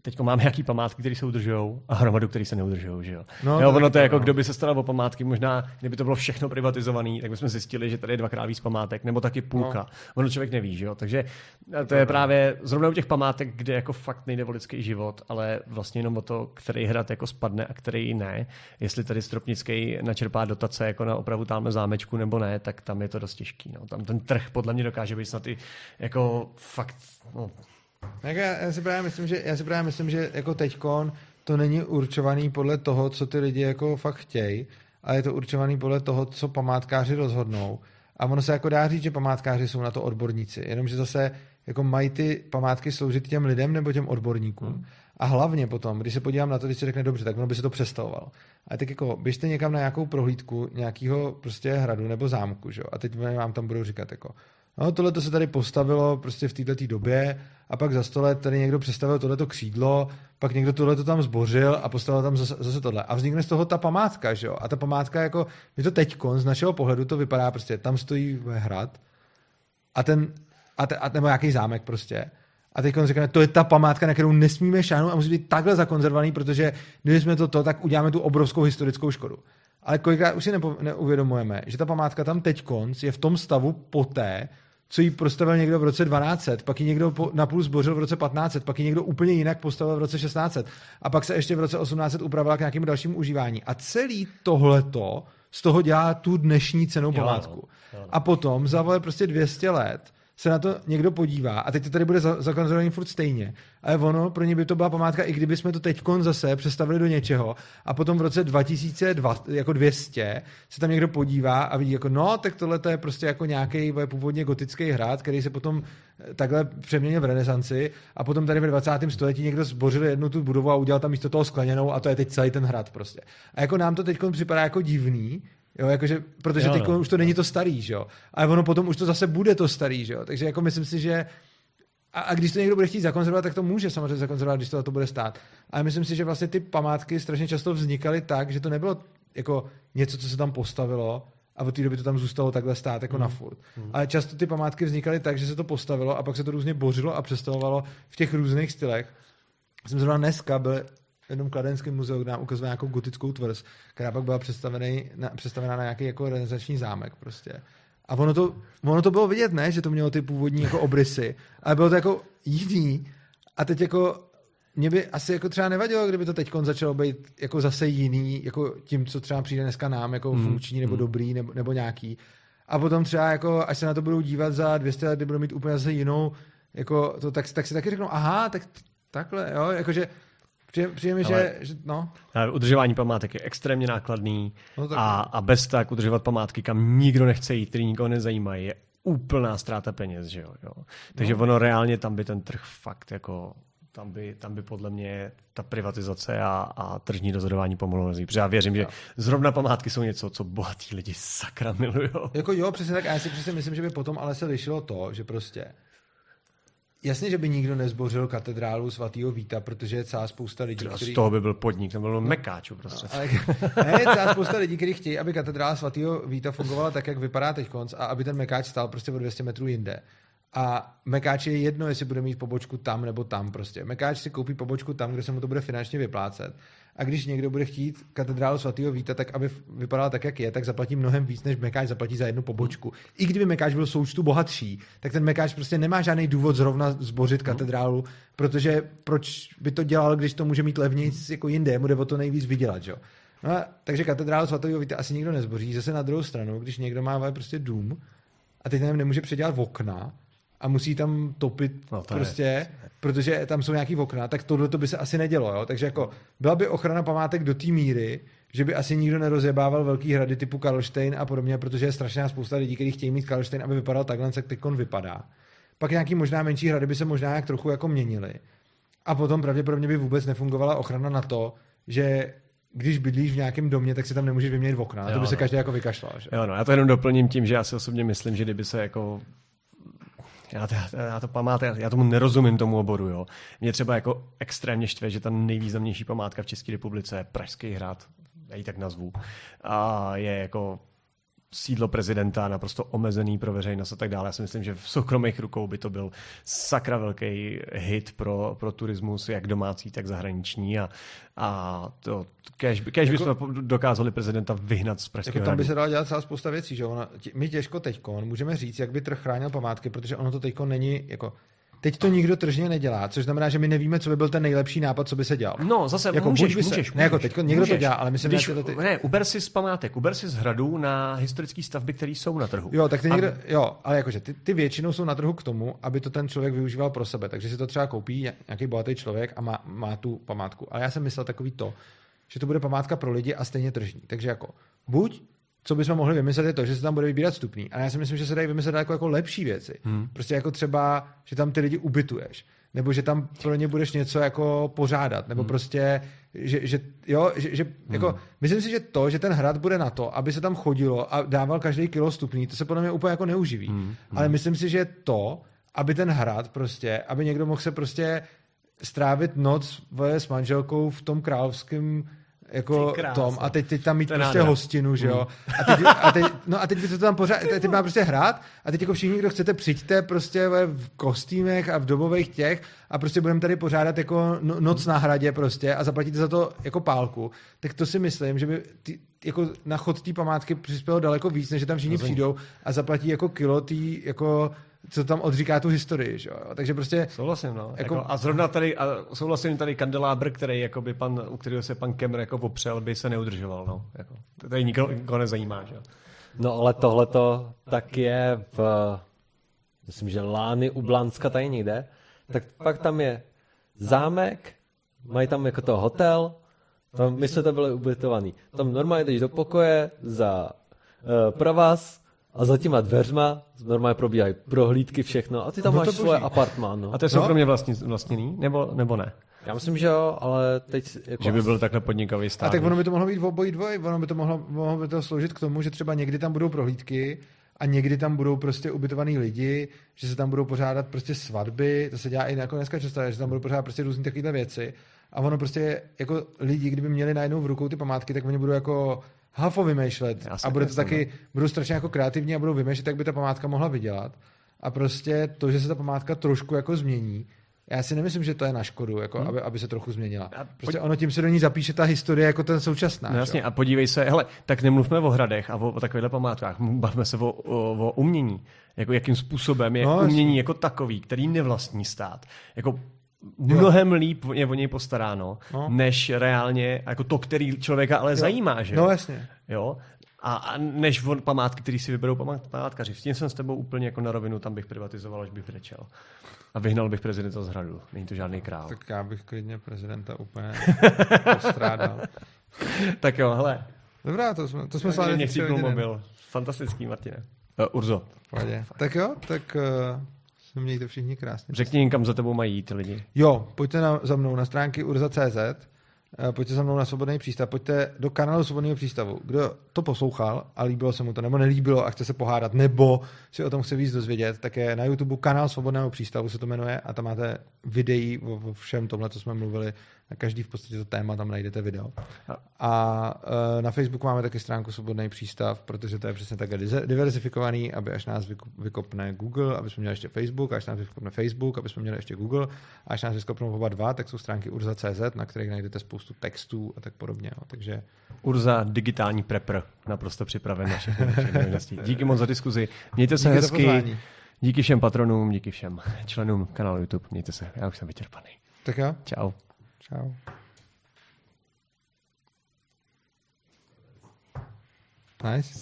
teďko máme nějaký památky, které se udržujou, a hromadu, které se neudržujou, že jo. No, jo, ono to je jako, kdo by se staral o památky, možná kdyby to bylo všechno privatizované, tak bychom zjistili, že tady je dvakrát víc památek, nebo taky půlka. No. Ono člověk neví, že jo. Takže to je právě zrovna u těch památek, kde jako fakt nejde o lidský život, ale vlastně jenom o to, který hrad jako spadne a který ne. Jestli tady Stropnický načerpá dotace jako na opravu tamhle zámečku nebo ne, tak tam je to dost těžký, no. Tam ten trh podle mě dokáže být snad i jako fakt, no. Já si právě myslím, že jako teďkon to není určovaný podle toho, co ty lidi jako fakt chtějí, ale je to určovaný podle toho, co památkáři rozhodnou. A ono se jako dá říct, že památkáři jsou na to odborníci, jenomže zase jako mají ty památky sloužit těm lidem nebo těm odborníkům. A hlavně potom, když se podívám na to, když se řekne dobře, tak ono by se to přestavovalo. A tak jako běžte někam na nějakou prohlídku nějakého prostě hradu nebo zámku, že? A teď vám tam budou říkat jako no, tohle to se tady postavilo prostě v této době a pak za 100 let tady někdo přestavil tohleto křídlo, pak někdo tohleto tam zbořil a postavil tam zase tohle. A vznikne z toho ta památka, že jo? A ta památka, jako my to teďkon, z našeho pohledu to vypadá prostě, tam stojí hrad a nebo nějaký zámek prostě. A teďkon říkáme, to je ta památka, na kterou nesmíme šáhnout a musí být takhle zakonzervovaný, protože kdybychom tak uděláme tu obrovskou historickou škodu. Ale kolikrát už si neuvědomujeme, že ta památka tam teďkon je v tom stavu poté, co ji postavil někdo v roce 1200, pak ji někdo napůl zbořil v roce 1500, pak ji někdo úplně jinak postavil v roce 1600 a pak se ještě v roce 1800 upravila k nějakému dalšímu užívání. A celý tohleto z toho dělá tu dnešní cenou památku. Jo. A potom za prostě 200 let se na to někdo podívá a teď to tady bude zakonzervovaný furt stejně. Ale ono, pro ně by to byla památka, i kdyby jsme to teďkon zase přestavili do něčeho a potom v roce 2200 se tam někdo podívá a vidí jako no, tak tohle je prostě jako nějaký původně gotický hrad, který se potom takhle přeměnil v renesanci a potom tady ve 20. století někdo zbořil jednu tu budovu a udělal tam místo toho skleněnou a to je teď celý ten hrad prostě. A jako nám to teďkon připadá jako divný, jo, jakože, protože teď už to není to starý, že jo. Ale ono potom už to zase bude to starý, že jo. Takže jako myslím si, že a když to někdo bude chtít zakonzervovat, tak to může samozřejmě zakonzervovat, když to bude stát. Ale myslím si, že vlastně ty památky strašně často vznikaly tak, že to nebylo jako něco, co se tam postavilo a od té doby to tam zůstalo takhle stát jako na furt. Ale často ty památky vznikaly tak, že se to postavilo a pak se to různě bořilo a přestavovalo v těch různých stylech. Jsem zrovna dneska byl v jednom kladenském muzeu, kde nám ukazoval nějakou gotickou tvrz, která pak byla představená na nějaký jako renesanční zámek prostě. A ono to bylo vidět, ne, že to mělo ty původní jako obrysy, ale bylo to jako jiný. A teď jako mě by asi jako třeba nevadilo, kdyby to teďkon začalo být jako zase jiný, jako tím, co třeba přijde dneska nám, jako funkční nebo dobrý nebo nějaký. a potom třeba jako, až se na to budou dívat za 200 let, kdy budou mít úplně zase jinou, jako to, tak si taky řeknou, aha, tak takhle, jo, jakože přijeme, že no. Udržování památek je extrémně nákladný a bez tak udržovat památky, kam nikdo nechce jít, který nikoho nezajímají, je úplná ztráta peněz, že jo. Takže ono reálně tam by ten trh fakt jako... Tam by podle mě ta privatizace a tržní dozorování pomalu nezví. Protože já věřím, že zrovna památky jsou něco, co bohatí lidi sakra milujou. Jako jo, přesně tak. A já si přesně myslím, že by potom ale se lišilo to, že prostě... Jasně, že by nikdo nezbořil katedrálu svatého Víta, protože je celá spousta lidí, kteří... Z toho by byl podnik, tam bylo Mekáču prostě. Ne, celá spousta lidí, kteří chtějí, aby katedrála svatého Víta fungovala tak, jak vypadá teďkonc a aby ten Mekáč stál prostě o 200 metrů jinde. A Mekáč je jedno, jestli bude mít pobočku tam nebo tam prostě. Mekáč si koupí pobočku tam, kde se mu to bude finančně vyplácet. A když někdo bude chtít katedrálu svatého Víta, tak aby vypadala tak, jak je, tak zaplatí mnohem víc, než Mekáč zaplatí za jednu pobočku. I kdyby Mekáč byl součtu bohatší, tak ten Mekáč prostě nemá žádný důvod zrovna zbořit katedrálu, protože proč by to dělal, když to může mít levnějc jako jinde, mu jde o to nejvíc vydělat, jo. No, takže katedrálu svatého Víta asi nikdo nezboří. Zase na druhou stranu, když někdo má prostě dům a teď tam nemůže předělat okna, a musí tam topit protože tam jsou nějaký okna, tak tohle to by se asi nedělo. Jo? Takže jako byla by ochrana památek do té míry, že by asi nikdo nerozjebával velký hrady typu Karlštejn a podobně, protože je strašná spousta lidí, kteří chtějí mít Karlštejn, aby vypadal takhle, jak teď on vypadá. Pak nějaký možná menší hrady by se možná nějak trochu jako měnily. A potom pravděpodobně by vůbec nefungovala ochrana na to, že když bydlíš v nějakém domě, tak si tam nemůžeš vyměnit okna. To by se každý jako vykašlal. Že? Jo, no, já to jenom doplním tím, že já si osobně myslím, že kdyby se jako Já to památek, já tomu nerozumím, tomu oboru, jo. Mě třeba jako extrémně štve, že ta nejvýznamnější památka v České republice, Pražský hrad, já ji tak nazvu, a je jako sídlo prezidenta, naprosto omezený pro veřejnost a tak dále. Já si myslím, že v soukromých rukou by to byl sakra velký hit pro turismus, jak domácí, tak zahraniční. A to kéž by jsme dokázali prezidenta vyhnat z Pražského hradu. Tam by se dala dělat celá spousta věcí, že my těžko teďko můžeme říct, jak by trh chránil památky, protože ono to teďko není jako... Teď to nikdo tržně nedělá, což znamená, že my nevíme, co by byl ten nejlepší nápad, co by se dělal. No, zase jako můžeš. Ne, jako teď někdo to dělá, ale myslím, že to ty... Ne, uber si z památek, uber si z hradů na historické stavby, které jsou na trhu. Jo, tak ty někdo, jo, ale jakože ty většinou jsou na trhu k tomu, aby to ten člověk využíval pro sebe, takže si to třeba koupí nějaký bohatý člověk a má tu památku. Ale já jsem myslel takový to, že to bude památka pro lidi a stejně tržní. Takže jako buď co bychom mohli vymyslet, je to, že se tam bude vybírat vstupný. A já si myslím, že se dají vymyslet jako lepší věci. Prostě jako třeba, že tam ty lidi ubytuješ. Nebo že tam pro ně budeš něco jako pořádat. Nebo prostě, jako, myslím si, že to, že ten hrad bude na to, aby se tam chodilo a dával každý kilo vstupný, to se podle mě úplně jako neuživí. Ale myslím si, že to, aby ten hrad prostě, aby někdo mohl se prostě strávit noc s manželkou v tom královském jako tom a teď tam mít ten prostě nádher. Hostinu, že jo. A teď by to tam pořád, teď má prostě hrát a teď jako všichni, kdo chcete, přijďte prostě v kostýmech a v dobových těch a prostě budeme tady pořádat jako noc na hradě prostě a zaplatíte za to jako pálku. Tak to si myslím, že by jako na chod té památky přispělo daleko víc, než že tam všichni přijdou a zaplatí jako kilo tý, jako co tam odříká tu historii, že jo. Takže prostě souhlasím, no. Jako, a zrovna tady souhlasím tady kandelábr, který jakoby u kterého se pan Kemr jako popřel, by se neudržoval, no. Jako tady nikoho nezajímá, že jo. No, ale tohle to tak je myslím, že Lány u Blanska tady někde, tak pak tam je zámek, mají tam jako to hotel. Tam my jsme tam byli ubytovaný. Tam normálně jdeš do pokoje za provaz a za těma dveřma normálně probíhají prohlídky, všechno. A ty tam máš svoje apartmán. No. A to je soukromně vlastněný? Nebo ne? Já myslím, že jo, ale teď... Jako že by byl takhle podnikavý stát. A tak ono by to mohlo být obojí dvoj. Ono by to mohlo sloužit k tomu, že třeba někdy tam budou prohlídky a někdy tam budou prostě ubytovaný lidi, že se tam budou pořádat prostě svatby. To se dělá i jako dneska často, že tam budou pořádat prostě různé takovéhle věci. A ono prostě jako lidi, kdyby měli najednou v rukou ty památky, tak oni budou jako hafo vymýšlet. A bude to taky, budou strašně jako kreativní a budou vymýšlet, jak by ta památka mohla vydělat. A prostě to, že se ta památka trošku jako změní, já si nemyslím, že to je na škodu, jako, aby se trochu změnila. Prostě ono tím se do ní zapíše ta historie jako ten současná. No jasně, a podívej se, hele, tak nemluvme o hradech a o takovýchhle památkách, bavme se o umění. Jako jakým způsobem je umění jako takový, který nevlastní stát. Jako mnohem líp je o něj postaráno, než reálně jako to, který člověka ale zajímá, že? No jasně. Jo? a než on památky, který si vyberou památkaři. S tím jsem s tebou úplně jako na rovinu, tam bych privatizoval, až bych brečel. A vyhnal bych prezidenta z hradu. Není to žádný král. Tak já bych klidně prezidenta úplně postrádal. Tak jo, hele. Dobrá, to jsme slavili. Mě chcípnul mobil. Fantastický, Martine. Urzo. Tak jo, tak... Mějte všichni krásně. Řekni jim, kam za tebou mají ty lidi. Jo, pojďte za mnou na stránky urza.cz, pojďte za mnou na Svobodný přístav, pojďte do kanálu Svobodného přístavu. Kdo to poslouchal a líbilo se mu to, nebo nelíbilo a chce se pohádat, nebo si o tom chce víc dozvědět, tak je na YouTube kanál Svobodného přístavu, se to jmenuje, a tam máte videí o všem tomhle, co jsme mluvili. Na každý v podstatě to téma, tam najdete video. A na Facebooku máme taky stránku Svobodný přístav, protože to je přesně tak diverzifikovaný, aby až nás vykopne Google, aby jsme měli ještě Facebook, až nás vykopne Facebook, aby jsme měli ještě Google, až nás vykopnou oba dva, tak jsou stránky urza.cz, na kterých najdete spoustu textů a tak podobně. No. Takže Urza, digitální prepr, naprosto připraven na všechny. Díky moc za diskuzi, mějte se hezky, díky všem patronům, díky všem členům kanálu YouTube, mějte se, já už jsem vyčerpaný. Tak jo. Čau. Čau. Nice.